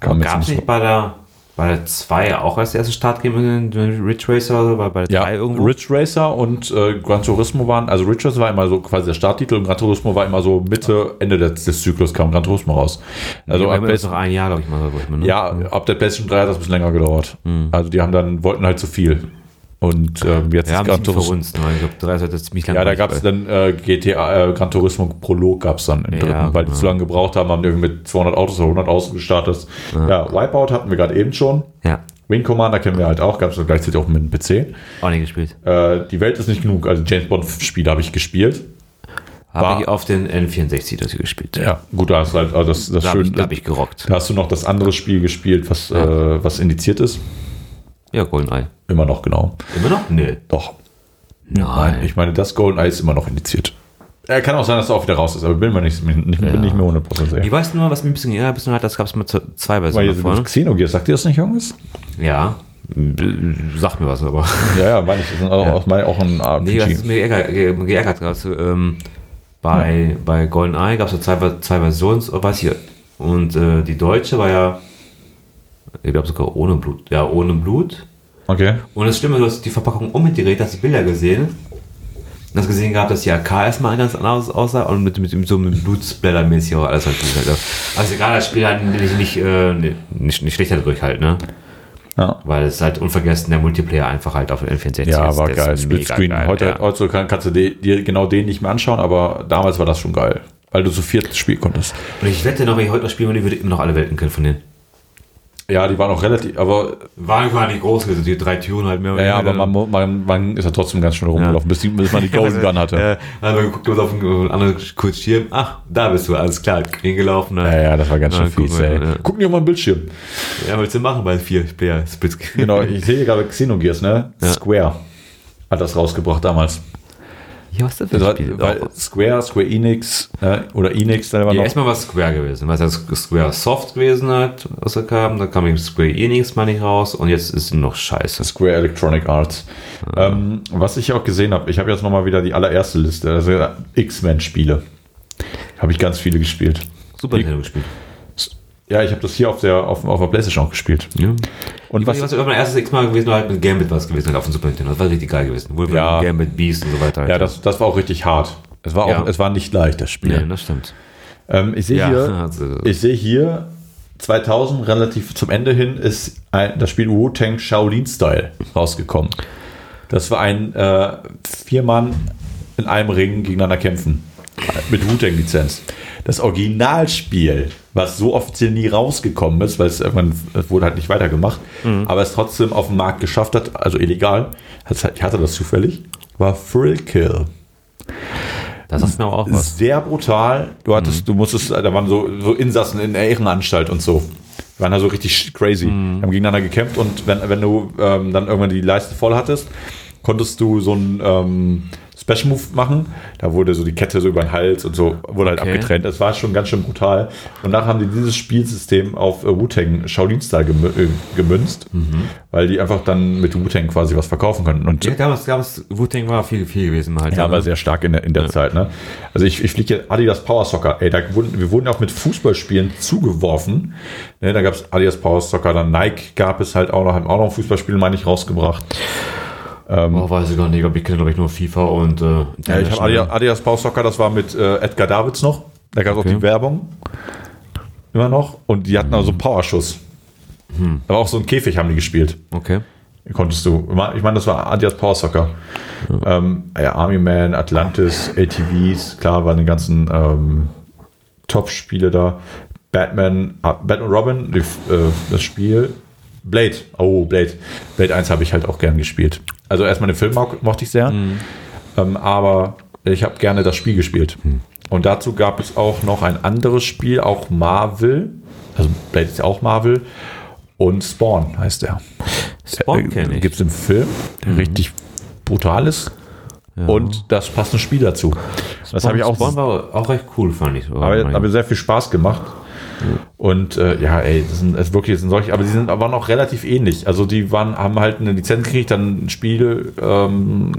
Gab es nicht bei der... Bei der zwei auch als erstes Startgame Ridge Racer oder bei der drei ja, irgendwo? Ridge Racer und äh, Gran Turismo waren, also Ridge Racer war immer so quasi der Starttitel und Gran Turismo war immer so Mitte, Ende des, des Zyklus kam Gran Turismo raus. Also ab der, noch ein Jahr, glaube ich mal. Ich meine, ne? Ja, mhm. Ab der PlayStation drei hat das ein bisschen länger gedauert. Mhm. Also die haben dann, wollten halt zu viel. Und ähm, jetzt ja, ist Gran Turismo. Ne? Ich glaube, drei ist ziemlich lang. Ja, da gab es dann äh, G T A, äh, Gran Turismo Prolog gab es dann im ja, dritten, weil genau. die zu lange gebraucht haben, haben irgendwie mit zweihundert Autos oder hundert Autos gestartet. Ja, ja Wipeout hatten wir gerade eben schon. Ja. Wing Commander kennen wir halt auch, gab es dann gleichzeitig auch mit dem P C. Auch nicht gespielt. Äh, die Welt ist nicht genug, also James Bond Spiele habe ich gespielt. Habe ich auf den N vierundsechzig das gespielt. Ja, gut, da hast du halt, also das, das da schön. Hab ich, hab ich gerockt. Da hast du noch das andere Spiel gespielt, was, ja. äh, was indiziert ist. Ja, GoldenEye. Immer noch, genau. Immer noch? Nee. Doch. Nein. Nein. Ich meine, das GoldenEye ist immer noch indiziert. Er kann auch sein, dass er auch wieder raus ist, aber bin mir nicht, nicht, ja. bin nicht mehr hundert Prozent sicher. Ich weiß nur, was mir ein bisschen eher bisschen hat, das gab es mal zwei Versionen davon. Weil Xenogear, sagt ihr das nicht, Jungs? Ja. Sagt mir was, aber... Ja, ja, meine ich. Das ist auch, ja. meine, auch ein R P G. Nee, das ist mir geärgert, geärgert gerade. Ähm, bei, ja. bei GoldenEye gab es zwei, zwei Versionen, weiß hier. Und äh, die deutsche war ja... Ich glaube sogar ohne Blut. Ja, ohne Blut. Okay. Und das Schlimme, du hast die Verpackung umgedreht, hast die Bilder gesehen. Du hast gesehen gehabt, dass die A K erstmal ganz anders aussah und mit, mit so einem Blutsplatter-mäßig auch alles halt durchhalten. Also egal, das Spiel hat nicht, nicht, äh, nicht, nicht schlechter durchhalten, ne? Ja. Weil es halt unvergessen der Multiplayer einfach halt auf den N vierundsechzig ja, ist. Ja, war geil. Splitscreen. Heute, ja. heute kannst du dir genau den nicht mehr anschauen, aber damals war das schon geil. Weil du so viert spielen konntest. Und ich wette noch, wenn ich heute noch spielen würde, würde ich immer noch alle Welten kennen von denen. Ja, die waren auch relativ, aber... Waren gar nicht groß, also die drei Türen halt mehr. Ja, ja aber man, man, man ist ja trotzdem ganz schnell rumgelaufen, ja. bis, die, bis man die Golden Gun hatte. Ja, dann haben wir geguckt, auf einen anderen Kurzschirm. Ach, da bist du, alles klar, hingelaufen. Halt. Ja, ja, das war ganz schön fies, ey. Ja. Guck nicht auf meinen Bildschirm. Ja, willst du machen bei vier Player Splits? Genau, ich sehe hier gerade Xenogears, ne? Ja. Square hat das rausgebracht damals. Ja, was ist das für ein Spiel? Weil Square, Square Enix äh, oder Enix. Da war ja, erstmal war es Square gewesen, weil es Squaresoft gewesen hat, was er kam. Dann kam Square Enix mal nicht raus und jetzt ist noch scheiße. Square Electronic Arts. Ja. Ähm, was ich auch gesehen habe, ich habe jetzt nochmal wieder die allererste Liste, also X-Men-Spiele. Habe ich ganz viele gespielt. Super Nintendo gespielt. Ja, ich habe das hier auf der, auf, auf der PlayStation auch gespielt. Ja. Und ich was weiß, mein erstes X-Mal gewesen war halt mit Gambit was gewesen auf dem Super Nintendo. Das war richtig geil gewesen. Wohl ja. Gambit, Beast und so weiter. Halt. Ja, das, das war auch richtig hart. Es war, ja. auch, es war nicht leicht, das Spiel. Ja, das stimmt. Ähm, ich sehe ja. hier, also. ich sehe hier zweitausend relativ zum Ende hin ist ein, das Spiel Wu-Tang Shaolin Style rausgekommen. Das war ein äh, vier Mann in einem Ring gegeneinander kämpfen. Mit Wu-Tang-Lizenz. Das Originalspiel, was so offiziell nie rausgekommen ist, weil es irgendwann es wurde halt nicht weitergemacht, mhm. aber es trotzdem auf dem Markt geschafft hat, also illegal, ich hatte das zufällig, war Thrill Kill. Das sagt mir aber auch was. Sehr brutal. Du hattest, mhm. du musstest, da waren so, so Insassen in der Ehrenanstalt und so. Die waren da so richtig crazy. Mhm. Die haben gegeneinander gekämpft und wenn, wenn du ähm, dann irgendwann die Leiste voll hattest, konntest du so ein ähm, Special Move machen. Da wurde so die Kette so über den Hals und so, wurde halt okay. abgetrennt. Das war schon ganz schön brutal. Und nachher haben die dieses Spielsystem auf Wu-Tang Shaolin Style gemünzt, mhm. weil die einfach dann mit Wu-Tang quasi was verkaufen konnten. Und ja, damals gab es, Wu-Tang war viel, viel gewesen halt. Ja, aber sehr stark in der, in der ja. Zeit. Ne? Also ich, ich fliege Adidas Power Soccer. Ey, da wurden, wir wurden auch mit Fußballspielen zugeworfen. Ne, da gab es Adidas Power Soccer, dann Nike gab es halt auch noch, haben auch noch ein Fußballspiel, meine ich, rausgebracht. Ähm, oh, weiß ich gar nicht, ich kenne glaube ich nur FIFA und äh, ja, ich habe Adidas, Adidas Power Soccer, das war mit äh, Edgar Davids noch, da gab es okay. auch die Werbung immer noch und die hatten mhm. also einen Powerschuss, mhm. aber auch so einen Käfig haben die gespielt. Okay. Konntest du, ich meine das war Adidas Power Soccer, mhm. ähm, ja, Army Man, Atlantis, A T Vs, klar waren die ganzen ähm, Top-Spiele da, Batman, Batman Robin, die, äh, das Spiel, Blade, oh Blade, Blade eins habe ich halt auch gern gespielt. Also erstmal den Film mochte ich sehr, mhm. ähm, aber ich habe gerne das Spiel gespielt. Mhm. Und dazu gab es auch noch ein anderes Spiel, auch Marvel, also Blade ist ja auch Marvel, und Spawn heißt der. Spawn kenne ich. Gibt es im Film, der mhm. richtig brutal ist. Ja. Und das passende Spiel dazu. Das habe ich auch. Spawn war auch recht cool, fand ich. Aber hat mir sehr viel Spaß gemacht. Und äh, ja, ey, das sind das wirklich, das sind solche, aber die sind waren auch relativ ähnlich. Also die waren, haben halt eine Lizenz gekriegt, dann ein Spiel, ähm,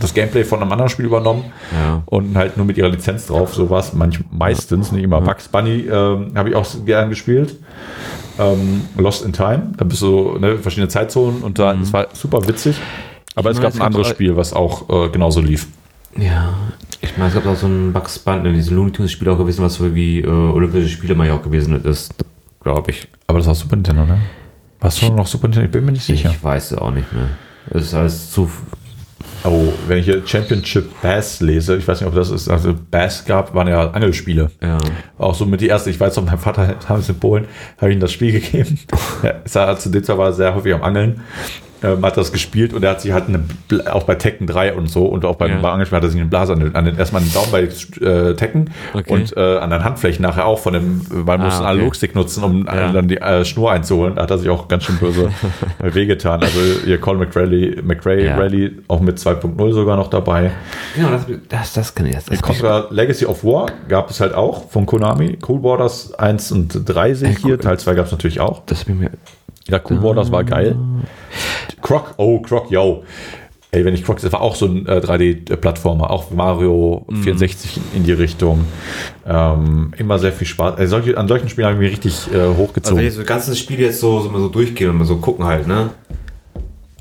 das Gameplay von einem anderen Spiel übernommen ja. und halt nur mit ihrer Lizenz drauf. So war es meistens, nicht immer. Bugs Bunny ähm, habe ich auch gern gespielt. Ähm, Lost in Time, da bist du ne, verschiedene Zeitzonen und da, mhm. das war super witzig. Aber ich es meine, gab es ein anderes Spiel, was auch äh, genauso lief. Ja, ich meine, es gab auch so ein Bugs Bunny, dieses Looney Tunes Spiel auch gewesen, was so wie äh, Olympische Spiele mal ja auch gewesen ist, glaube ich. Aber das war Super Nintendo, ne? Warst du noch Super Nintendo? Ich bin mir nicht sicher. Ich weiß es auch nicht mehr. Es ist alles zu... Oh, wenn ich hier Championship Bass lese, ich weiß nicht, ob das ist, also Bass gab, waren ja Angelspiele. Ja. Auch so mit die erste, ich weiß noch, mein Vater damals in Polen, habe ich ihm das Spiel gegeben. Ja, zu dem Zeit war er sehr häufig am Angeln. Ähm, hat das gespielt und er hat sich halt eine, auch bei Tekken drei und so und auch beim ja. bei Angelspiel hat er sich einen Blaser an den, an den erstmal einen Daumen bei äh, Tekken okay. und äh, an den Handflächen nachher auch von dem, weil man ah, muss einen okay. Analogstick nutzen, um ja. dann die äh, Schnur einzuholen. Da hat er sich auch ganz schön böse wehgetan. Also ihr Colin McRae, McRae ja. Rally auch mit zwei Punkt null sogar noch dabei. Genau, das, das, das kann ich jetzt. Das Contra Legacy of War gab es halt auch von Konami. Cool Borders eins und drei sehe ich hier. Teil zwei gab es natürlich auch. Das bin mir... Ja, Cool Waters war geil. Croc, oh, Croc, yo. Ey, wenn ich Croc, das war auch so ein äh, drei D-Plattformer, auch Mario mm. vierundsechzig in die Richtung. Ähm, immer sehr viel Spaß. Also solche, an solchen Spielen habe ich mich richtig äh, hochgezogen. Also wenn ich so ganze Spiele jetzt so, so, mal so durchgehen und mal so gucken halt, ne?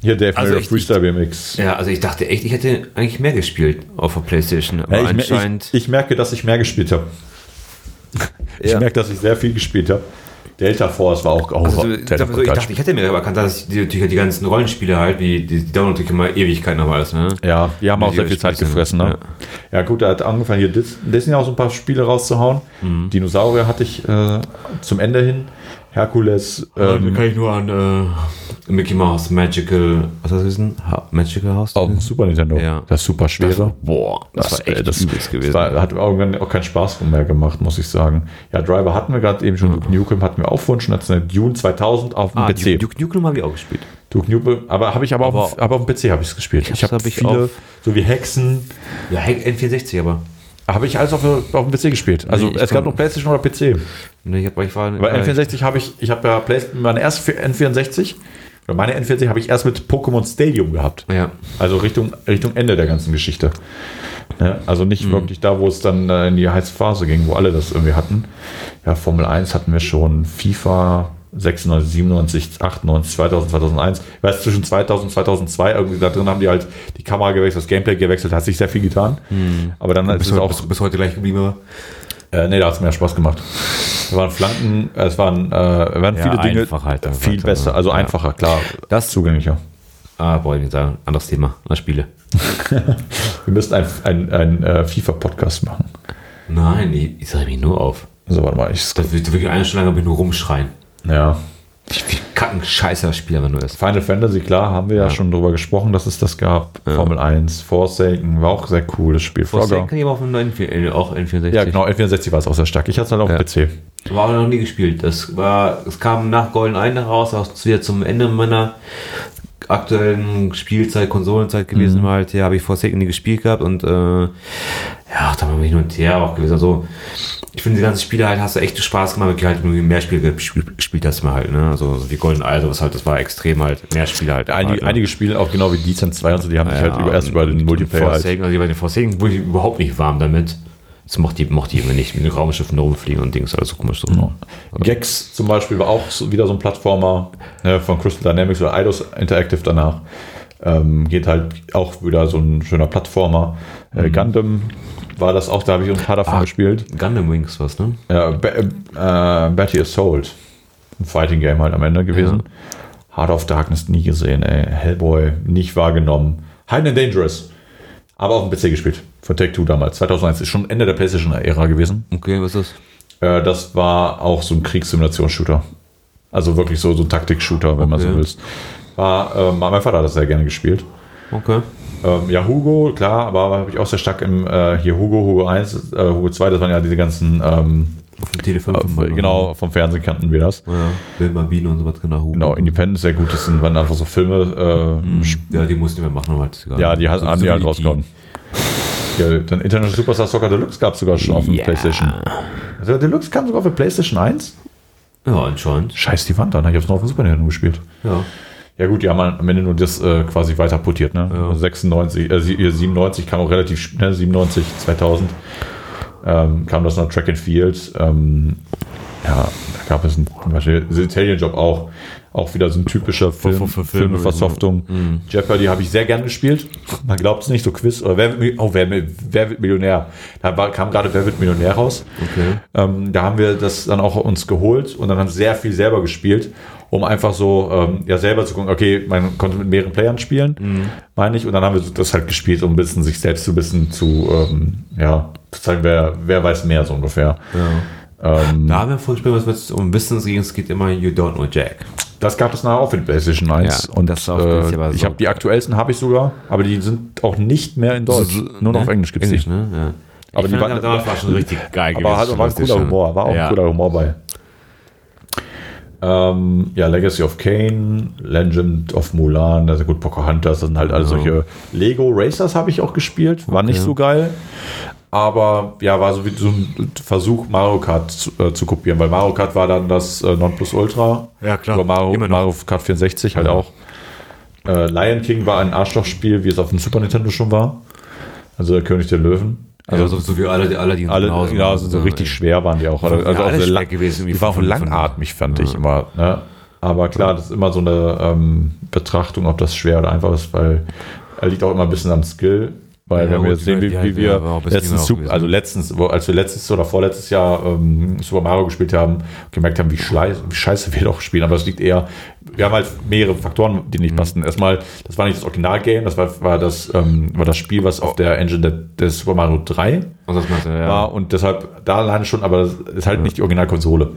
Hier, der also Freestyle-B M X. Ja, also ich dachte echt, ich hätte eigentlich mehr gespielt auf der PlayStation. Aber ja, ich, anscheinend ich, ich merke, dass ich mehr gespielt habe. ich ja. merke, dass ich sehr viel gespielt habe. Delta Force war auch... Oh, also, so, ich, dachte, so, ich dachte, ich hätte mir aber erkannt, dass die, die, die ganzen Rollenspiele halt, die, die, die dauern natürlich immer Ewigkeiten aber alles, ne? Ja, die haben auch die sehr viel Zeit sind. gefressen, ne? Ja. ja gut, da hat angefangen, hier Disney auch so ein paar Spiele rauszuhauen. Mhm. Dinosaurier hatte ich äh, zum Ende hin. Herkules... Ähm, ja, kann ich nur an äh, Mickey Mouse Magical... Was hast du gesehen? Ha- Magical House? Auf dem Super Nintendo. Ja. Das super schwere. Boah, das, das war echt das, übelst gewesen. Das war, hat irgendwann auch keinen Spaß mehr gemacht, muss ich sagen. Ja, Driver hatten wir gerade eben schon. Mhm. Duke Nukem hatten wir auch vorhin schon. Als eine Dune zweitausend auf dem ah, P C. Duke, Duke Nukem haben wir auch gespielt. Duke Nukem, aber habe ich aber, aber auf, aber auf dem P C habe ich es gespielt. Ich, ich habe hab viele, auf, so wie Hexen. Ja, N vierundsechzig aber. Habe ich alles auf, auf dem P C gespielt. Also nee, es gab nur PlayStation oder P C. Nee, ich hab, ich war, Weil N vierundsechzig habe ich, ich habe ja PlayStation, meine erste N vierundsechzig, oder meine N vierundsechzig habe ich erst mit Pokémon Stadium gehabt. Ja. Also Richtung, Richtung Ende der ganzen Geschichte. Ja, also nicht mhm. wirklich da, wo es dann in die heiße Phase ging, wo alle das irgendwie hatten. Ja, Formel eins hatten wir schon, FIFA sechsundneunzig, siebenundneunzig, achtundneunzig, zweitausend, zweitausendeins. Ich weiß, zwischen zweitausend und zweitausendzwei irgendwie da drin haben die halt die Kamera gewechselt, das Gameplay gewechselt, hat sich sehr viel getan. Hm. Aber dann ist es auch bis, bis heute gleich geblieben. Äh, nee, da hat es mehr Spaß gemacht. Es waren Flanken, es waren, äh, waren ja, viele Dinge halt, viel halt, besser, also ja. einfacher, klar. Das zugänglicher. Ah, wollte ich nicht sagen. Anderes Thema, das Spiele. Wir müssten einen ein, ein FIFA-Podcast machen. Nein, ich, ich sage mich nur auf. So, warte mal. Ich das wird wirklich eine Stunde lang, aber nur rumschreien. Ja. Wie kacken scheißer Spieler, wenn du es. Final Fantasy, klar, haben wir ja, ja schon drüber gesprochen, dass es das gab. Ja. Formel eins, Forsaken war auch sehr cool, das Spiel. Forsaken kann ich aber auf dem N vierundsechzig. Ja, genau, N vierundsechzig war es auch sehr stark. Ich hatte es halt auf dem ja. P C. War aber noch nie gespielt. Das war, es kam nach Golden Eye raus, auch wieder zum Ende meiner aktuellen Spielzeit, Konsolenzeit gewesen. Mhm. Halt, ja, habe ich Forsaken nie gespielt gehabt und äh, ja, da war ich hin und her auch gewesen. Also, ich finde, die ganzen Spiele halt hast du echt Spaß gemacht, wirklich halt nur mehr Spiele gespielt hast mal halt, ne? Also so wie Golden Eye, sowas halt, das war extrem halt, mehr Spiele halt. Einige, halt, ne? einige Spiele auch genau wie Decent zwei und so, die haben ja, sich halt ja, über, erst über den Multiplayer halt. Also bei den Forsaken wurde ich überhaupt nicht warm damit. Das mochte ich, mochte ich immer nicht, mit den Raumschiffen rumfliegen und Dings, alles so komisch. So. Mhm. Gex zum Beispiel war auch so, wieder so ein Plattformer ne, von Crystal Dynamics oder Eidos Interactive danach. Ähm, geht halt auch wieder so ein schöner Plattformer. Äh, Gundam war das auch, da habe ich ein paar davon ah, gespielt. Gundam Wings was, ne? Ja, Be- äh, Battle Assault. Ein Fighting Game halt am Ende gewesen. Ja. Heart of Darkness nie gesehen, ey. Hellboy nicht wahrgenommen. Hide and Dangerous. Aber auf dem P C gespielt. Von Take-Two damals. zweitausendeins ist schon Ende der PlayStation-Ära gewesen. Okay, was ist das? Äh, das war auch so ein Kriegssimulationsshooter. Also wirklich so, so ein Taktik-Shooter, wenn okay. man so willst. War, äh, mein Vater hat das sehr gerne gespielt. Okay. Ähm, ja, Hugo, klar, aber habe ich auch sehr stark im äh, hier Hugo, Hugo eins, äh, Hugo zwei, das waren ja diese ganzen ähm, vom T D fünf. Äh, genau, vom Fernsehen kannten wir das. Ja, Wilma-Biene und sowas, genau. Hugo. Genau, Independence, sehr gut, das sind, waren einfach so Filme. Äh, mhm. Ja, die mussten wir machen, halt. Ja, die haben so, die so halt rausgehauen. Ja, dann International Superstar Soccer Deluxe gab es sogar schon auf dem yeah. PlayStation. Also Deluxe kam sogar für PlayStation eins. Ja, anscheinend. Scheiß die Wand an, ich habe es noch auf dem Super Nintendo gespielt. Ja. Ja gut, die haben am Ende nur das äh, quasi weiter portiert, ne? Ja. sechsundneunzig, äh, siebenundneunzig kam auch relativ schnell, siebenundneunzig, zweitausend ähm, kam das noch Track and Field. Ähm, ja, da gab es ein, zum Beispiel The Italian Job auch. Auch wieder so ein typischer Film, für, für Filme, Filmeversoftung. Mhm. Jeopardy habe ich sehr gern gespielt. Man glaubt es nicht, so Quiz. Oder wer wird, oh, wer, wer wird Millionär? Da war, kam gerade Wer wird Millionär raus. Okay. Ähm, da haben wir das dann auch uns geholt und dann haben sehr viel selber gespielt, um einfach so ähm, ja selber zu gucken, okay, man konnte mit mehreren Playern spielen, mhm. meine ich. Und dann haben wir das halt gespielt, um ein bisschen sich selbst so ein bisschen zu, ähm, ja, zu zeigen, wer, wer weiß mehr, so ungefähr. Ja. Ähm, da haben wir vorgespielt, was wir um Business gegen es geht immer You Don't Know Jack. Das gab es nachher auch für die PlayStation eins. Ja, und das auch äh, aber so. Ich habe die aktuellsten habe ich sogar, aber die sind auch nicht mehr in Deutsch. So, so, nur noch ne? auf Englisch gibt es nicht. Ne? Ja. Aber ich die fand, war, war schon richtig geil. Aber gewesen, war ein cooler schon. Humor, war auch ja. ein cooler Humor bei. Ähm, ja, Legacy of Kain, Legend of Mulan, also gut, Poco Hunters, das sind halt alle genau. solche. Lego Racers habe ich auch gespielt, war okay. nicht so geil. Aber ja, war so wie so ein Versuch, Mario Kart zu, äh, zu kopieren, weil Mario Kart war dann das äh, Nonplusultra. Ja, klar. Über Mario, Mario Kart vierundsechzig halt ja. auch. Äh, Lion King war ein Arschlochspiel, wie es auf dem Super Nintendo schon war. Also der König der Löwen. Also ja, so, so wie alle, die alle, die alle Hause ja, also so ja, richtig ja. schwer waren die auch. Also, also auch lang, gewesen, die waren auch langatmig, fand ja. ich immer. Ne? Aber klar, das ist immer so eine ähm, Betrachtung, ob das schwer oder einfach ist, weil er liegt auch immer ein bisschen am Skill. Weil ja, wenn wir jetzt sehen, wie, wie wir letztens, Super, also letztens, als wir letztes oder vorletztes Jahr ähm, Super Mario gespielt haben, gemerkt haben, wie scheiße, wie scheiße wir doch spielen. Aber es liegt eher, wir haben halt mehrere Faktoren, die nicht mhm. passten. Erstmal, das war nicht das Original-Game, das war, war, das, ähm, war das Spiel, was auf der Engine der, der Super Mario drei und das meinte, ja. war. Und deshalb, da alleine schon, aber das ist halt ja. nicht die Originalkonsole.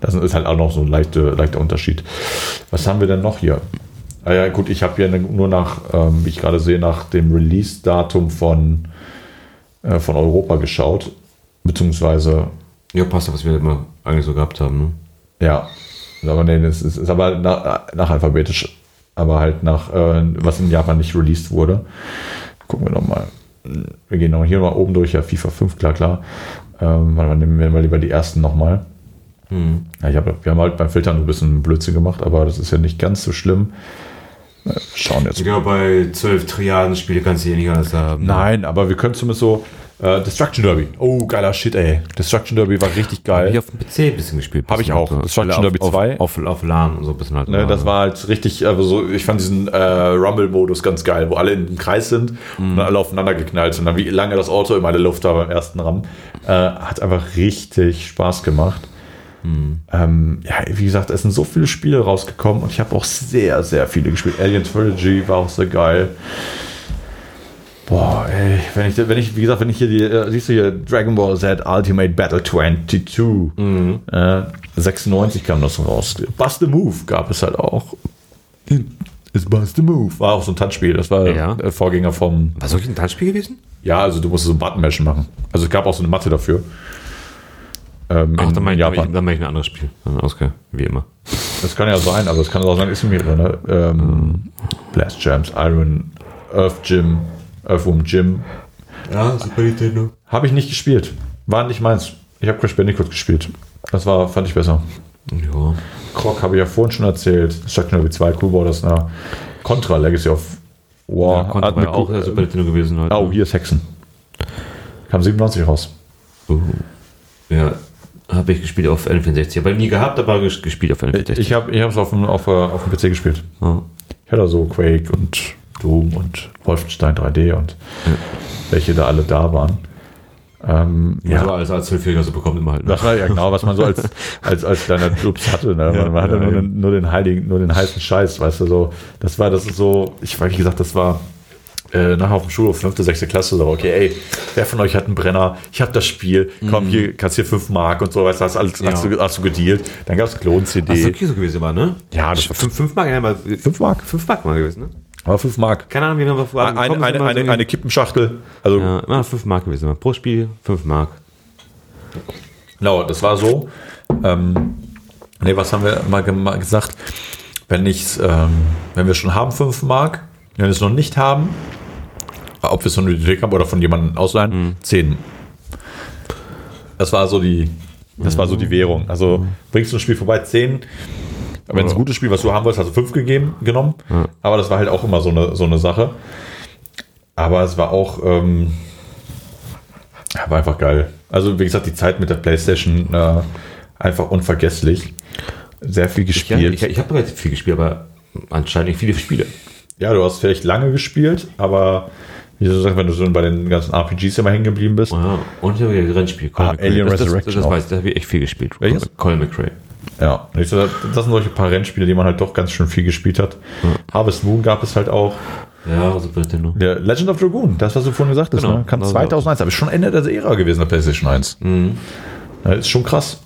Das ist halt auch noch so ein leichter, leichter Unterschied. Was haben wir denn noch hier? Ah ja, gut, ich habe hier nur nach, ähm, wie ich gerade sehe, nach dem Release-Datum von, äh, von Europa geschaut. Beziehungsweise. Ja, passt, was wir immer eigentlich so gehabt haben, ne? Ja. Aber nee, das ist, ist aber nach, nach alphabetisch. Aber halt nach, äh, was in Japan nicht released wurde. Gucken wir nochmal. Wir gehen noch hier mal oben durch, ja, FIFA fünf, klar, klar. Ähm, dann nehmen wir mal lieber die ersten nochmal. Hm. Ja, ich hab, wir haben halt beim Filtern ein bisschen Blödsinn gemacht, aber das ist ja nicht ganz so schlimm. Schauen jetzt. Ich glaube, bei zwölf Triaden-Spiele kannst du hier nicht alles haben. Nein, aber wir können zumindest so. Äh, Destruction Derby. Oh, geiler Shit, ey. Destruction Derby war richtig geil. Hab ich auf dem P C ein bisschen gespielt. Habe ich auch. So. Destruction Derby auf, zwei. Auf, auf, auf LAN und so ein bisschen halt. Ne, das war halt richtig. Also so, ich fand diesen äh, Rumble-Modus ganz geil, wo alle in einem Kreis sind mhm. und dann alle aufeinander geknallt sind. Dann wie lange das Auto immer in der Luft war beim ersten Ram. Äh, hat einfach richtig Spaß gemacht. Hm. Ähm, ja, wie gesagt, es sind so viele Spiele rausgekommen und ich habe auch sehr, sehr viele gespielt. Alien Trilogy war auch sehr geil. Boah, ey, wenn ich, wenn ich wie gesagt, wenn ich hier die, äh, siehst du hier, Dragon Ball Z Ultimate Battle zweiundzwanzig. Mhm. Äh, sechsundneunzig kam das raus. Bust a Move gab es halt auch. It's Bust a Move. War auch so ein Touchspiel, das war ja. der Vorgänger vom... War solch ein Touchspiel gewesen? Ja, also du musstest so ein Button-Mashen machen. Also es gab auch so eine Matte dafür. Ähm, Ach, dann meine ich, ich, mein ich ein anderes Spiel. Okay, wie immer. Das kann ja sein, aber es kann auch sein, ist mir drin. Ne? Ähm, um. Blast Jams, Iron, Earth Gym, Earthworm Gym. Ja, Super Nintendo. Habe ich nicht gespielt. War nicht meins. Ich habe Crash Bandicoot gespielt. Das war, fand ich besser. Ja. Croc habe ich ja vorhin schon erzählt. Chuck Norby zwei, Cool Borders, na. Contra Legacy of War. Ja, Contra hat war auch Co- Super Nintendo gewesen heute. Oh, hier ist Hexen. Kam siebenundneunzig raus. Uh. Ja. Habe ich gespielt auf N vierundsechzig. Habe ich nie gehabt, aber gespielt auf N vierundsechzig. Ich habe ich es auf dem, auf, auf dem P C gespielt. Oh. Ich hatte so Quake und Doom und Wolfenstein drei D und ja. welche da alle da waren. Ähm, ja. Also als, als Hilfiger so bekommt immer halt. Ne? Das war ja genau, was man so als, als, als kleiner Clubs hatte. Ne? Man, ja, man hatte ja, nur, ja. Den, nur, den heiligen, nur den heißen Scheiß, weißt du. So. Das war, das ist so, ich weiß, wie gesagt, das war... nachher auf dem Schulhof, fünfte, sechste Klasse, so, okay, ey, wer von euch hat einen Brenner? Ich hab das Spiel, komm, mhm. hier, kassier fünf Mark und so, weißt du, hast, alles, ja. hast, du, hast du gedealt. Dann gab's Klon-C D. Ach, das ist okay so gewesen, war, ne? Ja, das war fünf Mark, ja, mal. fünf Mark? fünf Mark mal gewesen, ne? Aber fünf Mark. Keine Ahnung, wie wir vor Eine, eine, eine, eine, eine Kippenschachtel. Also ja, immer fünf Mark gewesen. Pro Spiel fünf Mark. Genau, no, das war so. Ähm, ne, was haben wir mal gesagt? Wenn ich's, ähm, wenn wir schon haben fünf Mark, wenn wir es noch nicht haben, ob wir es von der Bibliothek haben oder von jemandem ausleihen, mhm. zehn. Das war so die, das mhm. war so die Währung. Also mhm. bringst du ein Spiel vorbei, zehn. Wenn es ein gutes Spiel, was du haben wolltest, hast du fünf gegeben, genommen. Mhm. Aber das war halt auch immer so eine, so eine Sache. Aber es war auch, ähm, war einfach geil. Also wie gesagt, die Zeit mit der PlayStation äh, einfach unvergesslich. Sehr viel gespielt. Ich, ich, ich habe bereits viel gespielt, aber anscheinend nicht viele Spiele. Ja, du hast vielleicht lange gespielt, aber wie du sagst, wenn du so bei den ganzen R P Gs immer hängen geblieben bist. Oh ja, und ich habe ja Rennspiel. Ah, Alien das, Resurrection. Das, das, das weiß, da habe ich echt viel gespielt. Welches? Colin McRae. Ja, das sind solche paar Rennspiele, die man halt doch ganz schön viel gespielt hat. Ja. Harvest Moon gab es halt auch. Ja, was wird denn noch? Der Legend of Dragoon, das, was du vorhin gesagt hast, genau, ne? Kam also zweitausendeins, aber ist schon Ende der Ära gewesen, der PlayStation eins. Mhm. Ja, ist schon krass.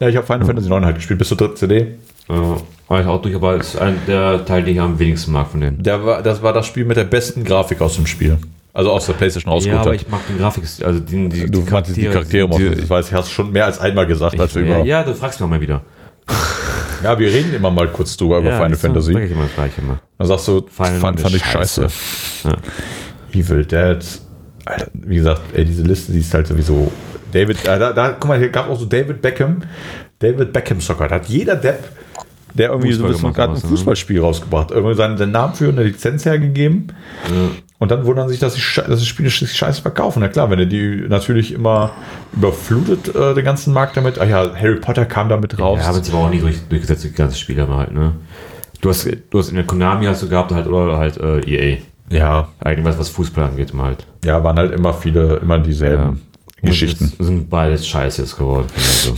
Ja, ich habe Final Fantasy neun halt gespielt, bis zur dritten C D. Ja, war ich auch durch, aber ist ein der Teil, den ich am wenigsten mag von denen. Der war, das war das Spiel mit der besten Grafik aus dem Spiel. Also aus der PlayStation rausgeholt. Ja, aber ich mag die Grafik, also die, die, du die Charaktere. Die Charaktere die, die, ich weiß, hast schon mehr als einmal gesagt. Ich, als wir ja, über, ja, du fragst mich mal wieder. Ja, wir reden immer mal kurz drüber ja, über Final Fantasy. Sag ich immer das Gleiche mal. Dann sagst du, Final fand, fand ich scheiße. Ja. Evil Dead. Alter, wie gesagt, ey, diese Liste, die ist halt sowieso... David, äh, da, da, guck mal, hier gab es auch so David Beckham, David Beckham Soccer. Da hat jeder Depp, der irgendwie Fußball so ein bisschen gerade ein Fußballspiel ne? rausgebracht, irgendwie seinen, seinen Namen für eine Lizenz hergegeben. Ja. Und dann wundern sich, dass die, dass die Spiele scheiße verkaufen. Na klar, wenn ihr die natürlich immer überflutet, äh, den ganzen Markt damit. Ach ja, Harry Potter kam damit raus. Ja, haben es aber auch nicht richtig durchgesetzt, die ganzen Spiele halt, ne? Du hast, du hast in der Konami hast du gehabt halt, oder halt äh, E A. Ja. Eigentlich was, was Fußball angeht, mal halt. Ja, waren halt immer viele, immer dieselben. Ja. Geschichten. Das sind beides Scheiße jetzt geworden. Also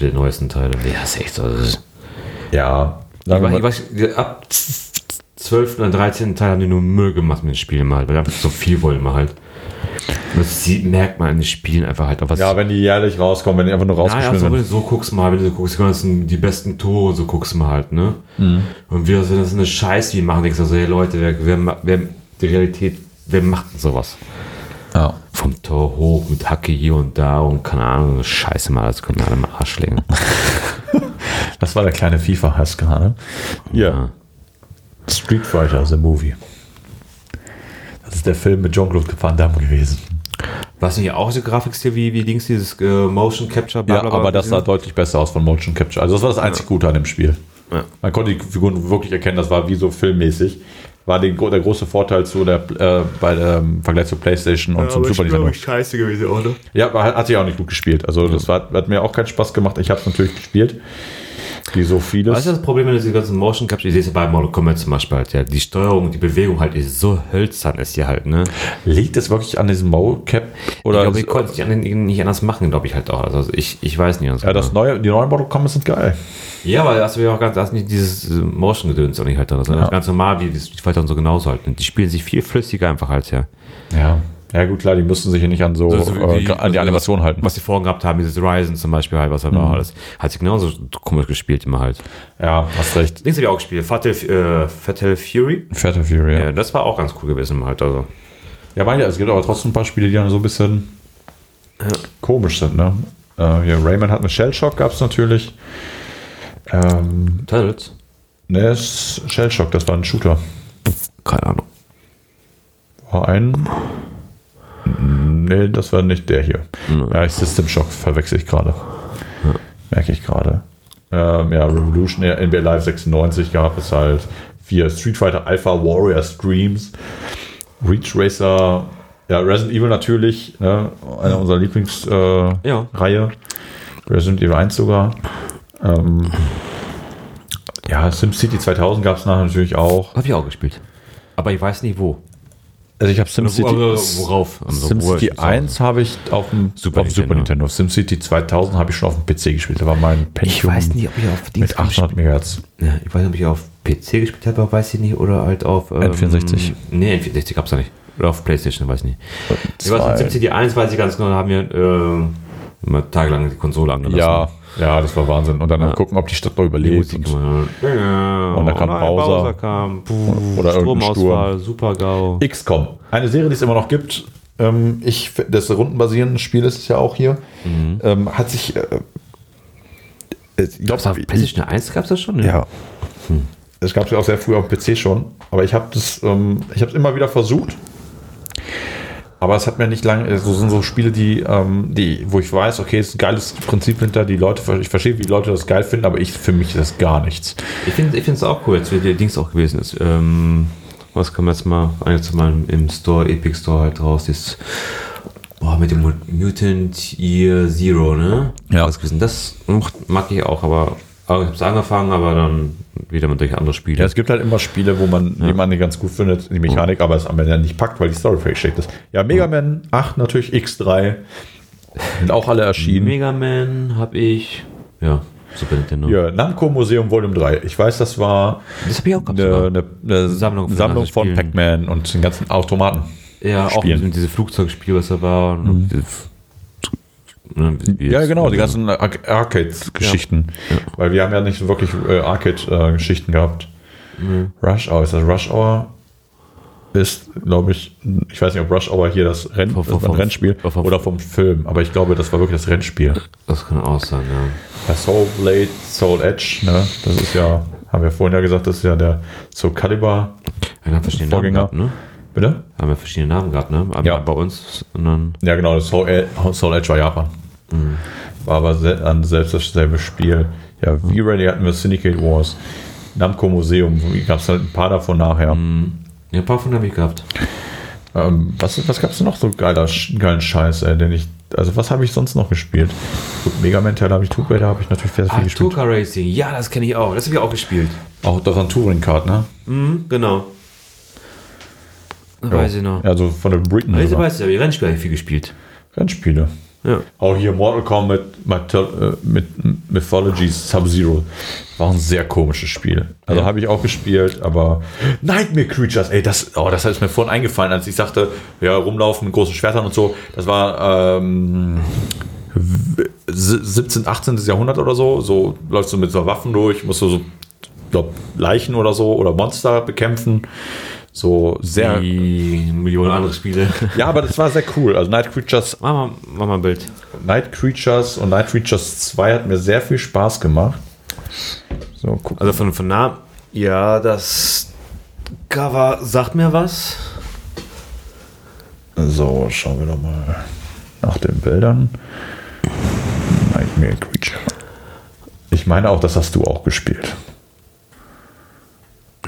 die neuesten Teile. Ja, ist echt so. Also ja. Sagen ich, wir weiß, ich weiß, ab zwölften oder dreizehnten Teil haben die nur Müll gemacht mit den Spielen mal, weil einfach so viel wollen wir halt. Das sieht, merkt man in den Spielen einfach halt auch was. Ja, wenn die jährlich rauskommen, wenn die einfach nur rausgeschmissen naja, also, wenn du so guckst mal, wenn du so guckst, die, ganzen, die besten Tore so guckst mal halt, ne? Mhm. Und wir, wenn das eine Scheiße, die machen nichts. Also, hey Leute, wer, wer, wer, die Realität, wer macht denn sowas? Ja. Vom Tor hoch mit Hacke hier und da und keine Ahnung, scheiße mal, das können wir alle mal Arsch legen. Das war der kleine FIFA-Hass gerade. Ja. ja. Street Fighter, the movie. Das ist der Film mit Jean-Claude Van Damme gewesen. War es nicht auch so Grafikstil wie, wie links dieses äh, Motion Capture? Bla, ja, bla, bla, aber das sah deutlich besser aus von Motion Capture. Also das war das einzig ja. Gute an dem Spiel. Ja. Man konnte die Figuren wirklich erkennen, das war wie so filmmäßig. War den, der große Vorteil zu der, äh, bei der, im Vergleich zur PlayStation und ja, zum Super Nintendo. Das war scheiße gewesen, oder? Ja, aber hat, hat sich auch nicht gut gespielt. Also, das war, hat mir auch keinen Spaß gemacht. Ich habe es natürlich gespielt. Wie so vieles. Was ist das Problem, wenn du diese ganzen Motion Capture, ich sehe es ja bei Mortal Kombat zum Beispiel halt, ja, die Steuerung, die Bewegung halt ist so hölzern, ist hier halt, ne? Liegt das wirklich an diesem Mocap? Oder ich glaube, ich konnte es nicht anders machen, glaube ich halt auch. Also, ich, ich weiß nicht. Ja, das neue, die neuen Mortal Kombat sind geil. Ja, aber das ist auch ganz, das ist nicht dieses Motion-Gedöns auch nicht halt drin. Das ist ja. Ganz normal, wie die Street Fighter und so genauso halt. Und die spielen sich viel flüssiger einfach halt, ja. Ja. Ja, gut, klar, die mussten sich ja nicht an so, also die, äh, an die Animation halten. Was sie vorhin gehabt haben, dieses Ryzen zum Beispiel, halt, was halt mhm. war alles. Hat sie genauso komisch gespielt, immer halt. Ja, hast recht. Links habe ich auch gespielt. Fatal, äh, Fatal Fury. Fatal Fury, ja. ja. Das war auch ganz cool gewesen, halt, also. Ja, meine ja, es gibt aber trotzdem ein paar Spiele, die dann so ein bisschen ja. komisch sind, ne? Äh, ja, Rayman hat einen Shellshock, gab's natürlich. Ähm. Turtles? Ne, Shellshock, das war ein Shooter. Keine Ahnung. War ein. Nee, das war nicht der hier. Mhm. Ja, System Shock verwechsel ich gerade. Mhm. Merke ich gerade. Ähm, ja, Revolution, ja, N B A Live sechsundneunzig gab es halt. Vier Street Fighter Alpha Warrior Streams. Ridge Racer. Ja, Resident Evil natürlich. Ne, eine unserer Lieblingsreihe. Äh, ja. Resident Evil eins sogar. Ähm, ja, SimCity zweitausend gab es nachher natürlich auch. Habe ich auch gespielt. Aber ich weiß nicht wo. Also ich habe SimCity worauf? Also SimCity eins habe ich auf dem Super, auf Super Nintendo. SimCity zweitausend habe ich schon auf dem P C gespielt. Da war mein Pentium. Ich weiß nicht, ob ich auf Dings mit achthundert Megahertz. Ja, ich weiß nicht, ob ich auf P C gespielt habe, weiß ich nicht, oder halt auf ähm, N vierundsechzig. Nee, N vierundsechzig gab's da nicht. Oder auf PlayStation, weiß ich nicht. Ich weiß, SimCity eins weiß ich ganz genau, da haben wir äh, tagelang die Konsole angelassen. Ja. Ja, das war Wahnsinn. Und dann ja. gucken, ob die Stadt noch überlebt. Und, ja, ja. und dann kam oh Bowser. Bowser kam. Puh, oder Stromausfall, Super-GAU. X COM. Eine Serie, die es immer noch gibt. Ähm, ich, das rundenbasierende Spiel ist es ja auch hier. Mhm. Ähm, hat sich... Äh, ich glaube, auf PlayStation eins gab es das schon? Ne? Ja. Hm. Das gab es ja auch sehr früh auf dem P C schon. Aber ich habe das, ähm, ich habe es immer wieder versucht. Aber es hat mir nicht lange, so sind so Spiele, die, ähm, die, wo ich weiß, okay, es ist ein geiles Prinzip hinter, die Leute, ich verstehe, wie die Leute das geil finden, aber ich, für mich ist das gar nichts. Ich finde, ich finde es auch cool, jetzt wie der Dings auch gewesen ist. Ähm, was kann man jetzt mal, jetzt mal im Store, Epic Store halt raus, das, boah, mit dem Mutant Year Zero, ne? Ja. Was gewesen? Das mag ich auch, aber, aber ich habe es angefangen, aber dann wieder mit durch andere Spiele. Ja, es gibt halt immer Spiele, wo man ja. jemanden ganz gut findet, die Mechanik, aber es am Ende nicht packt, weil die Story vielleicht schlecht ist. Ja, Mega Man acht natürlich, X drei sind auch alle erschienen. Mega Man habe ich, ja, Super Nintendo. Ja, Namco Museum Volume drei. Ich weiß, das war das hab ich auch gehabt, eine, eine, eine Sammlung von, Sammlung von Pac-Man und den ganzen Automaten. Ja, Spielen. Auch mit diesem Flugzeugspiel, was da war. Mhm. Ja, genau, die ganzen Arcade-Geschichten. Ja. Ja. Weil wir haben ja nicht wirklich äh, Arcade-Geschichten gehabt. Mhm. Rush Hour, ist das Rush Hour? Ist, glaube ich, ich weiß nicht, ob Rush Hour hier das, Renn, vor, vor, das vom, Rennspiel vor, vor, oder vom Film, aber ich glaube, das war wirklich das Rennspiel. Das kann auch sein, ja. Bei Soul Blade, Soul Edge, ne? Das ist ja, haben wir vorhin ja gesagt, das ist ja der Soul Calibur ja, Vorgänger. Ne? Bitte? Haben wir verschiedene Namen gehabt, ne? Aber ja. Bei uns. Und dann ja, genau. Soul Edge war Japan. Mhm. War aber an selbst dasselbe Spiel. Ja, V-Rally hatten wir Syndicate Wars. Namco Museum. Gab es halt ein paar davon nachher. Mhm. Ja, ein paar von habe ich gehabt. Ähm, was was gab es noch so geiler, geilen Scheiß, ey, den ich. Also, was habe ich sonst noch gespielt? Gut, Mega Man Teil habe ich, Tomb Raider habe ich natürlich sehr viel ah, gespielt. Tuka Racing, ja, das kenne ich auch. Das habe ich auch gespielt. Auch das an Touring-Card, ne? Mhm, genau. Ja. Weiß ich noch. Also von den Briten. Weiß ich, weiß ich, aber die Rennspiele habe ich viel gespielt. Rennspiele. Ja. Auch hier Mortal Kombat mit Mythology Sub-Zero. War ein sehr komisches Spiel. Also ja. habe ich auch gespielt, aber Nightmare Creatures, ey, das, oh, das ist mir vorhin eingefallen, als ich sagte, ja, rumlaufen mit großen Schwertern und so. Das war ähm, siebzehnten, achtzehnten Jahrhundert oder so. So läufst du mit so Waffen durch, musst du so, glaub, Leichen oder so oder Monster bekämpfen. So sehr. Wie Millionen andere Spiele. Ja, aber das war sehr cool. Also Night Creatures. Mach mal, mach mal ein Bild. Night Creatures und Night Creatures zwei hat mir sehr viel Spaß gemacht. So, guck also von, von Namen. Ja, das Cover sagt mir was. So, schauen wir doch mal nach den Bildern. Nightmare Creature. Ich meine auch, das hast du auch gespielt.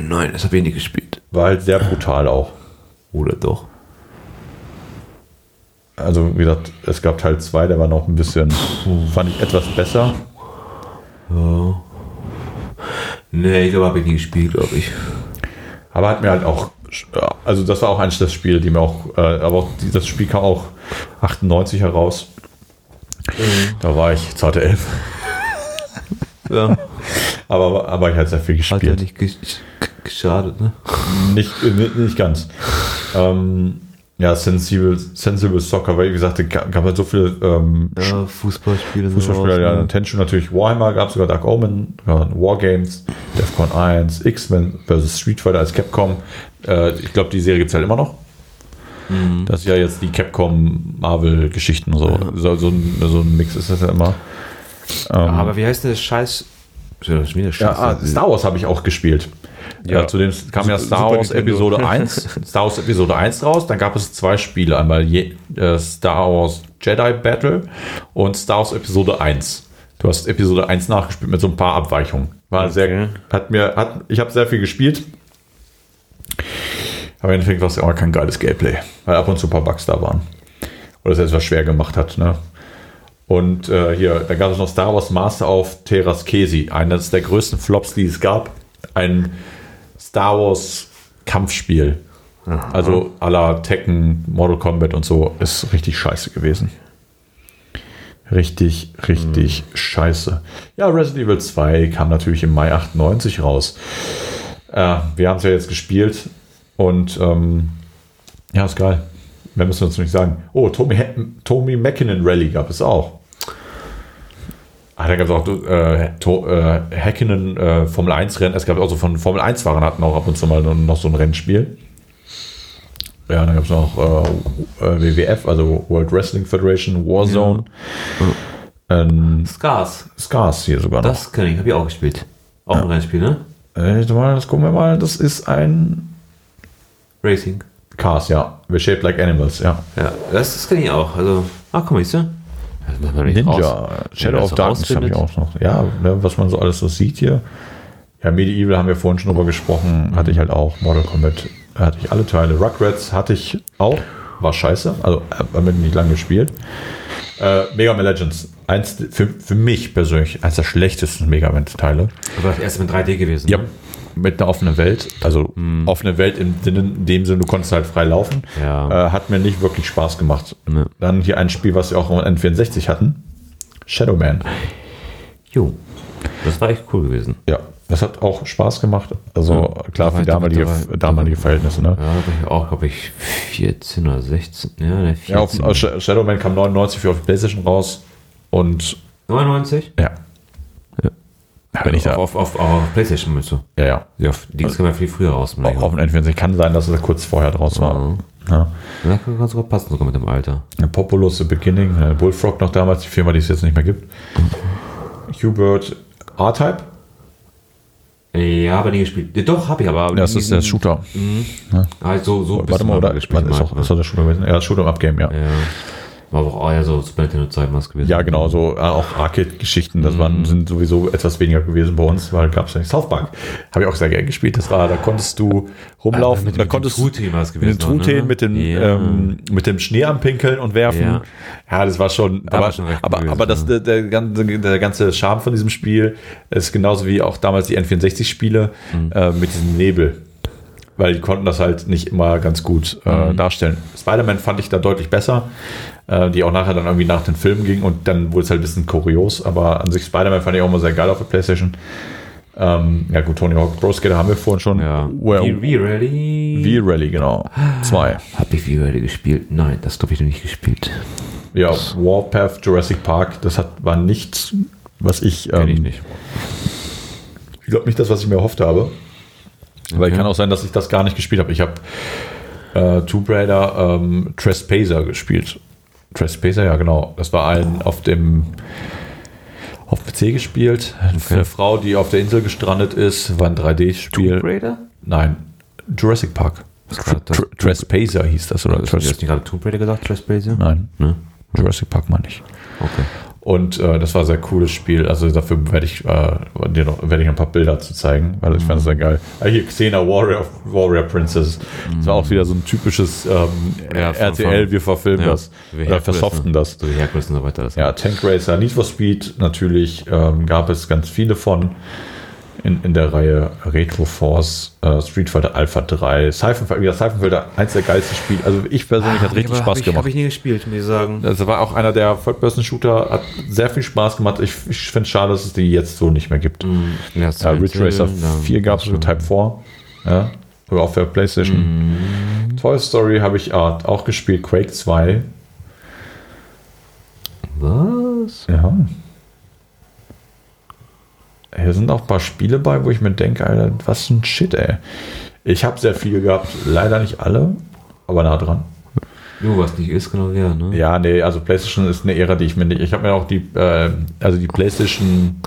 Nein, das habe ich nicht gespielt. War halt sehr brutal auch. Oder doch? Also wie gesagt, es gab Teil zwei, der war noch ein bisschen, fand ich etwas besser. Ja. Nee, ich glaube, habe ich nie gespielt, glaube ich. Aber hat mir halt auch, also das war auch eines der Spiele, die mir auch, aber auch, das Spiel kam auch achtundneunzig heraus. Mhm. Da war ich zarte elf. Ja. Aber, aber ich habe sehr viel gespielt. Hat ja nicht ge- geschadet, ne? Nicht, nicht ganz. ähm, ja, Sensible, Sensible Soccer, weil wie gesagt, gab, gab halt so viele ähm, ja, Fußballspiele. Fußballspieler, raus, ja, ne? Tenchu natürlich, Warhammer gab es sogar, Dark Omen, Wargames, Defcon eins, X-Men versus Street Fighter als Capcom. Äh, ich glaube, die Serie gibt es halt immer noch. Mhm. Das ist ja jetzt die Capcom-Marvel-Geschichten. So. Ja. So, so, ein, so ein Mix ist das ja immer. Ähm, Aber wie heißt denn das Scheiß? Ja, ah, Star Wars habe ich auch gespielt. Ja. Ja, zudem kam ja Star Wars Episode eins, Star Wars Episode eins raus, dann gab es zwei Spiele, einmal Je- äh, Star Wars Jedi Battle und Star Wars Episode eins. Du hast Episode eins nachgespielt mit so ein paar Abweichungen. War okay. sehr, hat mir, hat, ich habe sehr viel gespielt. Aber im Endeffekt war es ja auch kein geiles Gameplay, weil ab und zu ein paar Bugs da waren. Oder es etwas schwer gemacht hat, ne? Und äh, hier, da gab es noch Star Wars Master of Terraskesi, eines der größten Flops, die es gab. Ein Star Wars Kampfspiel. Aha. Also à la Tekken, Mortal Kombat und so, ist richtig scheiße gewesen. Richtig, richtig mhm. scheiße. Ja, Resident Evil zwei kam natürlich im Mai achtundneunzig raus. Äh, wir haben es ja jetzt gespielt und ähm, ja, ist geil. Mehr müssen wir uns nicht sagen. Oh, Tommy, Tommy Mackinnon Rally gab es auch. Ah, da gab es auch äh, to- äh, Hackenden äh, Formel eins Rennen. Es gab auch so von Formel eins Fahrern hatten auch ab und zu mal noch so ein Rennspiel. Ja, dann gab es noch äh, W W F, also World Wrestling Federation, Warzone. Ja. Ähm, Scars. Scars hier sogar noch. Das kenne ich, habe ich auch gespielt. Auch ja. Ein Rennspiel, ne? Äh, mal, das gucken wir mal. Das ist ein... Racing. Cars, ja. We're shaped like animals, ja. Ja, das, das kenne ich auch. Also, ach, guck mal, siehst du? Ninja, raus. Shadow of Darkness habe ich auch noch. Ja, ne, was man so alles so sieht hier. Ja, Medieval haben wir vorhin schon drüber gesprochen. Hatte ich halt auch. Mortal Kombat hatte ich alle Teile. Rugrats hatte ich auch. War scheiße. Also, haben wir nicht lange gespielt. Äh, Mega Man Legends. Eins, für, für mich persönlich, eins der schlechtesten Mega Man-Teile. Aber das erste mit drei D gewesen. Ja. Ne? Mit einer offenen Welt, also mhm. offene Welt im Sinne, in dem Sinne, du konntest halt frei laufen, ja. äh, hat mir nicht wirklich Spaß gemacht. Nee. Dann hier ein Spiel, was wir auch im N vierundsechzig hatten, Shadow Man. Jo, das war echt cool gewesen. Ja, das hat auch Spaß gemacht, also ja, klar für damalige, damalige Verhältnisse. Ne? Ja, da war ich auch, glaube ich, vierzehn oder sechzehn. Ja, ne, vierzehn. Ja, auf, auf Shadow Man kam neunundneunzig für auf PlayStation raus und... neunundneunzig? Ja. Wenn ich da auf, auf, auf, auf PlayStation mit so. Ja, ja. ja die also, können wir viel früher raus. Auch auf dem N vierundsechzig kann sein, dass es kurz vorher draus war. Mhm. Ja. Das kann sogar passen, sogar mit dem Alter. Populous The Beginning, Bullfrog noch damals, die Firma, die es jetzt nicht mehr gibt. Hubert R-Type? Ja, aber nie gespielt. Ja, doch, habe ich aber. Ja, das ist der Shooter. Mhm. Ja. Also so Warte mal, oder? Gespielt ist, auch, ist auch der Shooter gewesen. Ja, das Shooter-Up-Game, ja. ja. War auch oh ja, so Super Nintendo-Zeit was gewesen. Ja, genau, so auch Arcade-Geschichten, das waren, sind sowieso etwas weniger gewesen bei uns, weil gab es ja nicht. South Park habe ich auch sehr gerne gespielt. Das war, da konntest du rumlaufen, mit, da mit konntest du den Truthahn mit dem ja. ähm, mit dem Schnee am Pinkeln und werfen. Ja, ja das war schon, da aber, war schon aber, gewesen, aber das, der, der, ganze, der ganze Charme von diesem Spiel ist genauso wie auch damals die N vierundsechzig-Spiele mhm. äh, mit diesem Nebel. Weil die konnten das halt nicht immer ganz gut äh, mhm. darstellen. Spider-Man fand ich da deutlich besser, äh, die auch nachher dann irgendwie nach den Filmen ging und dann wurde es halt ein bisschen kurios, aber an sich Spider-Man fand ich auch immer sehr geil auf der PlayStation. Ähm, ja gut, Tony Hawk Pro Skater haben wir vorhin schon. Ja. Well, V-Rally. V-Rally, genau. Zwei. Hab ich V-Rally gespielt? Nein, das glaube ich noch nicht gespielt. Ja, Warpath, Jurassic Park, das hat, war nichts, was ich... Ähm, kenn ich nicht. Ich glaube nicht das, was ich mir erhofft habe. Okay. Weil kann auch sein, dass ich das gar nicht gespielt habe. Ich habe äh, Tomb Raider ähm, Trespasser gespielt. Trespasser, ja genau. Das war ein auf dem auf P C gespielt. Okay. Eine Frau, die auf der Insel gestrandet ist, war ein drei D-Spiel. Tomb Raider? Nein, Jurassic Park. Trespasser hieß das. Oder? Hast du nicht gerade Tomb Raider gesagt, Trespasser? Nein, ne? Jurassic Park meine ich. Okay. Und äh, das war ein sehr cooles Spiel. Also dafür werde ich äh, dir noch werde ich ein paar Bilder zu zeigen, weil ich mhm. fand es sehr geil. Ah, hier Xena Warrior, Warrior Princess. Mhm. Das war auch wieder so ein typisches ähm, ja, R T L, von, wir verfilmen ja, das. Wir oder versoften das. So Herkules und so weiter. Das ja, Tank Racer, Need for Speed, natürlich ähm, gab es ganz viele von in, in der Reihe Retro Force, äh, Street Fighter Alpha drei, Seifenfelder, eins der geilsten Spiele. Also ich persönlich ah, hat richtig Spaß ich, gemacht. Habe ich nie gespielt, muss ich sagen. Das war auch einer der Third-Person-Shooter, hat sehr viel Spaß gemacht. Ich, ich finde es schade, dass es die jetzt so nicht mehr gibt. Mm, ja, ja, Ridge Racer vier gab es für Type vier, ja, aber auch für PlayStation. Mm. Toy Story habe ich auch gespielt, Quake zwei. Was? Ja. Hier sind auch ein paar Spiele bei, wo ich mir denke, Alter, was ein Shit, ey. Ich habe sehr viele gehabt, leider nicht alle, aber nah dran. Jo, was nicht ist, genau, ja, ne? Ja, nee, also PlayStation ist eine Ära, die ich mir nicht... Ich habe mir auch die, äh, also die PlayStation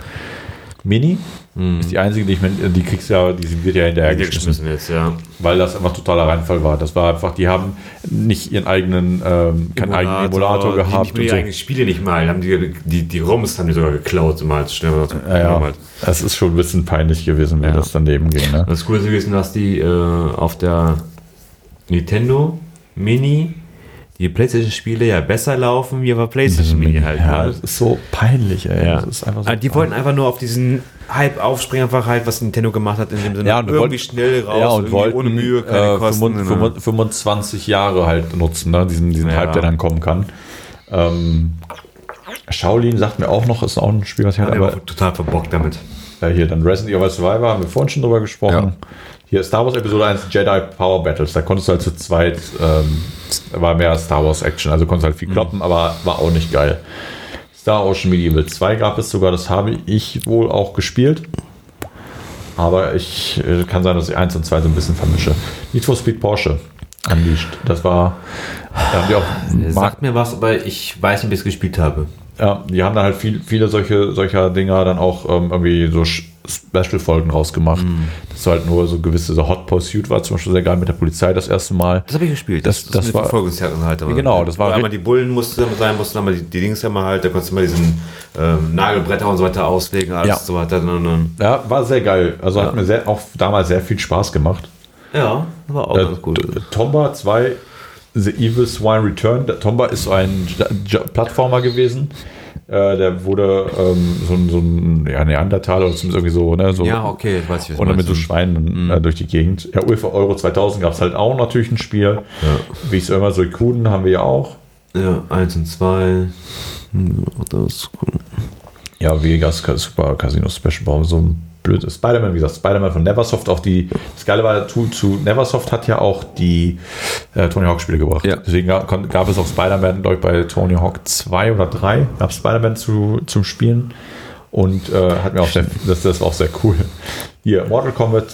Mini hm. ist die einzige, die ich mir... Die kriegst ja, die wird ja hinterher geschmissen jetzt, ja. Weil das einfach totaler Reinfall war. Das war einfach, die haben nicht ihren eigenen, ähm, keinen eigenen Emulator gehabt. Die haben nicht mehr die so. eigenen Spiele nicht mal. Haben die, die, die ROMs haben die sogar geklaut. Mal schnell ja, ja. Das ist schon ein bisschen peinlich gewesen, wenn ja. das daneben ging. Ne? Das Coole ist gewesen, dass die äh, auf der Nintendo Mini die PlayStation-Spiele ja besser laufen, wie aber PlayStation-Mini halt. Ja, das ist so peinlich, ey. Ja. Das ist einfach so also die peinlich. Wollten einfach nur auf diesen Hype aufspringen, einfach halt, was Nintendo gemacht hat, in dem Sinne, ja, und irgendwie wollten, schnell raus, ja, und wollten, ohne Mühe, keine äh, Kosten. fünfundzwanzig Jahre halt nutzen, ne? diesen, diesen ja. Hype, der dann kommen kann. Ähm, Shaolin sagt mir auch noch, ist auch ein Spiel, was ich ja, hatte. Aber war total verbockt damit. Ja, hier dann Resident Evil Survivor, haben wir vorhin schon drüber gesprochen. Ja. Hier Star Wars Episode eins Jedi Power Battles, da konntest du halt zu zweit, ähm, war mehr Star Wars Action, also konntest halt viel kloppen, mhm. aber war auch nicht geil. Star Ocean Medieval zwei gab es sogar, das habe ich wohl auch gespielt. Aber ich kann sein, dass ich eins und zwei so ein bisschen vermische. Need for Speed Porsche Unleashed. Das war. Da haben die auch Sagt mir was, aber ich weiß nicht, wie ich es gespielt habe. Ja, die haben da halt viel, viele solche, solcher Dinger dann auch ähm, irgendwie so Special-Folgen rausgemacht. Mm. Das war halt nur so gewisse, so Hot Pursuit war zum Beispiel sehr geil mit der Polizei das erste Mal. Das habe ich gespielt. Das, das, das, das war Verfolgungsjagden halt. Aber genau, das war. Einmal die Bullen mussten sein, mussten einmal die, die Dings ja mal halt, da konntest du mal diesen ähm, Nagelbretter und so weiter auslegen, alles ja. so weiter. Und, und. Ja, war sehr geil. Also ja. hat mir sehr, auch damals sehr viel Spaß gemacht. Ja, war auch äh, ganz gut. Tomba zwei The Evil Swine Return. Der Tomba ist ein J- J- Plattformer gewesen. Äh, der wurde ähm, so, so ein ja, Neandertaler oder zumindest irgendwie so. Ne, so ja, okay, ich weiß nicht. Und dann mit so Schweinen mhm. äh, durch die Gegend. Ja, UEFA Euro zweitausend gab es halt auch natürlich ein Spiel. Ja. Wie ich es immer so Kuden haben wir ja auch. Ja, eins und zwei. Ja, Vegas Super Casino Special. So ein blödes Spider-Man, wie gesagt, Spider-Man von Neversoft, auch die, das Geile war, zu, zu Neversoft hat ja auch die äh, Tony Hawk Spiele gebracht. Ja. Deswegen gab, gab es auch Spider-Man, glaube ich, bei Tony Hawk zwei oder drei gab es Spider-Man zu, zum Spielen und äh, hat mir auch sehr, das, das war auch sehr cool. Hier, Mortal Kombat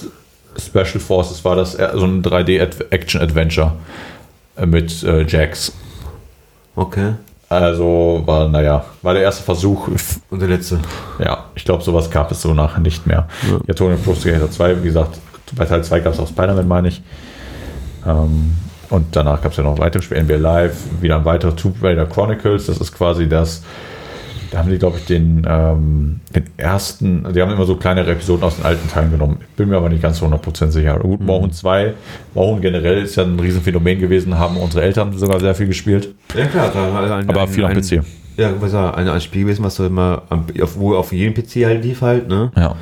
Special Forces war das, so ein drei D Action Adventure mit äh, Jax. Okay. Also war, naja, war der erste Versuch. Und der letzte. Ja, ich glaube, sowas gab es so nachher nicht mehr. Ja, ja Tony Hawk Pro Skater zwei, wie gesagt, bei Teil zwei gab es auch Spider-Man, meine ich. Ähm, und danach gab es ja noch weitere Spiele. N B A Live, wieder ein weiteres Tomb Raider Chronicles. Das ist quasi das, da haben die, glaube ich, den, ähm, den ersten, die haben immer so kleinere Episoden aus den alten Teilen genommen. Ich bin mir aber nicht ganz hundert Prozent sicher. Gut, Morhun zwei, Morhun generell ist ja ein Riesenphänomen gewesen, haben unsere Eltern sogar sehr viel gespielt. Ja klar, da ein, aber ein, viel am P C. Ja, was war ein, ein Spiel gewesen, was so immer auf, wo auf jedem P C halt lief halt, ne? Ja.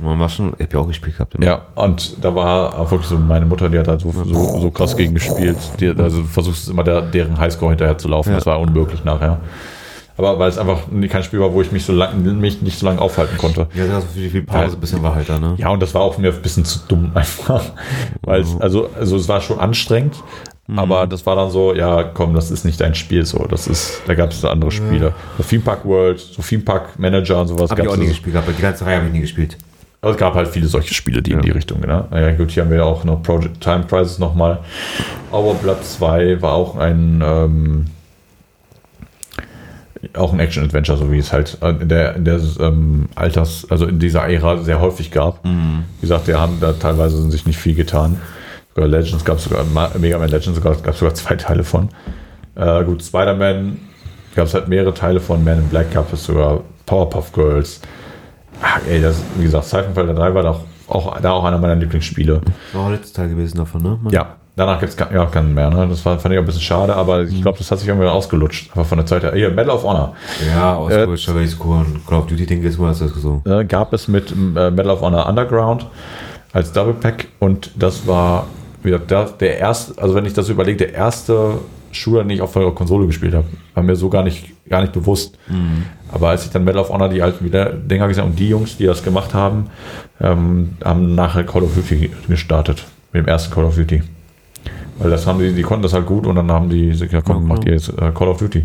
Man war schon, ich hab ja auch gespielt gehabt. Immer. Ja, und da war wirklich so meine Mutter, die hat halt so, so, so krass gegen gespielt. Die, also versuchst immer der, deren Highscore hinterher zu laufen. Ja. Das war unmöglich nachher. Aber weil es einfach kein Spiel war, wo ich mich so lang, mich nicht so lange aufhalten konnte. Ja, das war viel Pause, ja. ein bisschen war halt da, ne? Ja, und das war auch mir ein bisschen zu dumm einfach. Weil es, also, also es war schon anstrengend, mhm. aber das war dann so, ja, komm, das ist nicht dein Spiel so. Das ist, da gab es andere Spiele. Ja. So Theme Park World, so Theme Park Manager und sowas. Hab ich auch nie so. gespielt, aber die ganze Reihe habe ich nie gespielt. Aber es gab halt viele solche Spiele, die ja. in die Richtung, ne? Ja, gut, hier haben wir auch noch Project Time Crisis nochmal. Overblood zwei war auch ein, ähm, auch ein Action-Adventure, so wie es halt in der, in der ähm, Alters, also in dieser Ära sehr häufig gab. Mm. Wie gesagt, wir haben da teilweise sich nicht viel getan. Sogar Legends gab es sogar, Mega Man Legends gab es sogar zwei Teile von. Äh, gut, Spider-Man gab es halt mehrere Teile von, Man in Black gab es sogar, Powerpuff Girls. Ach, ey, das, wie gesagt, Siphon Filter drei war da auch, auch, da auch einer meiner Lieblingsspiele. Das war auch letztes Teil gewesen davon, ne? Man ja. Danach gibt es keinen ja, mehr, ne? Das war, fand ich auch ein bisschen schade, aber ich glaube, das hat sich irgendwie ausgelutscht. Aber von der Zeit her. Hier, Medal of Honor. Ja, ausgelutscht, aber ich Call of Duty denke ich mal, hast du das gesagt. Äh, gab es mit äh, Medal of Honor Underground als Double Pack und das war wieder der, der erste, also wenn ich das überlege, der erste Shooter, den ich auf der Konsole gespielt habe. War mir so gar nicht, gar nicht bewusst. Mhm. Aber als ich dann Medal of Honor die alten wieder Dinger gesehen habe und die Jungs, die das gemacht haben, ähm, haben nachher Call of Duty gestartet. Mit dem ersten Call of Duty. Weil das haben die, die konnten das halt gut und dann haben die gesagt, ja komm, macht ihr jetzt äh, Call of Duty.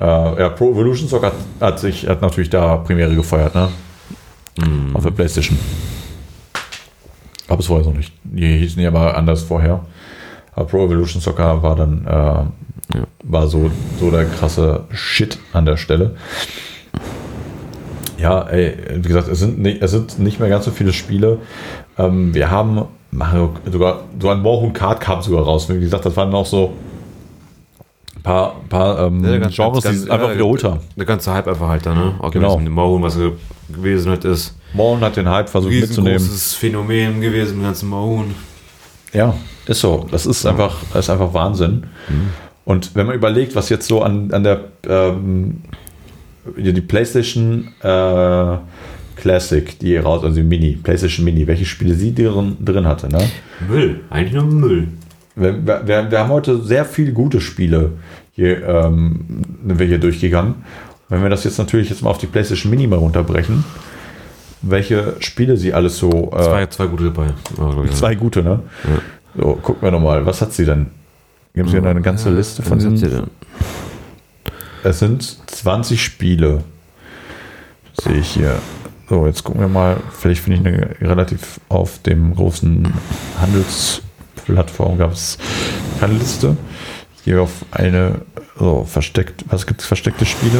Äh, ja, Pro Evolution Soccer hat, hat sich, hat natürlich da Premiere gefeiert, ne? Mm. Auf der PlayStation. Gab es vorher so nicht. Die hießen ja aber anders vorher. Aber Pro Evolution Soccer war dann, äh, ja. war so, so der krasse Shit an der Stelle. Ja, ey, wie gesagt, es sind nicht, es sind nicht mehr ganz so viele Spiele. Ähm, wir haben Mario, sogar, sogar ein Morhun Kart kam sogar raus. Wie gesagt, das waren noch so ein paar, paar ähm, ja, ganz, Genres, ganz, die einfach ja, wiederholt haben. Der ganze Hype einfach halt da, ne? Auch genau. Morhun, was gewesen halt ist. Morhun hat den Hype versucht mitzunehmen. Das ist ein Phänomen gewesen, den ganzen Morhun. Ja, ist so. Das ist, ja. einfach, das ist einfach Wahnsinn. Mhm. Und wenn man überlegt, was jetzt so an, an der ähm, die PlayStation äh, Classic, die raus, also die Mini, PlayStation Mini, welche Spiele sie drin, drin hatte, ne? Müll, eigentlich nur Müll. Wir, wir, wir haben heute sehr viele gute Spiele hier, ähm, wir hier durchgegangen. Wenn wir das jetzt natürlich jetzt mal auf die PlayStation Mini mal runterbrechen, welche Spiele sie alles so. Äh, zwei, zwei gute dabei. Oh, zwei gute, ne? Ja. So, gucken wir nochmal, was hat sie denn? Gibt es hier eine ganze ja, Liste von. Es sind zwanzig Spiele. Sehe ich hier. So, jetzt gucken wir mal. Vielleicht finde ich eine relativ auf dem großen Handelsplattform gab es keine Liste. Hier auf eine, so, versteckt. Was gibt es? Versteckte Spiele?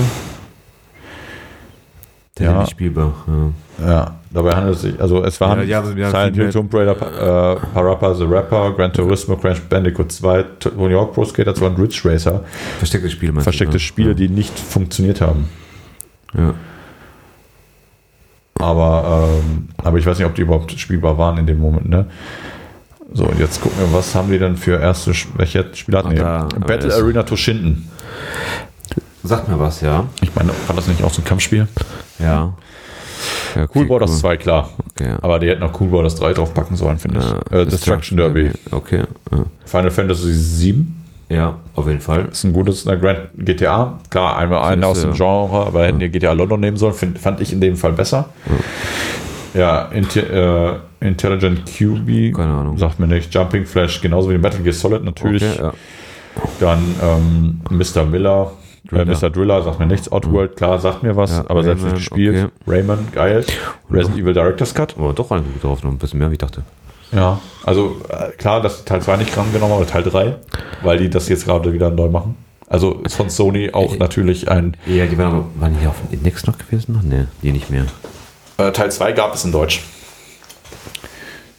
Der ja. Nicht spielbar. Ja. ja, dabei handelt es sich, also es waren ja, ja, Silent Hill, Tomb Raider, äh, Parappa the Rapper, Gran Turismo, Crash Bandicoot zwei, Tony Hawk Pro Skater zwei und Ridge Racer. Versteckte Spiele, meinst Versteckte ich, Spiele, ja. die nicht funktioniert haben. Ja. Aber, ähm, aber ich weiß nicht, ob die überhaupt spielbar waren in dem Moment, ne? So, und jetzt gucken wir, was haben die denn für erste, welche Spiele hatten die? Battle Arena Toshinden. Sagt mir was, ja. Ich meine, war das nicht auch so ein Kampfspiel? Ja. ja okay, Cool Borders cool. zwei, klar. Okay, ja. Aber die hätten auch Cool Borders drei draufpacken sollen, finde ja, ich. Äh, Destruction Derby. Okay. Ja. Final Fantasy sieben. Ja, auf jeden Fall. Ist ein gutes äh, Grand G T A. Klar, einmal einen ist, aus dem Genre, aber ja. hätten die G T A London nehmen sollen, find, fand ich in dem Fall besser. Ja, ja Inter, äh, Intelligent Q B. Keine Ahnung. Sagt mir nicht. Jumping Flash, genauso wie Metal Gear Solid natürlich. Okay, ja. Dann ähm, Mister Miller. Driller. Äh, Mister Driller sagt mir nichts. Oddworld, klar, sagt mir was, ja, aber Rayman, selbst nicht gespielt. Okay. Rayman, geil. Und Resident doch, Evil Director's Cut. Aber doch eigentlich drauf, noch ein bisschen mehr, wie ich dachte. Ja, also äh, klar, dass Teil zwei nicht rangenommen haben, oder Teil drei, weil die das jetzt gerade wieder neu machen. Also ist von Sony auch äh, natürlich ein... Ja, die waren, waren hier auf dem Index noch gewesen? Ne, die nicht mehr. Äh, Teil zwei gab es in Deutsch.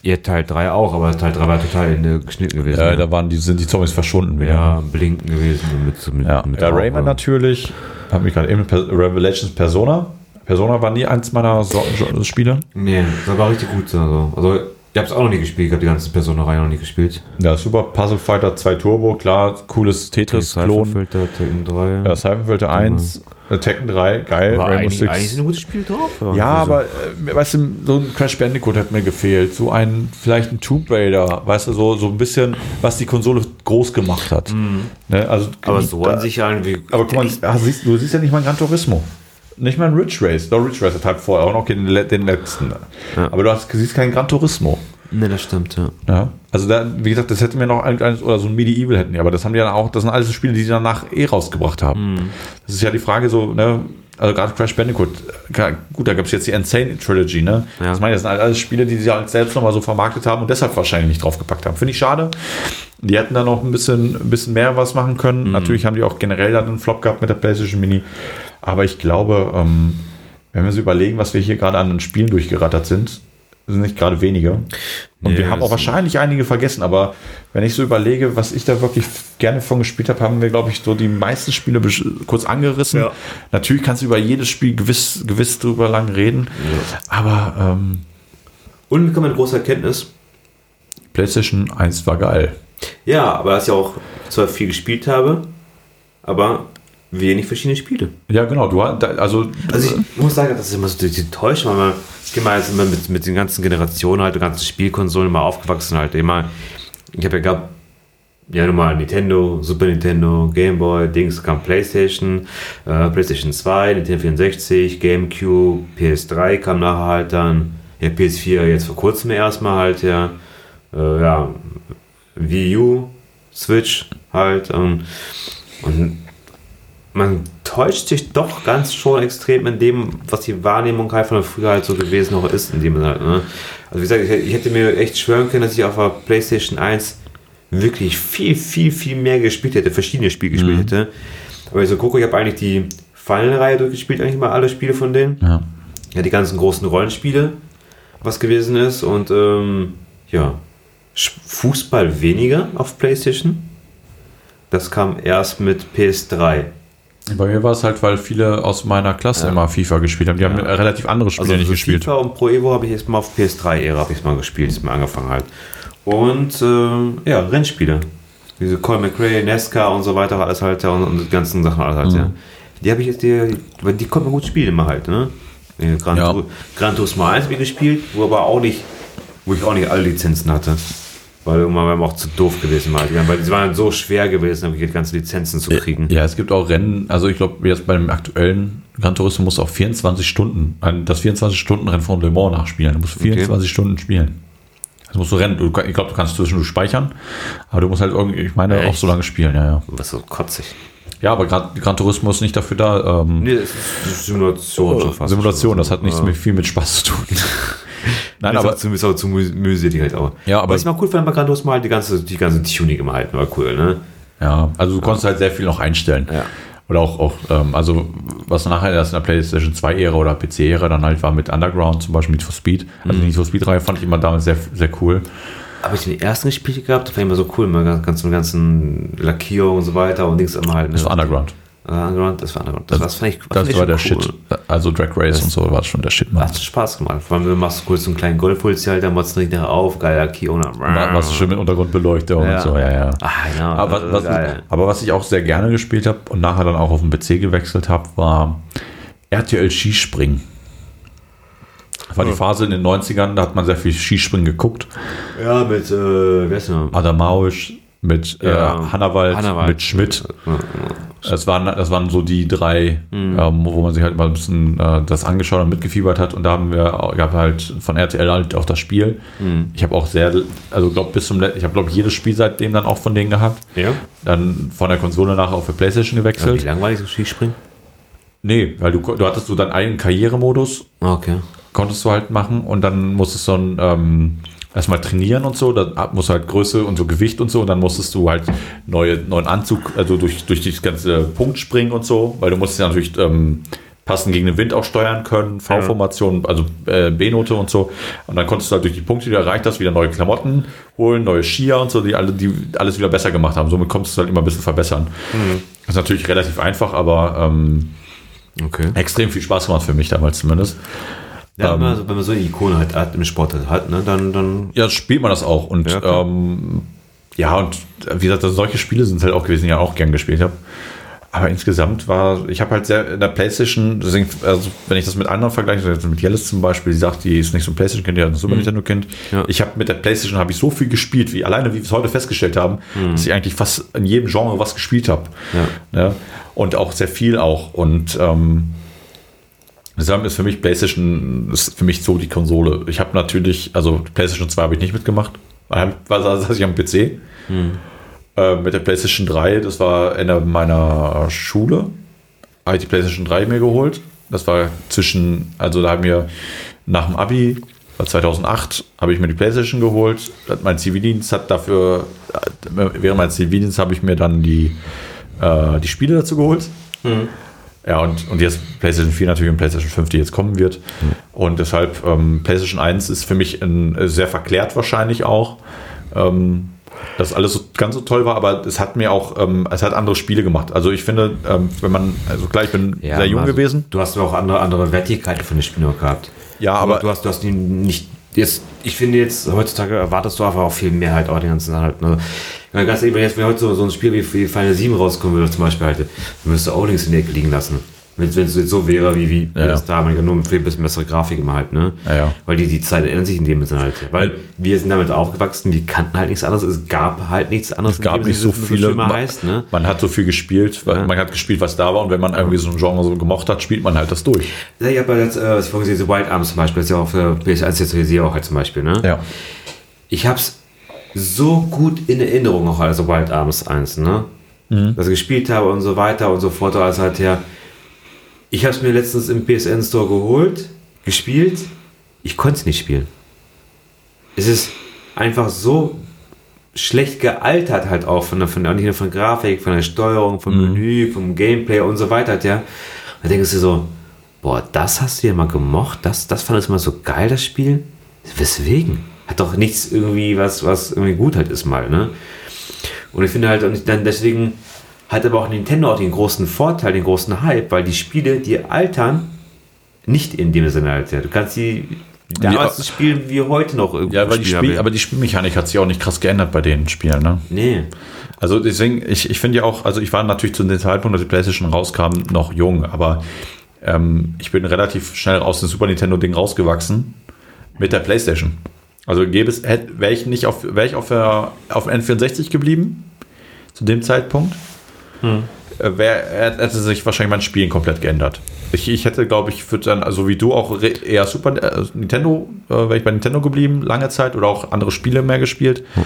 Ja, Teil drei auch, aber Teil drei war total in der geschnitten gewesen. Ja, ja. Da waren die, sind die Zombies verschwunden wieder. Ja, blinken gewesen. Mit, mit, ja, mit ja Rayman natürlich. Hab mich gerade eben Revelations Persona. Persona war nie eins meiner so- Spiele. Nee, das war richtig gut. Also, also ich hab's auch noch nie gespielt. Ich hab die ganze Persona-Reihe noch nie gespielt. Ja, super. Puzzle Fighter zwei Turbo, klar. Cooles Tetris-Klon. Cypher-Filter, Tekken drei. Ja, Cypher-Filter eins. Tekken drei, geil. War eigentlich, eigentlich ist ein gutes Spiel drauf. Ja, ja, aber äh, weißt du, so ein Crash Bandicoot hat mir gefehlt. So ein, vielleicht ein Tomb Raider, weißt du, so, so ein bisschen, was die Konsole groß gemacht hat. Mhm. Ne? Also, aber so da, an sich irgendwie. Aber guck mal, ach, siehst, du siehst ja nicht mal ein Gran Turismo. Nicht mal ein Ridge Race. Doch, Ridge Race hat halt vorher auch noch den, den letzten. Ja. Aber du hast, siehst keinen Gran Turismo. Ne, das stimmt, ja. ja. Also, da, wie gesagt, das hätten wir noch eins oder so ein Medieval hätten, ja, aber das haben die dann auch, das sind alles Spiele, die sie danach eh rausgebracht haben. Mm. Das ist ja die Frage so, ne, also gerade Crash Bandicoot, gut, da gab es jetzt die Insane Trilogy, ne? Ja. Das meine ich, das sind halt alles Spiele, die sie halt selbst nochmal so vermarktet haben und deshalb wahrscheinlich nicht draufgepackt haben. Finde ich schade. Die hätten dann noch ein bisschen, ein bisschen mehr was machen können. Mm. Natürlich haben die auch generell dann einen Flop gehabt mit der PlayStation Mini, aber ich glaube, ähm, wenn wir uns überlegen, was wir hier gerade an Spielen durchgerattert sind, sind nicht gerade wenige. Und nee, wir haben auch wahrscheinlich nicht. Einige vergessen, aber wenn ich so überlege, was ich da wirklich gerne von gespielt habe, haben wir, glaube ich, so die meisten Spiele besch- kurz angerissen. Ja. Natürlich kannst du über jedes Spiel gewiss, gewiss drüber lang reden, ja. aber ähm, und kommt eine große Erkenntnis. PlayStation eins war geil. Ja, aber das ist ja auch zwar viel gespielt habe, aber wenig verschiedene Spiele. Ja, genau. Du, also, also ich muss sagen, das ist immer so die Täuschung, weil man, ich bin mal jetzt immer mit, mit den ganzen Generationen halt, den ganzen Spielkonsolen mal aufgewachsen halt. Immer, ich habe ja gehabt, ja nun mal Nintendo, Super Nintendo, Game Boy, Dings, kam PlayStation, äh, PlayStation zwei, Nintendo vierundsechzig, GameCube, P S drei kam nachher halt dann, ja P S vier jetzt vor kurzem erstmal halt, ja, äh, ja, Wii U, Switch halt, ähm, und man täuscht sich doch ganz schon extrem in dem, was die Wahrnehmung halt von früher halt so gewesen noch ist, in dem halt, ne? Also wie gesagt, ich, ich hätte mir echt schwören können, dass ich auf der PlayStation eins wirklich viel, viel, viel mehr gespielt hätte, verschiedene Spiele gespielt mhm. hätte. Aber ich so gucke, ich habe eigentlich die Final-Reihe durchgespielt, eigentlich mal alle Spiele von denen. Ja, ja die ganzen großen Rollenspiele, was gewesen ist und ähm, ja, Fußball weniger auf PlayStation. Das kam erst mit P S drei. Bei mir war es halt, weil viele aus meiner Klasse ja. immer FIFA gespielt haben. Die ja. haben relativ andere Spiele also nicht so gespielt. FIFA und Pro Evo habe ich erstmal auf P S drei-Ära habe ich mal gespielt, ist mal angefangen halt. Und äh, ja, Rennspiele. Diese Col McRae, Nesca und so weiter, alles halt ja und, und die ganzen Sachen alles halt, mhm. ja. Die habe ich jetzt, die, die, die konnte man gut spielen immer halt, ne? Gran, ja. Gran Turismo eins habe ich gespielt, wo aber auch nicht, wo ich auch nicht alle Lizenzen hatte. Weil irgendwann waren wir auch zu doof gewesen, weil die waren so schwer gewesen, die ganzen Lizenzen zu kriegen. Ja, es gibt auch Rennen, also ich glaube, jetzt bei dem aktuellen Gran Turismo musst du auch vierundzwanzig Stunden, das vierundzwanzig-Stunden-Rennen von Le Mans nachspielen. Du musst vierundzwanzig okay. Stunden spielen. Also musst du rennen. Du, ich glaube, du kannst zwischendurch speichern, aber du musst halt irgendwie, ich meine, echt? Auch so lange spielen, ja, ja. Was so kotzig. Ja, aber Gran Turismo ist nicht dafür da. Ähm, nee, es ist Simulation schon fast. Simulation, das hat nicht ja. viel mit Spaß zu tun. Nein, das aber ist auch zu, zu mühselig halt auch. Ja, aber was ich mal cool fand bei Gran Turismo, halt die ganze, die ganze Tuning immer halt, war cool, ne? Ja, also du konntest ja. halt sehr viel noch einstellen. Ja. Oder auch, auch ähm, also was nachher erst in der PlayStation zwei-Ära oder P C-Ära dann halt war mit Underground, zum Beispiel Need for Speed. Also die Need for Speed-Reihe fand ich immer damals sehr, sehr cool. Habe ich den ersten gespielt gehabt, das fand ich immer so cool, mit den ganzen, ganzen Lackierungen und so weiter und Dings immer halt. Ne? Das war Underground. Uh, Underground, das war Underground. Das, das, fand ich, das war der cool. Shit. Also Drag Race das und so war schon der Shit, Mann. Hat Spaß gemacht. Vor allem, du machst kurz so einen kleinen Golf-Holz halt, dann machst du nicht nachher auf, geil, Lackierung. Dann machst du schön mit Untergrundbeleuchtung ja. und so, ja, ja. Ach, ja aber, was, aber was ich auch sehr gerne gespielt habe und nachher dann auch auf den P C gewechselt habe, war R T L Skispringen. Das war die Phase in den neunzigern, da hat man sehr viel Skispringen geguckt. Ja, mit, äh, wer ist denn? Adamausch, mit ja. äh, Hannawald, Hannawald, mit Schmidt. Das waren, das waren so die drei, mhm. ähm, wo man sich halt mal ein bisschen äh, das angeschaut und mitgefiebert hat. Und da haben wir, gab halt von R T L halt auch das Spiel. Mhm. Ich habe auch sehr, also glaube bis zum letzten, ich habe glaube jedes Spiel seitdem dann auch von denen gehabt. Ja. Dann von der Konsole nachher auf die PlayStation gewechselt. Also wie langweilig so Skispringen? Nee, weil du, du hattest so deinen eigenen Karrieremodus. Okay. Konntest du halt machen und dann musstest du dann, ähm, erstmal trainieren und so, dann musst du halt Größe und so Gewicht und so und dann musstest du halt neue, neuen Anzug, also durch, durch das ganze Punkt springen und so, weil du musstest ja natürlich ähm, passend gegen den Wind auch steuern können, V-Formation, also äh, B-Note und so und dann konntest du halt durch die Punkte, die du erreicht hast, wieder neue Klamotten holen, neue Skier und so, die, alle, die alles wieder besser gemacht haben, somit konntest du halt immer ein bisschen verbessern. Mhm. Das ist natürlich relativ einfach, aber ähm, okay. extrem viel Spaß gemacht für mich damals zumindest. Ja, ähm, also, wenn man so eine Ikone halt hat, im Sport halt hat, ne, dann, dann... Ja, spielt man das auch. Und ja, okay. ähm, ja und wie gesagt, also solche Spiele sind es halt auch gewesen, die ich auch gern gespielt habe. Aber insgesamt war... Ich habe halt sehr in der PlayStation, deswegen, also wenn ich das mit anderen vergleiche, also mit Jellis zum Beispiel, die sagt, die ist nicht so ein PlayStation-Kind, die hat ein Super Nintendo-Kind. Ja. Ich habe mit der PlayStation habe ich so viel gespielt, wie alleine, wie wir es heute festgestellt haben, mhm. dass ich eigentlich fast in jedem Genre was gespielt habe. Ja. Ja? Und auch sehr viel auch. Und... Ähm, Deshalb ist für mich PlayStation ist für mich so die Konsole. Ich habe natürlich, also PlayStation zwei habe ich nicht mitgemacht, weil das hatte ich am P C. Hm. Äh, mit der PlayStation drei, das war Ende meiner Schule, habe ich die PlayStation drei mir geholt. Das war zwischen, also da haben wir nach dem Abi, zweitausendacht, habe ich mir die PlayStation geholt. Mein Zivildienst hat dafür, während meines Zivildienst habe ich mir dann die, äh, die Spiele dazu geholt. Hm. Ja, und, und jetzt PlayStation vier natürlich und PlayStation fünf, die jetzt kommen wird. Mhm. Und deshalb, ähm, PlayStation eins ist für mich ein, sehr verklärt wahrscheinlich auch, ähm, dass alles so, ganz so toll war, aber es hat mir auch, ähm, es hat andere Spiele gemacht. Also ich finde, ähm, wenn man, also klar, ich bin ja, sehr jung also, gewesen. Du hast auch andere, andere Wertigkeiten von den Spielen gehabt. Ja, aber, aber du hast, du hast die nicht, jetzt, ich finde jetzt, heutzutage erwartest du einfach auch viel mehr halt auch den ganzen Sachen halt, ne? Wenn jetzt wenn heute so, so ein Spiel wie Final sieben rauskommen würde, zum Beispiel halt, dann müsstest du auch links in der Ecke liegen lassen. Wenn es jetzt so wäre, wie, wie ja, das ja. da, nur ein bisschen bessere Grafik immer halt, ne? Ja, ja. Weil die, die Zeit ändert sich in dem Sinne halt. Weil wir sind damit aufgewachsen, wir kannten halt nichts anderes, es gab halt nichts anderes. Es gab nicht so viele, man, heißt, ne? man hat so viel gespielt, weil ja. man hat gespielt, was da war und wenn man irgendwie so ein Genre so gemocht hat, spielt man halt das durch. Ja, ich habe jetzt, äh, ich vorhin gesehen, so Wild Arms zum Beispiel, das ist ja auch für P S eins jetzt hier auch halt zum Beispiel, ne? Ja. Ich hab's so gut in Erinnerung auch, also Wild Arms eins, ne? Mhm. Dass ich gespielt habe und so weiter und so fort, also halt her. Ich habe es mir letztens im P S N-Store geholt, gespielt. Ich konnte es nicht spielen. Es ist einfach so schlecht gealtert halt auch, von der, von der, nicht nur von Grafik, von der Steuerung, vom mhm. Menü, vom Gameplay und so weiter. Ja. Und da denkst du so, boah, das hast du ja mal gemocht, das, das fandest du mal so geil, das Spiel. Weswegen? Hat doch nichts irgendwie, was, was irgendwie gut halt ist mal. Ne? Und ich finde halt, und dann deswegen... Hat aber auch Nintendo auch den großen Vorteil, den großen Hype, weil die Spiele, die altern, nicht in dem Sinne halt. Du kannst die damals ja, spielen wie heute noch irgendwie. Ja, weil die Spiel, aber die Spielmechanik hat sich auch nicht krass geändert bei den Spielen, ne? Nee. Also deswegen, ich, ich finde ja auch, also ich war natürlich zu dem Zeitpunkt, als die PlayStation rauskam, noch jung, aber ähm, ich bin relativ schnell aus dem Super Nintendo-Ding rausgewachsen mit der PlayStation. Also gäbe es, wäre ich nicht auf, wäre ich auf, der, auf dem N vierundsechzig geblieben, zu dem Zeitpunkt. Hm. Wer hätte sich wahrscheinlich mein Spielen komplett geändert. Ich, ich hätte, glaube ich, würde dann, also wie du auch eher Super äh, Nintendo, äh, wäre ich bei Nintendo geblieben, lange Zeit, oder auch andere Spiele mehr gespielt. Hm.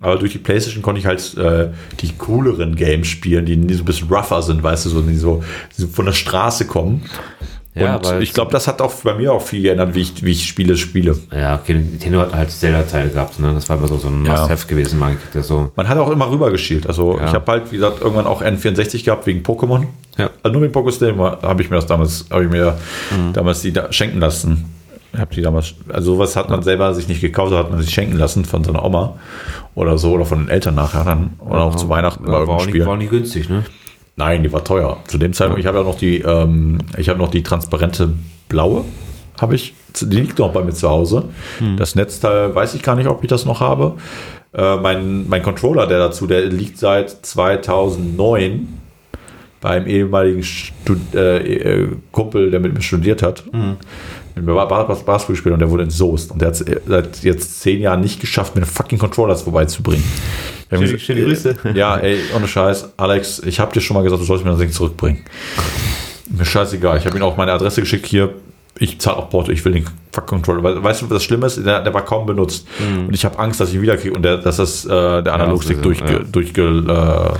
Aber durch die PlayStation konnte ich halt äh, die cooleren Games spielen, die so ein bisschen rougher sind, weißt du, so, die so, die so von der Straße kommen. Ja, und ich glaube, das hat auch bei mir auch viel geändert, wie ich, wie ich Spiele spiele. Ja, okay, Nintendo hat halt Zelda-Teile gehabt, ne? Das war immer so, so ein Must-Have ja. gewesen. Man, ja so. Man hat auch immer rübergeschielt. Also ja. ich habe halt, wie gesagt, irgendwann auch N vierundsechzig gehabt wegen Pokémon. Ja. Also nur wegen Pokémon habe ich mir das damals, habe ich mir mhm. damals die da schenken lassen. Hab die damals, also sowas hat man selber sich nicht gekauft, hat man sich schenken lassen von seiner Oma oder so oder von den Eltern nachher dann. Oder ja, auch zu Weihnachten bei irgendeinem Spiel. War nicht günstig, ne? Nein, die war teuer. Zu dem Zeitpunkt, ich habe ja noch die, ähm, ich habe noch die transparente blaue, habe ich, die liegt noch bei mir zu Hause. Hm. Das Netzteil weiß ich gar nicht, ob ich das noch habe. Äh, mein, mein Controller, der dazu, der liegt seit zweitausendneun beim ehemaligen Stud- äh, Kumpel, der mit mir studiert hat. Hm. Ich habe Basketball gespielt und der wurde in Soest. Und der hat es seit jetzt zehn Jahren nicht geschafft, mir einen fucking Controller vorbeizubringen. Schöne, schöne Grüße. Ja, ey, ohne Scheiß. Alex, ich habe dir schon mal gesagt, du sollst mir das Ding zurückbringen. Mir scheißegal. Ich habe ihm auch meine Adresse geschickt hier. Ich zahle auch Porto, ich will den Fuck-Controller. Weißt du, was das Schlimme ist? Der, der war kaum benutzt. Mhm. Und ich habe Angst, dass ich ihn wiederkriege und der, dass das, äh, der Analogstick ja, durchge, ja. durchge, äh,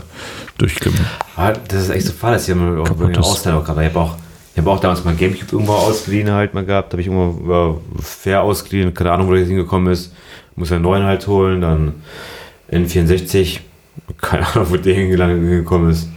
durchge... Das ist echt so faul, dass ich mir auch einen Ausleiher gerade. Ich habe auch Ich habe auch damals mal Gamecube irgendwo ausgeliehen halt mal gehabt, habe ich irgendwo äh, fair ausgeliehen, keine Ahnung, wo das hingekommen ist. Muss einen neuen halt holen, dann N vierundsechzig, keine Ahnung, wo der hingekommen ist.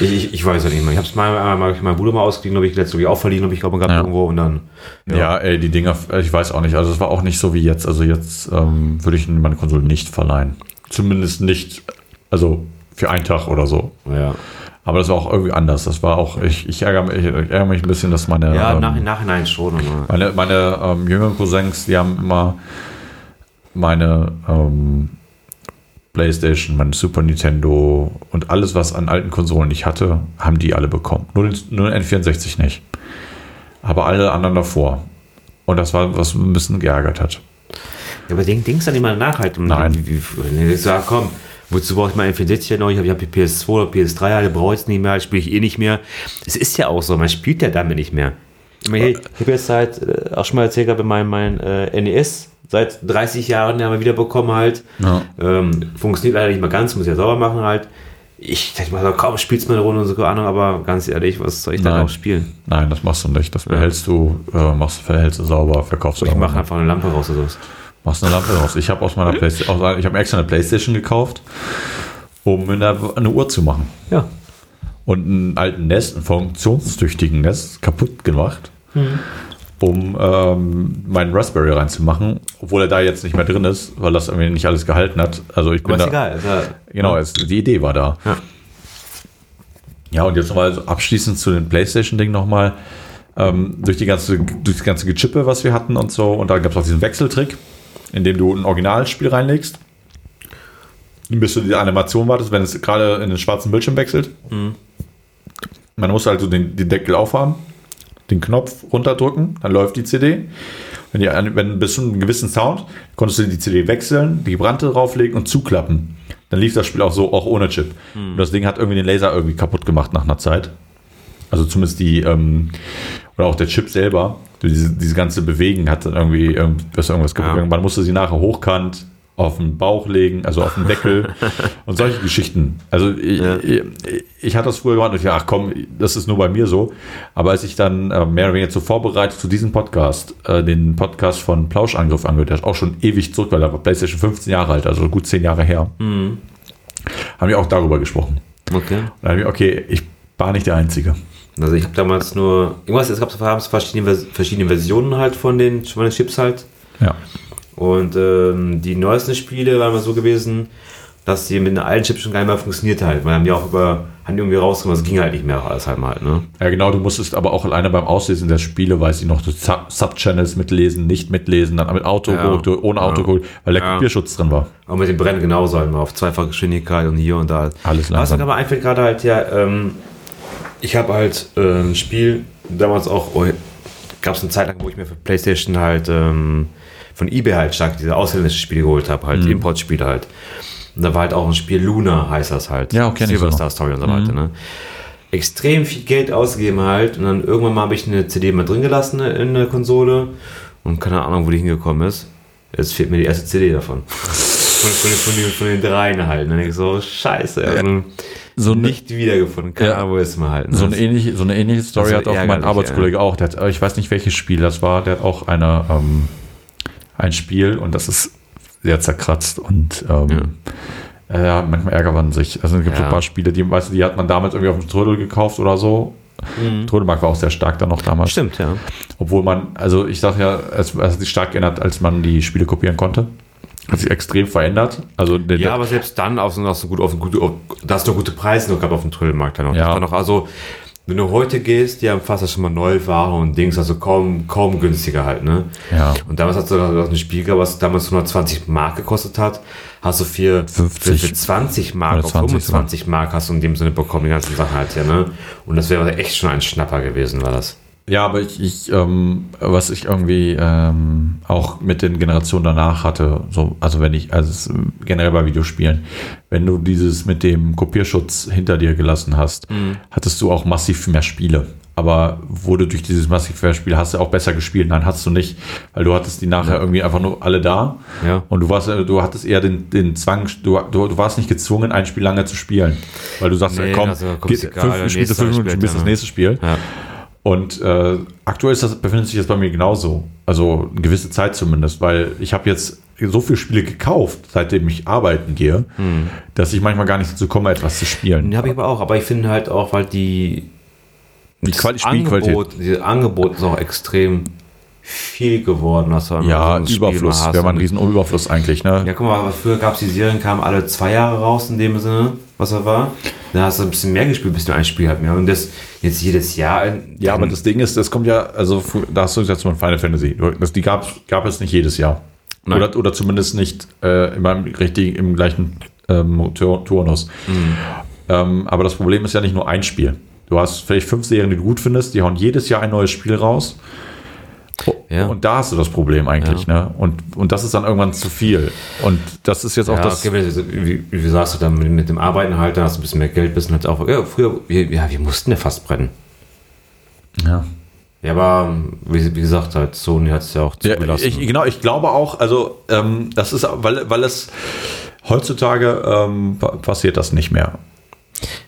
Ich, ich, ich weiß ja nicht mehr. Ich habe es mal, mal, mal meinem Bruder mal ausgeliehen, habe ich letztlich auch verliehen, habe ich glaube gerade ja. irgendwo und dann. Ja. ja, ey, die Dinger, ich weiß auch nicht. Also es war auch nicht so wie jetzt. Also jetzt ähm, würde ich meine Konsole nicht verleihen. Zumindest nicht, also für einen Tag oder so. Ja. Aber das war auch irgendwie anders. Das war auch, ich, ich, ärgere, mich, ich ärgere mich ein bisschen, dass meine. Ja, nach, ähm, nachhinein schon. Immer. Meine, meine ähm, jüngeren Cousins, die haben immer meine ähm, PlayStation, meine Super Nintendo und alles, was an alten Konsolen ich hatte, haben die alle bekommen. Nur den, nur den N vierundsechzig nicht. Aber alle anderen davor. Und das war, was ein bisschen geärgert hat. Ja, aber den Dings dann immer nachhalten. Nein. Ich sag, komm. Wozu brauche ich mal N vierundsechzig noch? Ich habe die P S zwei oder P S drei, alle brauche ich es nicht mehr, spiele ich eh nicht mehr. Es ist ja auch so, man spielt ja damit nicht mehr. Ich meine, ich habe jetzt halt auch schon mal erzählt, bei meinem mein, äh, N E S seit dreißig Jahren haben wir wiederbekommen halt. Ja. Ähm, funktioniert leider nicht mehr ganz, muss ich ja sauber machen halt. Ich dachte mal so, komm, spielst mal eine Runde und so, keine Ahnung, aber ganz ehrlich, was soll ich dann auch spielen? Nein, das machst du nicht, das behältst ja. du, äh, machst, verhältst du sauber, verkaufst du. Ich mache einfach eine Lampe raus oder sowas. Machst eine Lampe raus. Ich habe aus meiner Playstation, aus, ich habe extra eine Playstation gekauft, um eine, eine Uhr zu machen. Ja. Und einen alten Nest, einen funktionstüchtigen Nest, kaputt gemacht, hm. um ähm, meinen Raspberry reinzumachen, obwohl er da jetzt nicht mehr drin ist, weil das irgendwie nicht alles gehalten hat. Also ich bin Aber ist da, egal. Ist ja, genau, es, die Idee war da. Ja, ja und jetzt nochmal so abschließend zu dem Playstation-Ding nochmal. Ähm, durch, die ganze, durch das ganze Gechippe, was wir hatten und so. Und da gab es auch diesen Wechseltrick, indem du ein Originalspiel reinlegst, bis du die Animation wartest, wenn es gerade in den schwarzen Bildschirm wechselt. Mhm. Man muss also den, den Deckel aufhaben, den Knopf runterdrücken, dann läuft die C D. Wenn, die, wenn bis zu einem gewissen Sound, konntest du die C D wechseln, die gebrannte drauflegen und zuklappen. Dann lief das Spiel auch so, auch ohne Chip. Mhm. Und das Ding hat irgendwie den Laser irgendwie kaputt gemacht nach einer Zeit. Also zumindest die, ähm, oder auch der Chip selber, Diese, diese ganze Bewegen hat dann irgendwie irgendwas, irgendwas kaputt gegangen. Ja. Man musste sie nachher hochkant auf den Bauch legen, also auf den Deckel und solche Geschichten. Also ich, ja. ich, ich hatte das früher gemacht und ich dachte, ach komm, das ist nur bei mir so. Aber als ich dann mehr oder weniger so vorbereitet zu diesem Podcast, äh, den Podcast von Plauschangriff angehört, der ist auch schon ewig zurück, weil da war PlayStation fünfzehn Jahre alt, also gut zehn Jahre her, mhm. haben wir auch darüber gesprochen. Okay. Und dann haben wir, okay, ich war nicht der Einzige. Also ich habe damals nur, irgendwas, es gab verschiedene, verschiedene Versionen halt von den, von den Chips halt. Ja. Und ähm, die neuesten Spiele waren immer so gewesen, dass die mit den alten Chips schon gar nicht mehr funktioniert halt. Weil haben die auch über, haben die irgendwie rausgekommen, das ging halt nicht mehr alles halt mal halt, ne? Ja genau, du musstest aber auch alleine beim Auslesen der Spiele, weiß ich noch, Subchannels mitlesen, nicht mitlesen, dann mit Auto, ja. geholt, ohne Auto ja. geholt, weil der ja. Kopierschutz drin war. Und mit dem Brennen genauso halt mal, auf zweifache Geschwindigkeit und hier und da. Alles langsam. Was mir aber einfällt gerade halt, ja, ähm, ich habe halt äh, ein Spiel, damals auch, oh, gab es eine Zeit lang, wo ich mir für PlayStation halt ähm, von eBay halt stark diese ausländischen Spiele geholt habe, halt mhm. Importspiele halt. Und da war halt auch ein Spiel, Luna heißt das halt. Ja, okay. Silver Star Story und so weiter, mhm. ne? Extrem viel Geld ausgegeben halt. Und dann irgendwann mal habe ich eine C D mal drin gelassen in der Konsole. Und keine Ahnung, wo die hingekommen ist. Jetzt fehlt mir die erste C D davon. Von, von, von, den, von den dreien halt. Und dann ich so, scheiße. Ja. So nicht ne, wiedergefunden. Keine Ahnung, ja. wo ist man halt. Ne? So, eine ähnliche, so eine ähnliche Story hat auch mein Arbeitskollege ja. auch. Der hat, ich weiß nicht, welches Spiel das war. Der hat auch eine, ähm, ein Spiel und das ist sehr zerkratzt und ähm, ja. Ja, manchmal ärgert man sich. Also es gibt ja. so ein paar Spiele, die, weißt du, die hat man damals irgendwie auf dem Trödel gekauft oder so. Mhm. Trödelmarkt war auch sehr stark dann noch damals. Stimmt, ja. Obwohl man, also ich sag ja, es, es hat sich stark geändert, als man die Spiele kopieren konnte. Hat sich extrem verändert. Also, ja, der, aber selbst dann, auf so, auf, auf, auf, da hast du gute Preise noch gehabt auf dem Trödelmarkt. Dann noch. Ja. Noch, also wenn du heute gehst, die haben fast schon mal Neuware und Dings, also kaum, kaum günstiger halt, ne? Ja. Und damals hast du noch ein Spiel gehabt, was damals hundertzwanzig Mark gekostet hat, hast du für, für zwanzig Mark, auf fünfundzwanzig Mark hast du in dem Sinne bekommen, die ganzen Sachen halt, ja, ne? Und das wäre echt schon ein Schnapper gewesen, war das. Ja, aber ich, ich ähm, was ich irgendwie ähm, auch mit den Generationen danach hatte, so, also wenn ich, also generell bei Videospielen, wenn du dieses mit dem Kopierschutz hinter dir gelassen hast, mhm. hattest du auch massiv mehr Spiele. Aber wurde durch dieses massiv mehr Spiele, hast du auch besser gespielt? Nein, hast du nicht, weil du hattest die nachher ja. irgendwie einfach nur alle da ja. und du warst, du hattest eher den, den Zwang, du, du, du warst nicht gezwungen, ein Spiel lange zu spielen, weil du sagst, nee, komm, also, geht, fünf, spielst du fünf Minuten bis das nächste Spiel. Ja. Und äh, aktuell ist das, befindet sich das bei mir genauso. Also eine gewisse Zeit zumindest, weil ich habe jetzt so viele Spiele gekauft, seitdem ich arbeiten gehe, hm. dass ich manchmal gar nicht dazu komme, etwas zu spielen. Habe ich aber auch, aber ich finde halt auch, weil die, die Quali- Angebot, dieses Angebot ist auch extrem viel geworden. Was man ja, so Überfluss, wir haben einen riesen Überfluss eigentlich. Ne? Ja, guck mal, früher gab es die Serien, kamen alle zwei Jahre raus in dem Sinne, was er war. Da hast du ein bisschen mehr gespielt, bis du ein Spiel hatten. Ja, und das jetzt jedes Jahr. Ja, aber das Ding ist, das kommt ja, also da hast du gesagt, von Final Fantasy. Das, die gab, gab es nicht jedes Jahr. Oder, oder zumindest nicht äh, in meinem richtigen, im gleichen ähm, Turnus. Mhm. Ähm, aber das Problem ist ja nicht nur ein Spiel. Du hast vielleicht fünf Serien, die du gut findest, die hauen jedes Jahr ein neues Spiel raus. Ja. Und da hast du das Problem eigentlich, ja. ne? Und, und das ist dann irgendwann zu viel. Und das ist jetzt auch ja, das. Okay, wie, wie sagst du dann mit, mit dem Arbeiten halt, da hast du ein bisschen mehr Geld, bist halt auch. Ja, früher, ja, wir mussten ja fast brennen. Ja. Ja, aber wie, wie gesagt, halt, Sony hat es ja auch zugelassen. Ja, ich, genau, ich glaube auch, also ähm, das ist, weil, weil es heutzutage ähm, passiert das nicht mehr.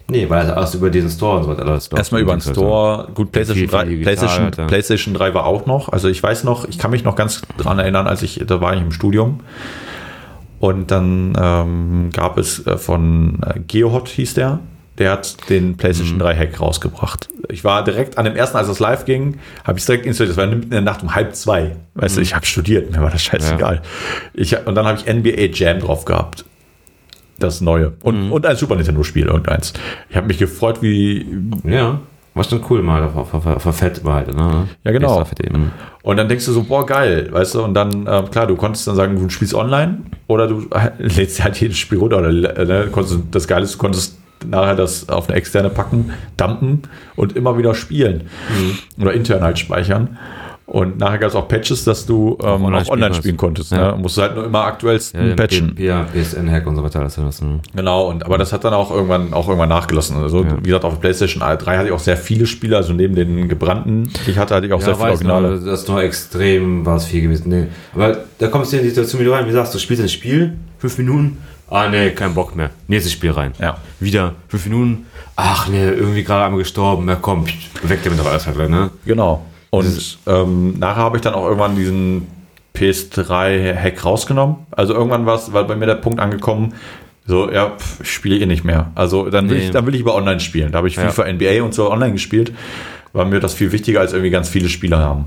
Nee, weil erst über diesen Store und so weiter. Alles Erstmal über den Store. Gut, PlayStation drei, PlayStation, PlayStation drei war auch noch. Also ich weiß noch, ich kann mich noch ganz dran erinnern, als ich, da war ich im Studium. Und dann ähm, gab es äh, von äh, Geohot hieß der. Der hat den PlayStation mhm. drei Hack rausgebracht. Ich war direkt an dem ersten, als das live ging, habe ich es direkt installiert. Das war in der Nacht um halb zwei. Weißt mhm. du, ich habe studiert, mir war das scheißegal. Ja. Ich, und dann habe ich N B A Jam drauf gehabt. Das Neue. Und, mhm. und ein Super Nintendo-Spiel, irgendeins. Ich habe mich gefreut, wie... Ja, was denn cool mal, verfett war halt, ne? Ja, genau. Und dann denkst du so, boah, geil, weißt du? Und dann, äh, klar, du konntest dann sagen, du spielst online oder du lädst halt jedes Spiel runter. Oder, ne? konntest, das Geile ist, du konntest nachher das auf eine externe packen, dumpen und immer wieder spielen. Mhm. Oder intern halt speichern. Und nachher gab es auch Patches, dass du ähm, auch online, auch online spielen konntest. Ja. Ne? Musst du halt nur immer aktuellsten ja, patchen. Ja, P S N-Hack und so weiter. Das das, ne? Genau, und, aber das hat dann auch irgendwann, auch irgendwann nachgelassen. Also, ja. Wie gesagt, auf der PlayStation drei hatte ich auch sehr viele Spiele, also neben den gebrannten, ich hatte, hatte ich auch ja, sehr viele Originale. Noch, das ist noch extrem, war es viel gewesen. Nee. Aber da kommst du in die Situation wieder rein, wie sagst du, spielst ein Spiel, fünf Minuten, ah nee, kein Bock mehr, nächstes Spiel rein. Ja. Wieder fünf Minuten, ach nee, irgendwie gerade einmal gestorben, na komm, weg damit doch alles halt, ne? Genau. Und ähm, nachher habe ich dann auch irgendwann diesen P S drei Hack rausgenommen. Also irgendwann war es, war bei mir der Punkt angekommen, so, ja, pff, ich spiele eh nicht mehr. Also dann will, nee. ich, dann will ich über online spielen. Da habe ich ja. FIFA, N B A und so online gespielt. War mir das viel wichtiger, als irgendwie ganz viele Spieler haben.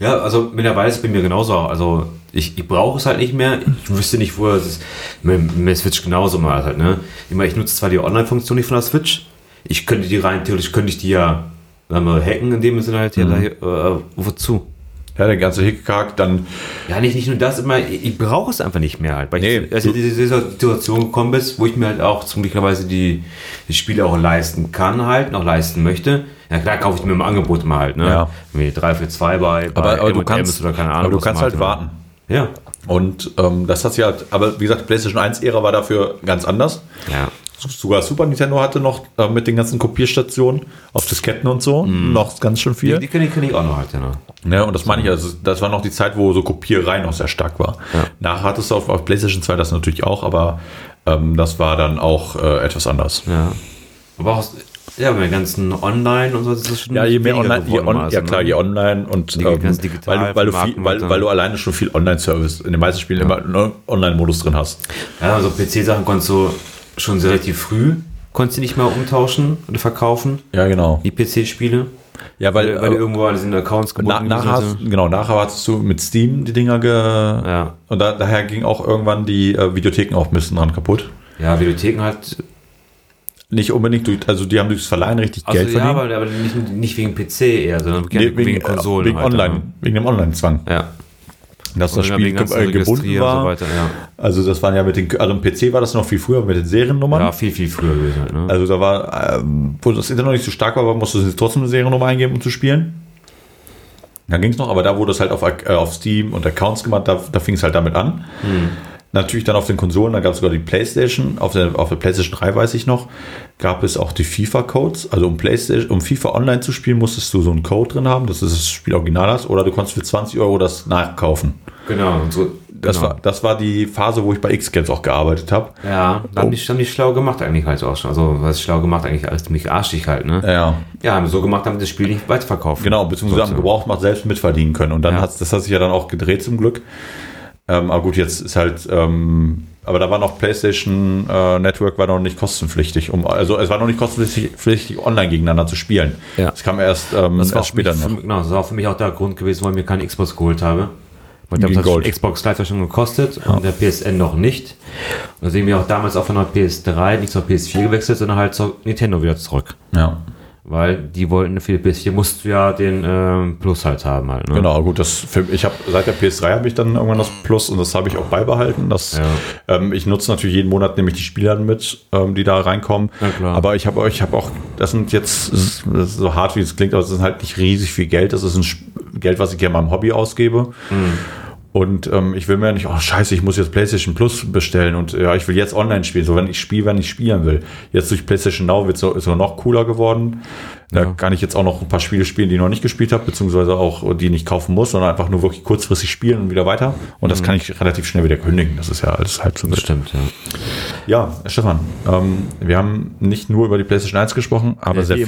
Ja, also mittlerweile ist es bei mir genauso. Also ich, ich brauche es halt nicht mehr. Ich wüsste nicht, wo es ist. Mit, mit Switch genauso mal halt, ne? Ich meine, ich nutze zwar die Online-Funktion nicht von der Switch. Ich könnte die rein, theoretisch könnte ich die ja... Dann mal hacken, in dem Sinne halt, ja, mhm. da, äh, wozu? Ja, der ganze Hickhack, dann... Ja, nicht, nicht nur das, immer, ich, ich brauche es einfach nicht mehr halt, weil nee, ich also in diese Situation gekommen bist, wo ich mir halt auch zum glücklicherweise die, die Spiele auch leisten kann halt, noch leisten möchte. Ja, klar kaufe ich mir im Angebot mal halt, ne? Ja. Wie drei, vier, zwei bei, bei aber, aber M und M's kannst, oder keine Ahnung. Aber du kannst halt warten. Ja. Und ähm, das hat sich halt, aber wie gesagt, PlayStation eins-Ära war dafür ganz anders. Ja. Sogar Super Nintendo hatte noch äh, mit den ganzen Kopierstationen auf Disketten und so mm. noch ganz schön viel. Die, die kenne ich auch noch halt, genau. Ja, und das meine ich, also das war noch die Zeit, wo so Kopiererei noch sehr stark war. Ja. Nachher hattest du auf, auf PlayStation zwei das natürlich auch, aber ähm, das war dann auch äh, etwas anders. Ja. Aber auch, ja, mit dem ganzen Online und so ist das schon. Ja, je mehr Online, je on, ja klar, je Online und ähm, weil du, weil, du viel, weil, weil du alleine schon viel Online-Service in den meisten Spielen ja. immer einen Online-Modus drin hast. Ja, also P C-Sachen konntest du schon relativ früh, konntest du nicht mehr umtauschen oder verkaufen. Ja, genau. Die P C-Spiele. Ja, weil, weil, weil äh, irgendwo alles in Accounts gebunden na, nachher hast, Genau, nachher hattest du mit Steam die Dinger ge... Ja. Und da, daher ging auch irgendwann die äh, Videotheken auch ein bisschen dran kaputt. Ja, Videotheken halt... Nicht unbedingt, durch, also die haben durchs Verleihen richtig also, Geld ja, verdient. Ja, aber, aber nicht, nicht wegen P C eher, sondern nee, wegen, wegen Konsolen. Wegen, halt, Online, ja. wegen dem Online-Zwang. Ja. Dass und das Spiel gebunden war. So weiter, ja. Also das waren ja mit den, also im P C war das noch viel früher, mit den Seriennummern. Ja, viel, viel früher. Halt, ne? Also da war, ähm, wo das Internet noch nicht so stark war, musstest du trotzdem eine Seriennummer eingeben, um zu spielen. Dann ging es noch, aber da wurde es halt auf, äh, auf Steam und Accounts gemacht, da, da fing es halt damit an. Hm. Natürlich dann auf den Konsolen, da gab es sogar die PlayStation, auf der, auf der PlayStation drei weiß ich noch, gab es auch die FIFA-Codes, also um PlayStation, um FIFA online zu spielen, musstest du so einen Code drin haben, dass du das Spiel original hast, oder du konntest für zwanzig Euro das nachkaufen. Genau. So, das, genau. War, das war die Phase, wo ich bei X-Games auch gearbeitet habe. Ja, da haben, oh. die, haben die schlau gemacht eigentlich halt auch schon, also was schlau gemacht eigentlich, alles ziemlich arschig halt, ne? Ja. Ja, haben so gemacht, damit das Spiel nicht weiterverkauft. Genau, beziehungsweise so, haben so. Gebrauchtmarkt selbst mitverdienen können und dann ja. hat das hat sich ja dann auch gedreht zum Glück. Ähm, aber gut, jetzt ist halt, ähm, aber da war noch PlayStation äh, Network war noch nicht kostenpflichtig, um, also es war noch nicht kostenpflichtig, online gegeneinander zu spielen. Ja. Das kam erst, ähm, das war erst später noch. Genau, das war für mich auch der Grund gewesen, warum ich mir keine Xbox geholt habe. Weil ich habe das Xbox Live schon gekostet ja. und der P S N noch nicht. Und deswegen bin ich auch damals auch von der P S drei nicht zur P S vier gewechselt, sondern halt zur Nintendo wieder zurück. Ja. Weil die wollten für die P S vier, musst du ja den ähm, Plus halt haben. Halt, ne? Genau, gut. Das für, ich hab, seit der P S drei habe ich dann irgendwann das Plus und das habe ich auch beibehalten. Das, ja. ähm, ich nutze natürlich jeden Monat, nehme ich die Spieler mit, ähm, die da reinkommen. Ja, klar. Aber ich habe ich hab auch, das sind jetzt, das ist so hart wie es klingt, aber es ist halt nicht riesig viel Geld. Das ist ein Sp- Geld, was ich gerne meinem Hobby ausgebe. Mhm. Und ähm, ich will mir ja nicht, oh scheiße, ich muss jetzt PlayStation Plus bestellen und ja, ich will jetzt online spielen, so wenn ich spiele, wenn ich spielen will. Jetzt durch PlayStation Now wird es noch cooler geworden. Da ja. kann ich jetzt auch noch ein paar Spiele spielen, die ich noch nicht gespielt habe, beziehungsweise auch die ich nicht kaufen muss, sondern einfach nur wirklich kurzfristig spielen und wieder weiter. Und das mhm. kann ich relativ schnell wieder kündigen. Das ist ja alles halb so. Stimmt, ja. Ja, Stefan, ähm, wir haben nicht nur über die PlayStation eins gesprochen, aber ja, sehr viel.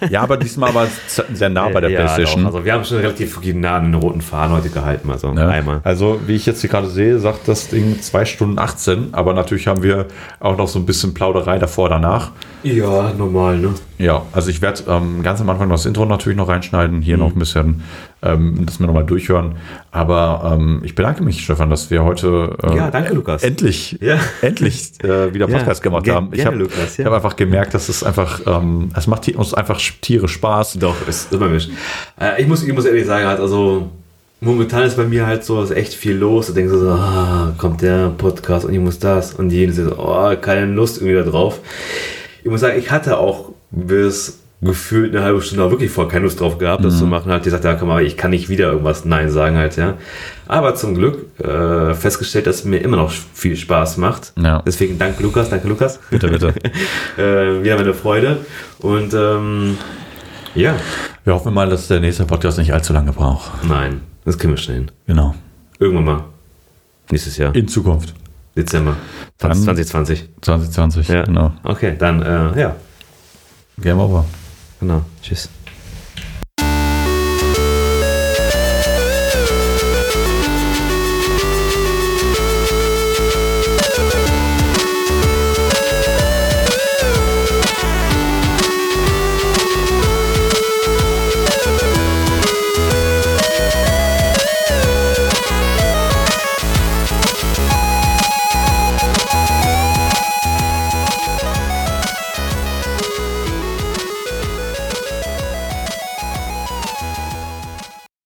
Immer. Ja, aber diesmal war es sehr nah bei der ja, PlayStation. Doch. Also wir haben schon relativ nah einen roten Faden heute gehalten. Also ja. einmal. Also wie ich jetzt hier gerade sehe, sagt das Ding zwei Stunden achtzehn. Aber natürlich haben wir auch noch so ein bisschen Plauderei davor, danach. Ja, normal, ne? Ja, also ich werde ähm, ganz am Anfang noch das Intro natürlich noch reinschneiden, hier mhm. noch ein bisschen, ähm, dass wir nochmal durchhören. Aber ähm, ich bedanke mich, Stefan, dass wir heute äh, ja, danke, Lukas. endlich, ja. endlich äh, wieder Podcast ja, gemacht ge- haben. Ich habe ja. hab einfach gemerkt, dass es einfach, ähm, es macht uns einfach Tiere Spaß. Doch, ist immer mich. Äh, ich, muss, ich muss ehrlich sagen, halt, also momentan ist bei mir halt so, ist echt viel los. Du denkst so, ah, kommt der Podcast und ich muss das und jenes, oh, keine Lust irgendwie da drauf. Ich muss sagen, ich hatte auch bis gefühlt eine halbe Stunde auch wirklich voll keine Lust drauf gehabt, das mhm. zu machen. Hat gesagt, ja komm, aber ich kann nicht wieder irgendwas Nein sagen halt, ja. Aber zum Glück äh, festgestellt, dass es mir immer noch viel Spaß macht. Ja. Deswegen danke Lukas, danke Lukas. Bitte, bitte. äh, wieder meine Freude. Und ähm, ja. Wir hoffen mal, dass der nächste Podcast nicht allzu lange braucht. Nein, das können wir schnell hin. Genau. Irgendwann mal. Nächstes Jahr. In Zukunft. Dezember zwanzig zwanzig. zwanzig zwanzig, ja. Genau. Okay, dann, äh, ja. Game over. Genau, tschüss.